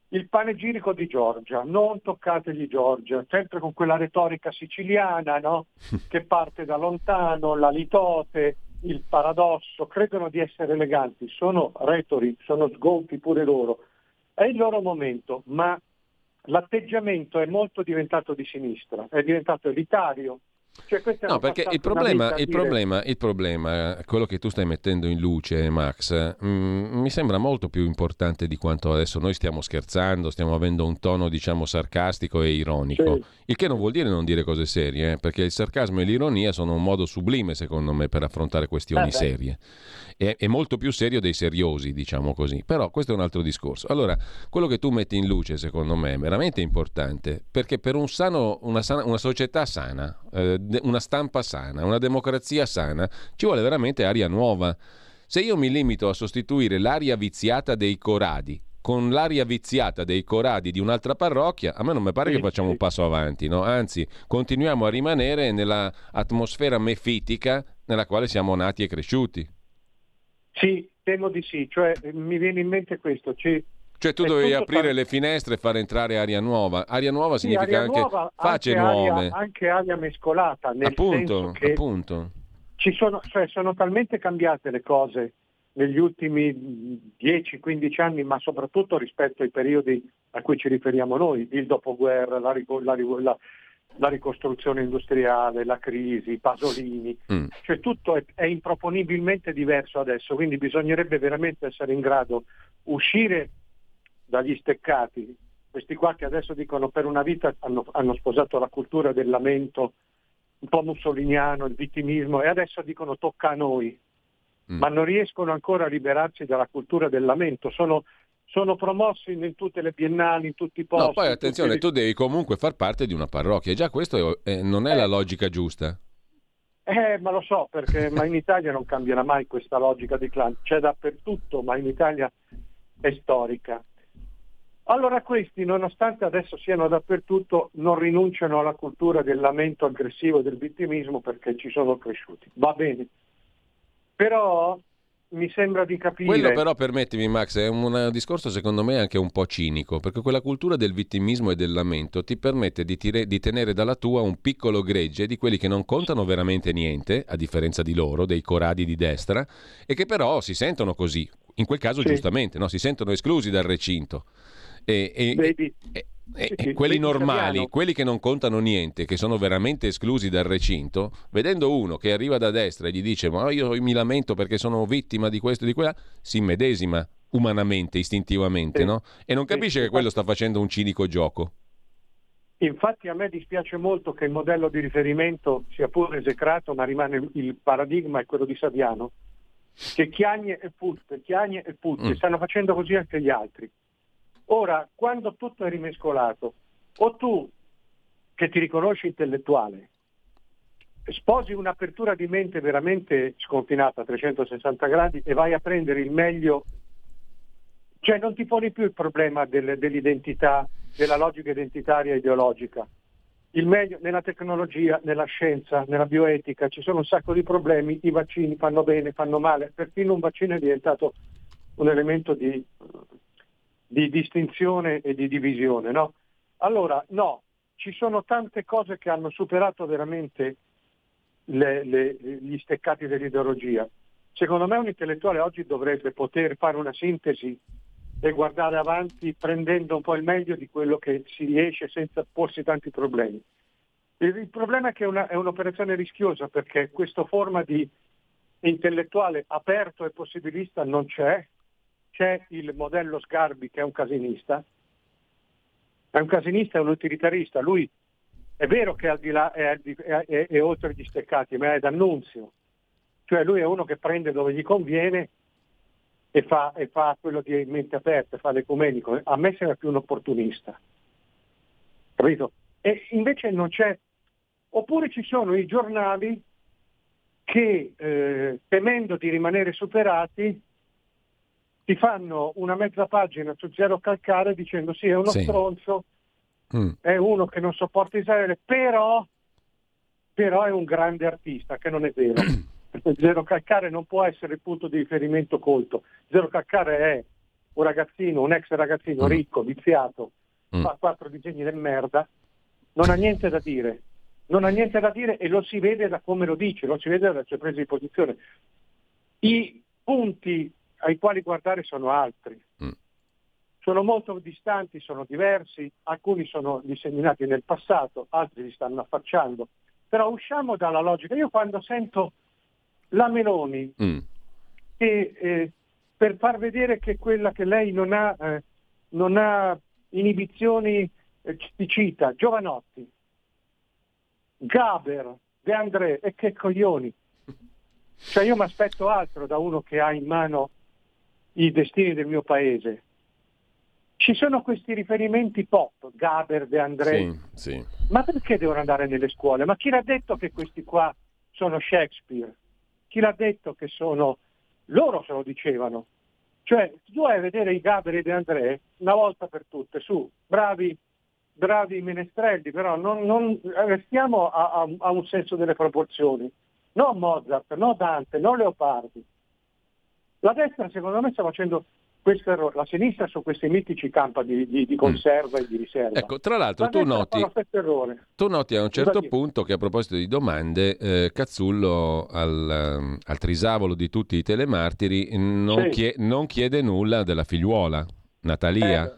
il panegirico di Giorgia, non toccategli Giorgia, sempre con quella retorica siciliana, no? Che parte da lontano, la litote, il paradosso, credono di essere eleganti, sono retori, sono sgonfi pure loro, è il loro momento, ma l'atteggiamento è molto diventato di sinistra, è diventato elitario. Cioè, no, perché il problema, quello che tu stai mettendo in luce, Max, mi sembra molto più importante di quanto adesso noi stiamo scherzando, stiamo avendo un tono, diciamo, sarcastico e ironico, sì. Il che non vuol dire non dire cose serie, perché il sarcasmo e l'ironia sono un modo sublime, secondo me, per affrontare questioni serie. È molto più serio dei seriosi, diciamo così, però questo è un altro discorso. Allora, quello che tu metti in luce, secondo me, è veramente importante, perché per una società sana, una stampa sana, una democrazia sana, ci vuole veramente aria nuova. Se io mi limito a sostituire l'aria viziata dei Corradi con l'aria viziata dei Corradi di un'altra parrocchia, a me non mi pare che facciamo un passo avanti, no? Anzi, continuiamo a rimanere nella atmosfera mefitica nella quale siamo nati e cresciuti. Sì, temo di sì. Cioè, mi viene in mente questo, cioè tu dovevi aprire le finestre e far entrare aria nuova. Aria nuova significa aria anche nuova, facce anche nuove. Anche aria mescolata. Nel senso che ci sono, cioè, sono talmente cambiate le cose negli ultimi 10-15 anni, ma soprattutto rispetto ai periodi a cui ci riferiamo noi, il dopoguerra, la ricostruzione industriale, la crisi, Pasolini, cioè tutto è improponibilmente diverso adesso, quindi bisognerebbe veramente essere in grado di uscire dagli steccati, questi qua che adesso dicono per una vita hanno sposato la cultura del lamento un po' mussoliniano, il vittimismo, e adesso dicono tocca a noi, ma non riescono ancora a liberarsi dalla cultura del lamento, sono promossi in tutte le biennali, in tutti i posti. No, poi attenzione, tu devi comunque far parte di una parrocchia, e già questo non è la logica giusta. Ma lo so, perché ma in Italia non cambierà mai questa logica di clan, c'è dappertutto, ma in Italia è storica. Allora questi, nonostante adesso siano dappertutto, non rinunciano alla cultura del lamento aggressivo e del vittimismo perché ci sono cresciuti. Va bene. Però mi sembra di capire... Quello però, permettimi Max, è un discorso secondo me anche un po' cinico, perché quella cultura del vittimismo e del lamento ti permette di tenere dalla tua un piccolo gregge di quelli che non contano veramente niente, a differenza di loro, dei coradi di destra, e che però si sentono così, in quel caso sì, giustamente, no? Si sentono esclusi dal recinto. E quelli normali, quelli che non contano niente, che sono veramente esclusi dal recinto, vedendo uno che arriva da destra e gli dice ma io mi lamento perché sono vittima di questo e di quella, si immedesima umanamente, istintivamente, no? E non capisce che quello sta facendo un cinico gioco. Infatti a me dispiace molto che il modello di riferimento sia pure esecrato, ma rimane il paradigma, è quello di Saviano, che chiagne e putte, stanno facendo così anche gli altri. Ora, quando tutto è rimescolato, o tu, che ti riconosci intellettuale, sposi un'apertura di mente veramente sconfinata a 360 gradi e vai a prendere il meglio, cioè non ti poni più il problema dell'identità, della logica identitaria e ideologica. Il meglio nella tecnologia, nella scienza, nella bioetica, ci sono un sacco di problemi, i vaccini fanno bene, fanno male, perfino un vaccino è diventato un elemento di distinzione e di divisione, no? Allora, no, ci sono tante cose che hanno superato veramente gli steccati dell'ideologia. Secondo me un intellettuale oggi dovrebbe poter fare una sintesi e guardare avanti prendendo un po' il meglio di quello che si riesce senza porsi tanti problemi. Il problema è che è un'operazione rischiosa, perché questa forma di intellettuale aperto e possibilista non c'è. C'è il modello Sgarbi, che è un casinista, è un utilitarista. Lui è vero che è al di là, è oltre gli steccati, ma è d'annunzio, cioè lui è uno che prende dove gli conviene e fa quello di mente aperta, fa l'ecumenico. A me sembra più un opportunista, capito? E invece non c'è. Oppure ci sono i giornali che temendo di rimanere superati ti fanno una mezza pagina su Zero Calcare dicendo sì, è uno stronzo, è uno che non sopporta Israele, però è un grande artista, che non è vero. Zero Calcare non può essere il punto di riferimento colto. Zero Calcare è un ragazzino, un ex ragazzino ricco, viziato, fa 4 disegni del merda, non ha niente da dire, e lo si vede da come lo dice, lo si vede dalle sue prese di posizione. I punti ai quali guardare sono altri, sono molto distanti, sono diversi, alcuni sono disseminati nel passato, altri li stanno affacciando, però usciamo dalla logica. Io quando sento la Meloni che per far vedere che quella che lei non ha inibizioni ti cita Giovanotti, Gaber, De André, e che coglioni, cioè io mi aspetto altro da uno che ha in mano i destini del mio paese. Ci sono questi riferimenti pop, Gaber, De André, sì. Ma perché devono andare nelle scuole? Ma chi l'ha detto che questi qua sono Shakespeare? Chi l'ha detto che sono... loro se lo dicevano. Cioè, tu vai a vedere i Gaber e De André una volta per tutte, su, bravi menestrelli, però non restiamo a un senso delle proporzioni. No Mozart, no Dante, no Leopardi. La destra secondo me sta facendo questo errore, la sinistra su questi mitici campi di conserva e di riserva. Ecco, tra l'altro tu noti a un certo punto che, a proposito di domande, Cazzullo al trisavolo di tutti i telemartiri non chiede nulla della figliuola Natalia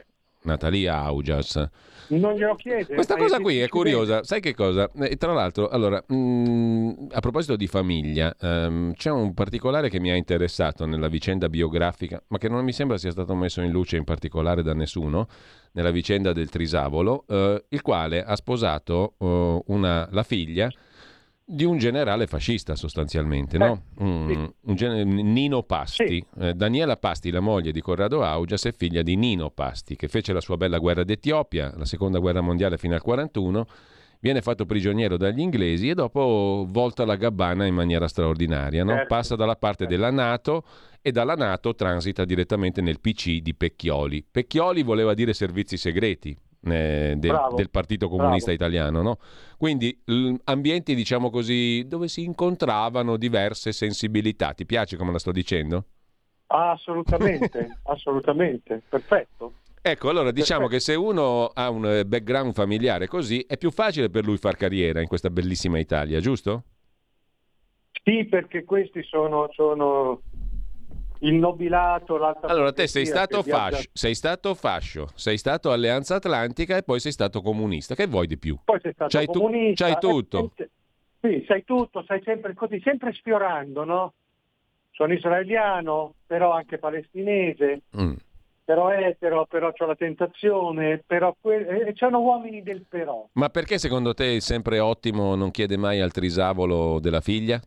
Augias. Non glielo chiede. Questa cosa qui è curiosa, sai che cosa? E tra l'altro, allora, a proposito di famiglia, c'è un particolare che mi ha interessato nella vicenda biografica, ma che non mi sembra sia stato messo in luce in particolare da nessuno, nella vicenda del Trisavolo, il quale ha sposato la figlia di un generale fascista, sostanzialmente, no? Nino Pasti. Sì. Daniela Pasti, la moglie di Corrado Augias, è figlia di Nino Pasti, che fece la sua bella guerra d'Etiopia, la seconda guerra mondiale fino al 1941, viene fatto prigioniero dagli inglesi e dopo volta la gabbana in maniera straordinaria, no? Passa dalla parte della NATO e dalla NATO transita direttamente nel PC di Pecchioli. Pecchioli voleva dire servizi segreti del Partito Comunista Italiano, no? Quindi ambienti, diciamo così, dove si incontravano diverse sensibilità. Ti piace come la sto dicendo? Assolutamente, assolutamente, perfetto. Ecco, allora diciamo che se uno ha un background familiare così, è più facile per lui far carriera in questa bellissima Italia, giusto? Sì, perché questi sono il nobilato, l'alta. Allora te sei stato fascio, sei stato Alleanza Atlantica e poi sei stato comunista. Che vuoi di più? Poi sei stato comunista. C'hai tutto. Sì, sai tutto, sai sempre così, sempre sfiorando, no? Sono israeliano, però anche palestinese, però etero, però c'ho la tentazione, però c'hanno uomini del però. Ma perché secondo te il sempre ottimo non chiede mai al trisavolo della figlia?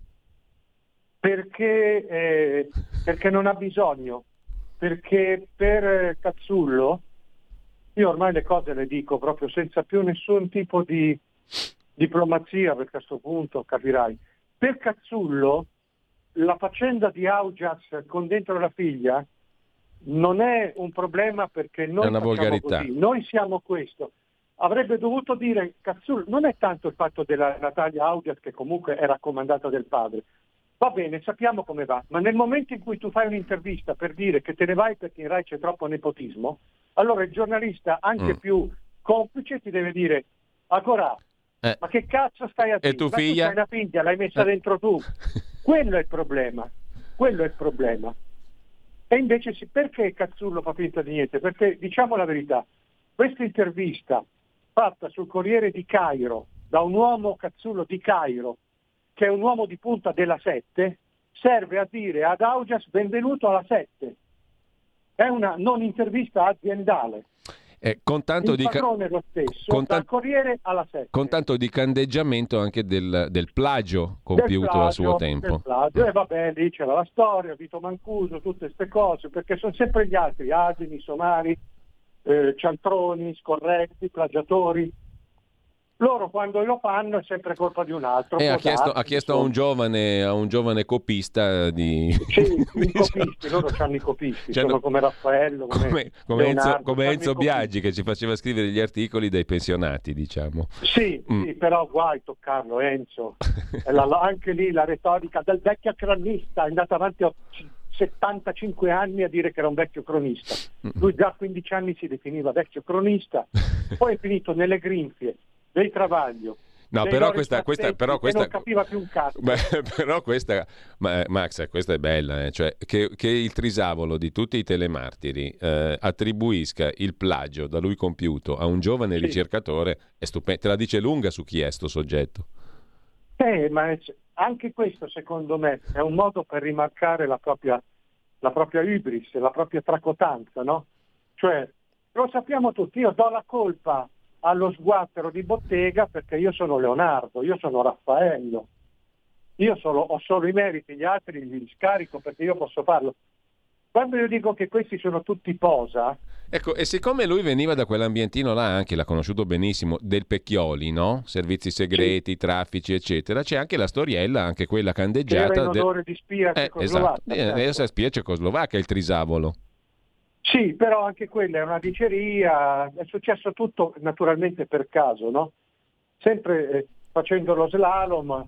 Perché non ha bisogno, perché per Cazzullo io ormai le cose le dico proprio senza più nessun tipo di diplomazia, perché a sto punto capirai. Per Cazzullo la faccenda di Augias con dentro la figlia non è un problema, perché noi facciamo volgarità. Così, noi siamo questo. Avrebbe dovuto dire Cazzullo, non è tanto il fatto della Natalia Augias che comunque è raccomandata del padre. Va bene, sappiamo come va, ma nel momento in cui tu fai un'intervista per dire che te ne vai perché in Rai c'è troppo nepotismo, allora il giornalista, anche più complice, ti deve dire agorà, ma che cazzo stai a dire? E tu figlia? Tu hai una figlia, l'hai messa dentro tu. Quello è il problema. E invece perché Cazzullo fa finta di niente? Perché, diciamo la verità, questa intervista fatta sul Corriere di Cairo, da un uomo, Cazzullo di Cairo, che è un uomo di punta della 7, serve a dire ad Augias benvenuto alla 7. È una non intervista aziendale. Dal Corriere alla 7. Con tanto di candeggiamento anche del plagio compiuto a suo tempo. E vabbè, lì c'era la storia, Vito Mancuso, tutte queste cose, perché sono sempre gli altri, asini, somari, cialtroni, scorretti, plagiatori. Loro quando lo fanno è sempre colpa di un altro. Ha chiesto a un giovane copista di... Sì, i copisti, loro c'hanno i copisti, sono come Raffaello, come Leonardo, come Enzo Biagi, che ci faceva scrivere gli articoli dai pensionati, diciamo. Sì, però guai toccarlo, Enzo. Anche lì la retorica del vecchio cronista è andata avanti a 75 anni a dire che era un vecchio cronista. Lui già a 15 anni si definiva vecchio cronista, poi è finito nelle grinfie dei Travaglio. No, però questa non capiva più un cazzo. Però questa, Max, questa è bella, cioè che il trisavolo di tutti i telemartiri attribuisca il plagio da lui compiuto a un giovane ricercatore è stupendo. Te la dice lunga su chi è sto soggetto. Ma anche questo, secondo me, è un modo per rimarcare la propria ibris, la propria tracotanza, no? Cioè, lo sappiamo tutti, io do la colpa allo sguattero di bottega perché io sono Leonardo, io sono Raffaello, ho solo i meriti, gli altri li scarico perché io posso farlo. Quando io dico che questi sono tutti posa... Ecco, e siccome lui veniva da quell'ambientino là, anche l'ha conosciuto benissimo, del Pecchioli, no? Servizi segreti, traffici, eccetera. C'è anche la storiella, anche quella candeggiata... Era in onore di spia cecoslovacca. Esatto, certo. Spia cecoslovacca, il trisavolo. Sì, però anche quella è una diceria, è successo tutto naturalmente per caso, no? Sempre facendo lo slalom,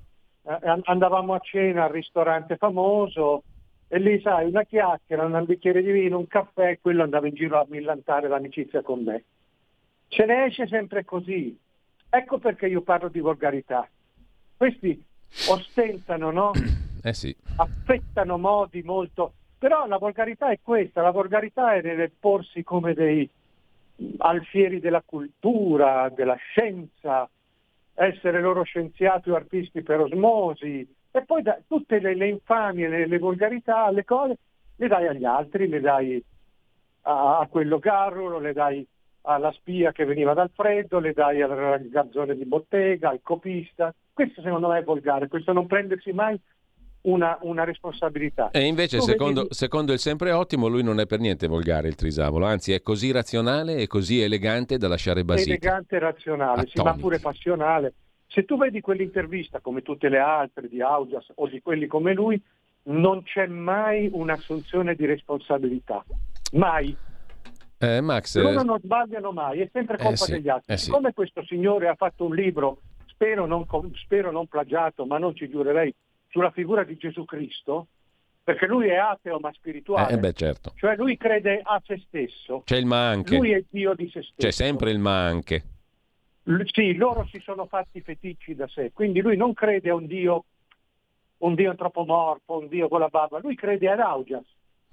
andavamo a cena al ristorante famoso e lì, sai, una chiacchiera, un bicchiere di vino, un caffè, quello andava in giro a millantare l'amicizia con me. Ce ne esce sempre così. Ecco perché io parlo di volgarità. Questi ostentano, no? Sì. Affettano modi molto... Però la volgarità è questa, la volgarità è nel porsi come dei alfieri della cultura, della scienza, essere loro scienziati o artisti per osmosi, e poi tutte le infamie, le volgarità, le cose, le dai agli altri, le dai a quello Garrulo, le dai alla spia che veniva dal freddo, le dai al ragazzone di bottega, al copista. Questo secondo me è volgare, questo non prendersi mai una responsabilità. E invece, secondo il sempre ottimo, lui non è per niente volgare il Trisavolo, anzi è così razionale e così elegante da lasciare basito. Elegante e razionale, sì, ma pure passionale. Se tu vedi quell'intervista, come tutte le altre di Augias o di quelli come lui, non c'è mai un'assunzione di responsabilità, mai. Max, loro non sbagliano mai, è sempre colpa degli altri. Siccome questo signore ha fatto un libro, spero non plagiato, ma non ci giurerei, sulla figura di Gesù Cristo, perché lui è ateo ma spirituale, certo. Cioè lui crede a se stesso, c'è il ma anche, lui è Dio di se stesso, c'è sempre il ma anche. Sì, loro si sono fatti feticci da sé, quindi lui non crede a un Dio antropomorfo, un Dio con la barba, lui crede ad Augias.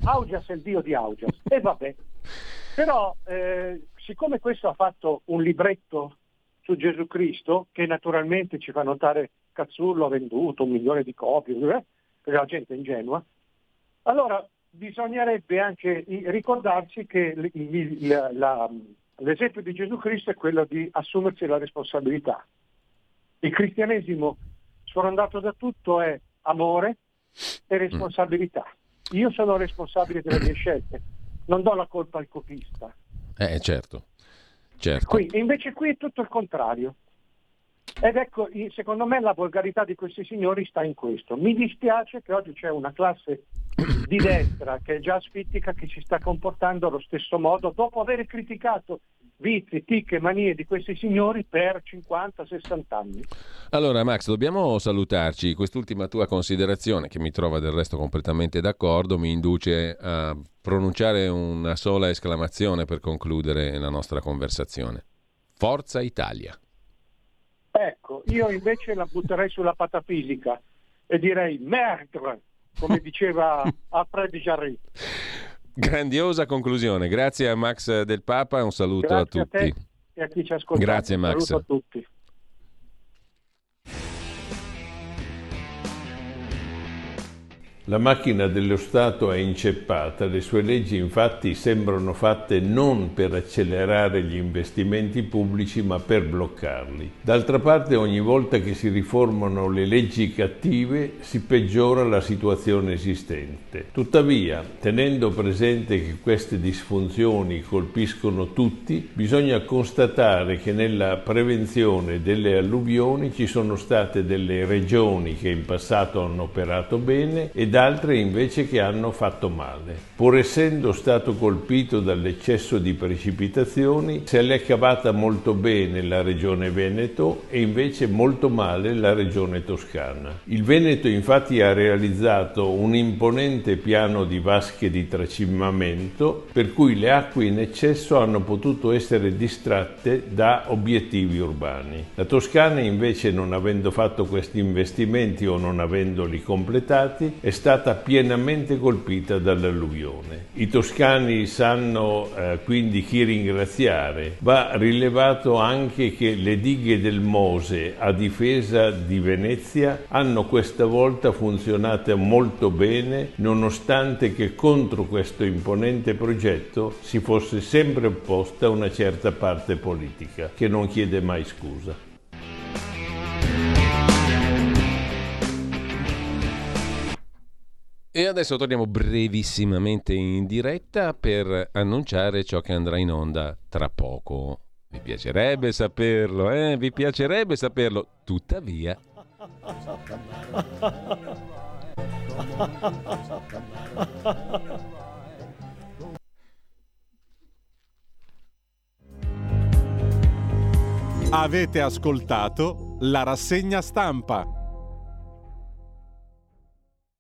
Augias è il Dio di Augias, e vabbè. Però siccome questo ha fatto un libretto su Gesù Cristo, che naturalmente ci fa notare Cazzullo ha venduto 1 milione di copie, perché la gente è ingenua, allora bisognerebbe anche ricordarsi che l'esempio di Gesù Cristo è quello di assumersi la responsabilità. Il cristianesimo sforandato da tutto è amore e responsabilità. Io sono responsabile delle mie scelte, non do la colpa al copista. Certo. Invece qui è tutto il contrario. Ed ecco, secondo me la volgarità di questi signori sta in questo. Mi dispiace che oggi c'è una classe di destra che è già asfittica, che si sta comportando allo stesso modo, dopo aver criticato vizi, ticche, manie di questi signori per 50-60 anni. Allora Max, dobbiamo salutarci. Quest'ultima tua considerazione, che mi trova del resto completamente d'accordo, mi induce a pronunciare una sola esclamazione per concludere la nostra conversazione. Forza Italia! Ecco, io invece la butterei sulla patafisica e direi merde, come diceva Alfred Jarry. Grandiosa conclusione. Grazie a Max Del Papa e un saluto grazie a tutti. A te e a chi ci ascolta. Grazie Max. Un saluto a tutti. La macchina dello Stato è inceppata, le sue leggi infatti sembrano fatte non per accelerare gli investimenti pubblici ma per bloccarli. D'altra parte ogni volta che si riformano le leggi cattive si peggiora la situazione esistente. Tuttavia, tenendo presente che queste disfunzioni colpiscono tutti, bisogna constatare che nella prevenzione delle alluvioni ci sono state delle regioni che in passato hanno operato bene ed altre invece che hanno fatto male. Pur essendo stato colpito dall'eccesso di precipitazioni, se l'è cavata molto bene la regione Veneto e invece molto male la regione Toscana. Il Veneto infatti ha realizzato un imponente piano di vasche di tracimamento per cui le acque in eccesso hanno potuto essere distratte da obiettivi urbani. La Toscana invece, non avendo fatto questi investimenti o non avendoli completati, è stata pienamente colpita dall'alluvione. I toscani sanno quindi chi ringraziare. Va rilevato anche che le dighe del Mose a difesa di Venezia hanno questa volta funzionato molto bene, nonostante che contro questo imponente progetto si fosse sempre opposta una certa parte politica che non chiede mai scusa. E adesso torniamo brevissimamente in diretta per annunciare ciò che andrà in onda tra poco. Vi piacerebbe saperlo, eh? Vi piacerebbe saperlo, tuttavia... Avete ascoltato la rassegna stampa.